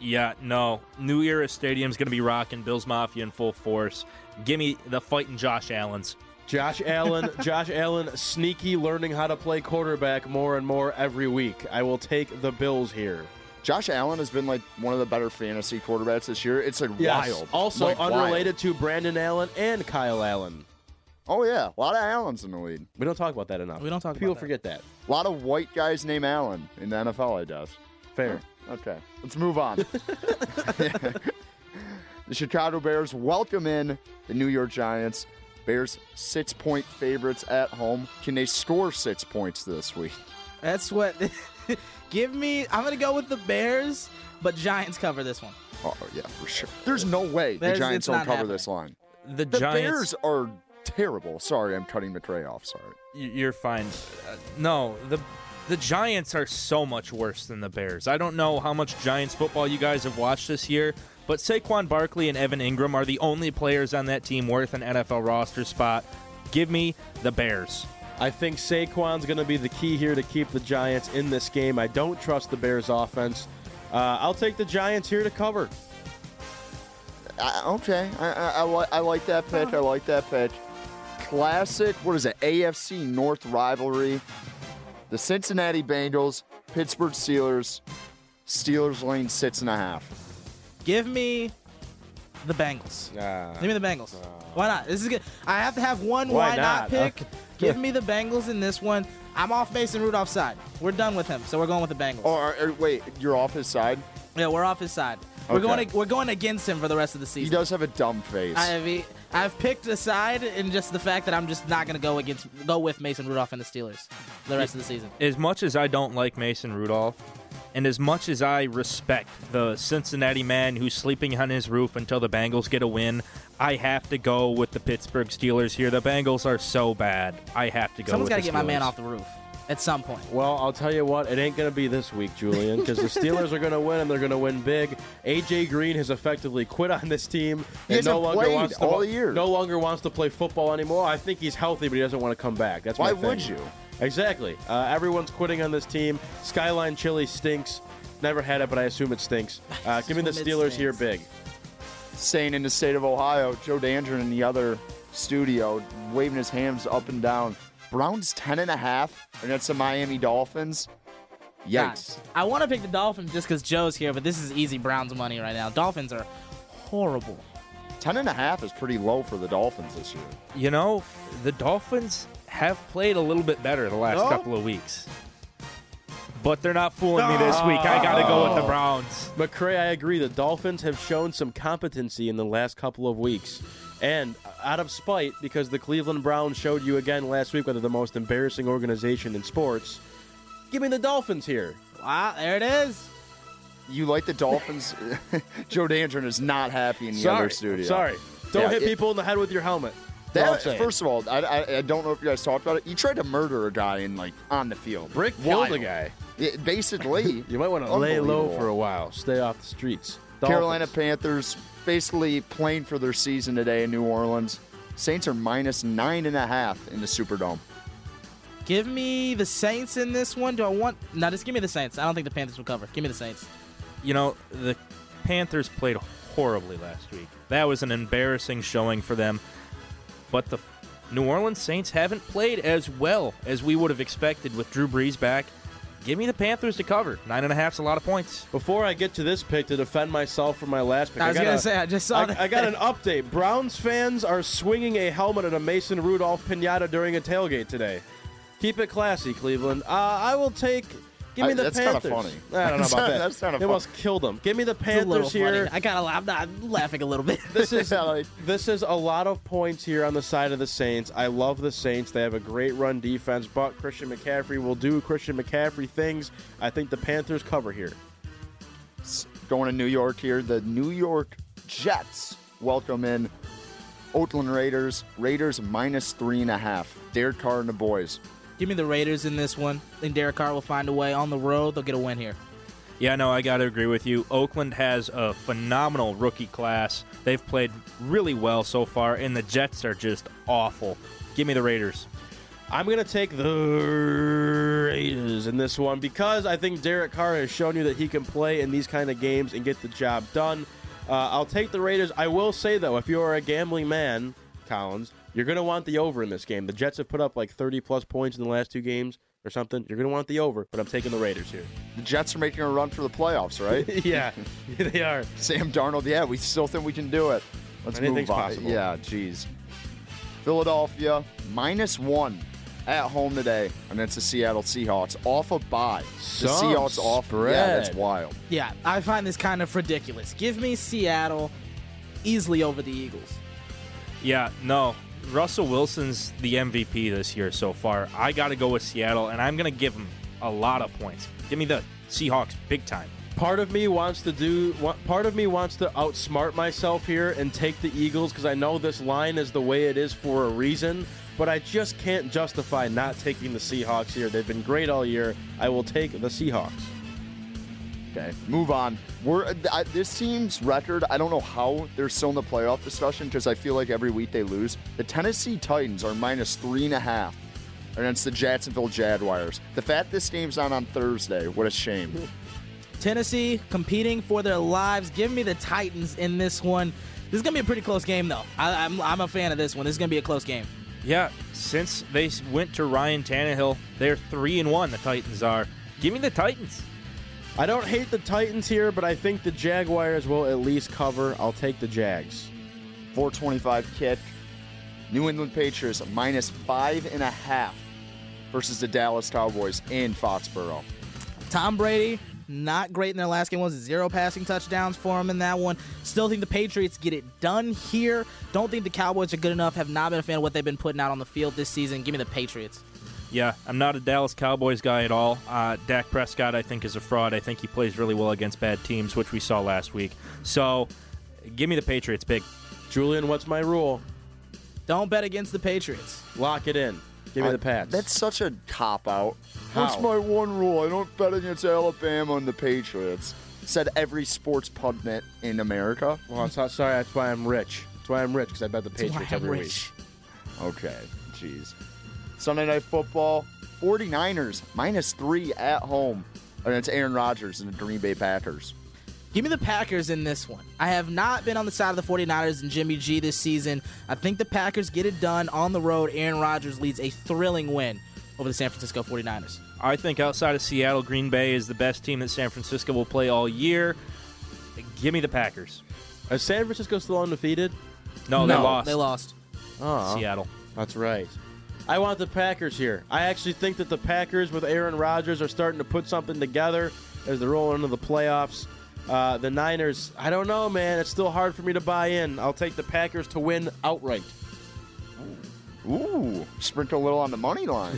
Yeah, no. New Era Stadium's going to be rocking. Bills Mafia in full force. Give me the fighting Josh Allen's. Josh Allen, sneaky learning how to play quarterback more and more every week. I will take the Bills here. Josh Allen has been like one of the better fantasy quarterbacks this year. It's like wild. Also like unrelated to Brandon Allen and Kyle Allen. Oh, yeah. A lot of Allens in the league. We don't talk about that enough. People forget that. A lot of white guys named Allen in the NFL, I guess. Fair. Okay. Let's move on. The Chicago Bears welcome in the New York Giants. Bears 6-point favorites at home. Can they score 6 points this week? That's what. Give me. I'm going to go with the Bears, but Giants cover this one. Oh, yeah, for sure. There's no way the Giants don't cover this line. The Giants... Bears are terrible. Sorry, I'm cutting McCray off. Sorry. You're fine. No, the Giants are so much worse than the Bears. I don't know how much Giants football you guys have watched this year, but Saquon Barkley and Evan Ingram are the only players on that team worth an NFL roster spot. Give me the Bears. I think Saquon's going to be the key here to keep the Giants in this game. I don't trust the Bears' offense. I'll take the Giants here to cover. Okay. I like that pick. Classic, AFC North rivalry. The Cincinnati Bengals, Pittsburgh Steelers. Steelers lane 6.5. Give me the Bengals. Why not? This is good. I have to have one why not pick. Give me the Bengals in this one. I'm off Mason Rudolph's side. We're done with him, so we're going with the Bengals. Wait, you're off his side? Yeah, we're off his side. Okay. We're going against him for the rest of the season. He does have a dumb face. I've picked a side in just the fact that I'm just not going to go with Mason Rudolph and the Steelers for the rest of the season. As much as I don't like Mason Rudolph, and as much as I respect the Cincinnati man who's sleeping on his roof until the Bengals get a win, I have to go with the Pittsburgh Steelers here. The Bengals are so bad. I have to go with the Steelers. Someone's got to get my man off the roof at some point. Well, I'll tell you what, it ain't going to be this week, Julian, because the Steelers are going to win, and they're going to win big. A.J. Green has effectively quit on this team. He hasn't played all year. No longer wants to play football anymore. I think he's healthy, but he doesn't want to come back. That's my thing. Why would you? Exactly. Everyone's quitting on this team. Skyline Chili stinks. Never had it, but I assume it stinks. Give me the Steelers here big. Staying in the state of Ohio, Joe Dandrin in the other studio, waving his hands up and down. Browns 10.5 against the Miami Dolphins. Yikes. God, I want to pick the Dolphins just because Joe's here, but this is easy Browns money right now. Dolphins are horrible. 10.5 is pretty low for the Dolphins this year. You know, the Dolphins have played a little bit better the last couple of weeks. But they're not fooling me this week. I got to go with the Browns. McCray, I agree. The Dolphins have shown some competency in the last couple of weeks. And out of spite, because the Cleveland Browns showed you again last week whether the most embarrassing organization in sports, give me the Dolphins here. Wow, there it is. You like the Dolphins? Joe Dandrin is not happy in the other studio. Sorry. Don't hit people in the head with your helmet. First of all, I don't know if you guys talked about it. You tried to murder a guy on the field. Brick killed the guy. Basically. You might want to lay low for a while. Stay off the streets. Dolphins. Carolina Panthers basically playing for their season today in New Orleans. Saints are minus 9.5 in the Superdome. Give me the Saints in this one. Just give me the Saints. I don't think the Panthers will cover. Give me the Saints. You know, the Panthers played horribly last week. That was an embarrassing showing for them. But the New Orleans Saints haven't played as well as we would have expected with Drew Brees back. Give me the Panthers to cover. 9.5 is a lot of points. Before I get to this pick to defend myself from my last pick, I got an update. Browns fans are swinging a helmet at a Mason Rudolph pinata during a tailgate today. Keep it classy, Cleveland. I will take... Give me the Panthers. That's kind of funny. I don't know about that. That's kind of funny. They almost killed them. Give me the Panthers here. I'm laughing a little bit. This is a lot of points here on the side of the Saints. I love the Saints. They have a great run defense, but Christian McCaffrey will do Christian McCaffrey things. I think the Panthers cover here. Going to New York here. The New York Jets welcome in Oakland Raiders. Raiders minus 3.5. Derek Carr and the boys. Give me the Raiders in this one. I think Derek Carr will find a way on the road. They'll get a win here. Yeah, no, I got to agree with you. Oakland has a phenomenal rookie class. They've played really well so far, and the Jets are just awful. Give me the Raiders. I'm going to take the Raiders in this one because I think Derek Carr has shown you that he can play in these kind of games and get the job done. I'll take the Raiders. I will say, though, if you are a gambling man, Collins, you're going to want the over in this game. The Jets have put up like 30-plus points in the last two games or something. You're going to want the over, but I'm taking the Raiders here. The Jets are making a run for the playoffs, right? Yeah, they are. Sam Darnold, yeah, we still think we can do it. Anything's possible. Yeah, geez. Philadelphia, -1 at home today, and it's the Seattle Seahawks off a bye. Seahawks off. Yeah, that's wild. Yeah, I find this kind of ridiculous. Give me Seattle easily over the Eagles. Yeah, no. Russell Wilson's the MVP this year so far. I got to go with Seattle, and I'm going to give him a lot of points. Give me the Seahawks big time. Part of me wants to outsmart myself here and take the Eagles because I know this line is the way it is for a reason, but I just can't justify not taking the Seahawks here. They've been great all year. I will take the Seahawks. Okay, move on. This team's record, I don't know how they're still in the playoff discussion because I feel like every week they lose. The Tennessee Titans are minus 3.5 against the Jacksonville Jaguars. The fact this game's not on Thursday, what a shame. Tennessee competing for their lives. Give me the Titans in this one. This is going to be a pretty close game, though. I'm a fan of this one. This is going to be a close game. Yeah, since they went to Ryan Tannehill, they're 3-1, the Titans are. Give me the Titans. I don't hate the Titans here, but I think the Jaguars will at least cover. I'll take the Jags. 4:25 kick. New England Patriots minus 5.5 versus the Dallas Cowboys in Foxborough. Tom Brady, Not great in their last game. Was 0 passing touchdowns for them in that one. Still think the Patriots get it done here. Don't think the Cowboys are good enough. Have not been a fan of what they've been putting out on the field this season. Give me the Patriots. Yeah, I'm not a Dallas Cowboys guy at all. Dak Prescott, I think, is a fraud. I think he plays really well against bad teams, which we saw last week. So give me the Patriots big. Julian, what's my rule? Don't bet against the Patriots. Lock it in. Give me the Pats. That's such a cop-out. What's my one rule? I don't bet against Alabama and the Patriots. Said every sports pundit in America. Well, sorry, that's why I'm rich. That's why I'm rich, because I bet the Patriots every week. Okay, jeez. Sunday Night Football, 49ers, -3 at home. And it's Aaron Rodgers and the Green Bay Packers. Give me the Packers in this one. I have not been on the side of the 49ers and Jimmy G this season. I think the Packers get it done on the road. Aaron Rodgers leads a thrilling win over the San Francisco 49ers. I think outside of Seattle, Green Bay is the best team that San Francisco will play all year. Give me the Packers. Is San Francisco still undefeated? No, they lost. They lost. Oh, Seattle. That's right. I want the Packers here. I actually think that the Packers with Aaron Rodgers are starting to put something together as they're rolling into the playoffs. The Niners, I don't know, man. It's still hard for me to buy in. I'll take the Packers to win outright. Ooh, sprinkle a little on the money line.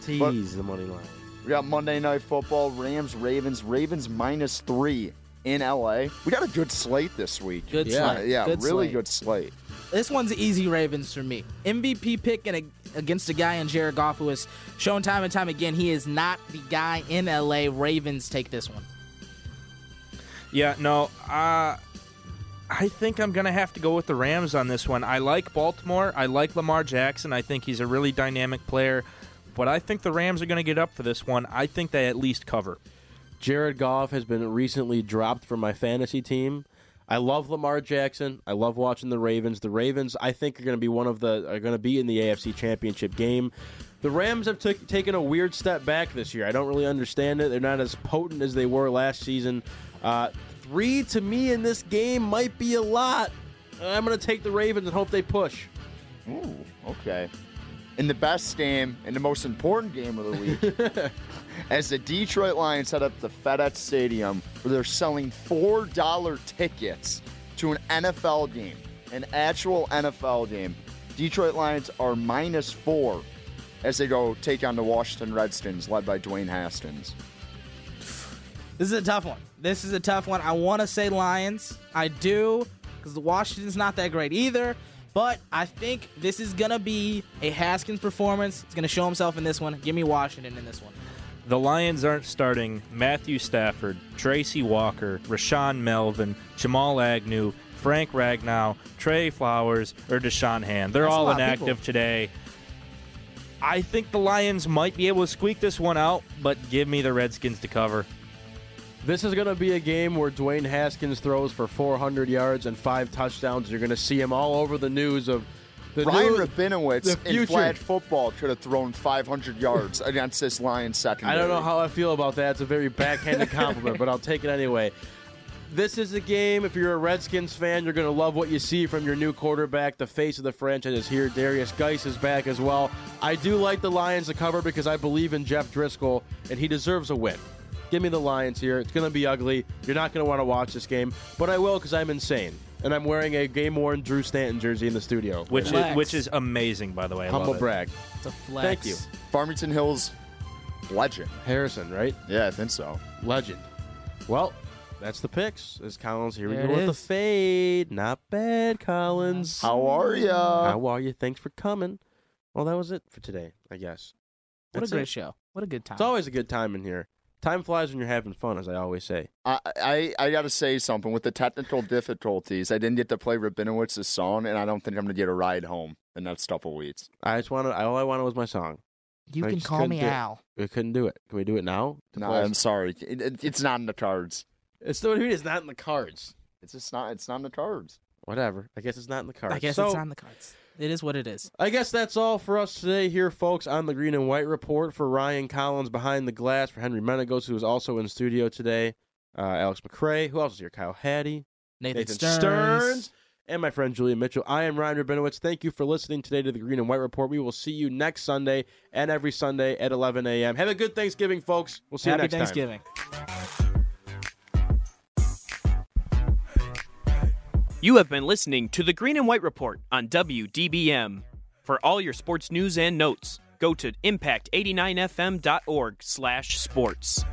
Tease the money line. We got Monday Night Football, Rams, Ravens. Ravens -3 in L.A. We got a good slate this week. Good slate. This one's easy Ravens for me. MVP pick against a guy in Jared Goff who has shown time and time again he is not the guy in L.A. Ravens take this one. Yeah, no, I think I'm going to have to go with the Rams on this one. I like Baltimore. I like Lamar Jackson. I think he's a really dynamic player. But I think the Rams are going to get up for this one. I think they at least cover. Jared Goff has been recently dropped from my fantasy team. I love Lamar Jackson. I love watching the Ravens. The Ravens, I think, are going to be in the AFC Championship game. The Rams have taken a weird step back this year. I don't really understand it. They're not as potent as they were last season. 3 to me in this game might be a lot. I'm going to take the Ravens and hope they push. Ooh, okay. In the best game and the most important game of the week, as the Detroit Lions head up to FedEx Stadium, where they're selling $4 tickets to an NFL game, an actual NFL game. Detroit Lions are -4 as they go take on the Washington Redskins, led by Dwayne Haskins. This is a tough one. I want to say Lions. I do, because the Washington's not that great either. But I think this is going to be a Haskins performance. He's going to show himself in this one. Give me Washington in this one. The Lions aren't starting Matthew Stafford, Tracy Walker, Rashawn Melvin, Jamal Agnew, Frank Ragnow, Trey Flowers, or Deshaun Hand. That's all inactive today. I think the Lions might be able to squeak this one out, but give me the Redskins to cover. This is going to be a game where Dwayne Haskins throws for 400 yards and 5 touchdowns. You're going to see him all over the news of the Ryan Rabinowitz in flag football could have thrown 500 yards against this Lions secondary. I don't know how I feel about that. It's a very backhanded compliment, but I'll take it anyway. This is a game, if you're a Redskins fan, you're going to love what you see from your new quarterback. The face of the franchise is here. Darius Geis is back as well. I do like the Lions to cover because I believe in Jeff Driscoll, and he deserves a win. Give me the Lions here. It's going to be ugly. You're not going to want to watch this game, but I will because I'm insane. And I'm wearing a game-worn Drew Stanton jersey in the studio. Which is amazing, by the way. Humble brag. It's a flex. Thank you. Farmington Hills legend. Harrison, right? Yeah, I think so. Legend. Well, that's the picks. As Collins, here we go with the fade. Not bad, Collins. How are you? Thanks for coming. Well, that was it for today, I guess. That's a great show. What a good time. It's always a good time in here. Time flies when you're having fun, as I always say. I got to say something. With the technical difficulties, I didn't get to play Rabinowitz's song, and I don't think I'm going to get a ride home in that stuff of weeds. All I wanted was my song. I can call me Al. We couldn't do it. Can we do it now? No, I'm sorry. It's not in the cards. It's not in the cards. It's not in the cards. Whatever. I guess it's not in the cards. It's not in the cards. It is what it is. I guess that's all for us today here, folks, on the Green and White Report. For Ryan Collins behind the glass, for Henry Menegos, who is also in studio today, Alex McCray. Who else is here? Kyle Hattie. Nathan Stearns. And my friend Julian Mitchell. I am Ryan Rabinowitz. Thank you for listening today to the Green and White Report. We will see you next Sunday and every Sunday at 11 a.m. Have a good Thanksgiving, folks. We'll see you next time. Happy Thanksgiving. You have been listening to the Green and White Report on WDBM. For all your sports news and notes, go to impact89fm.org/sports.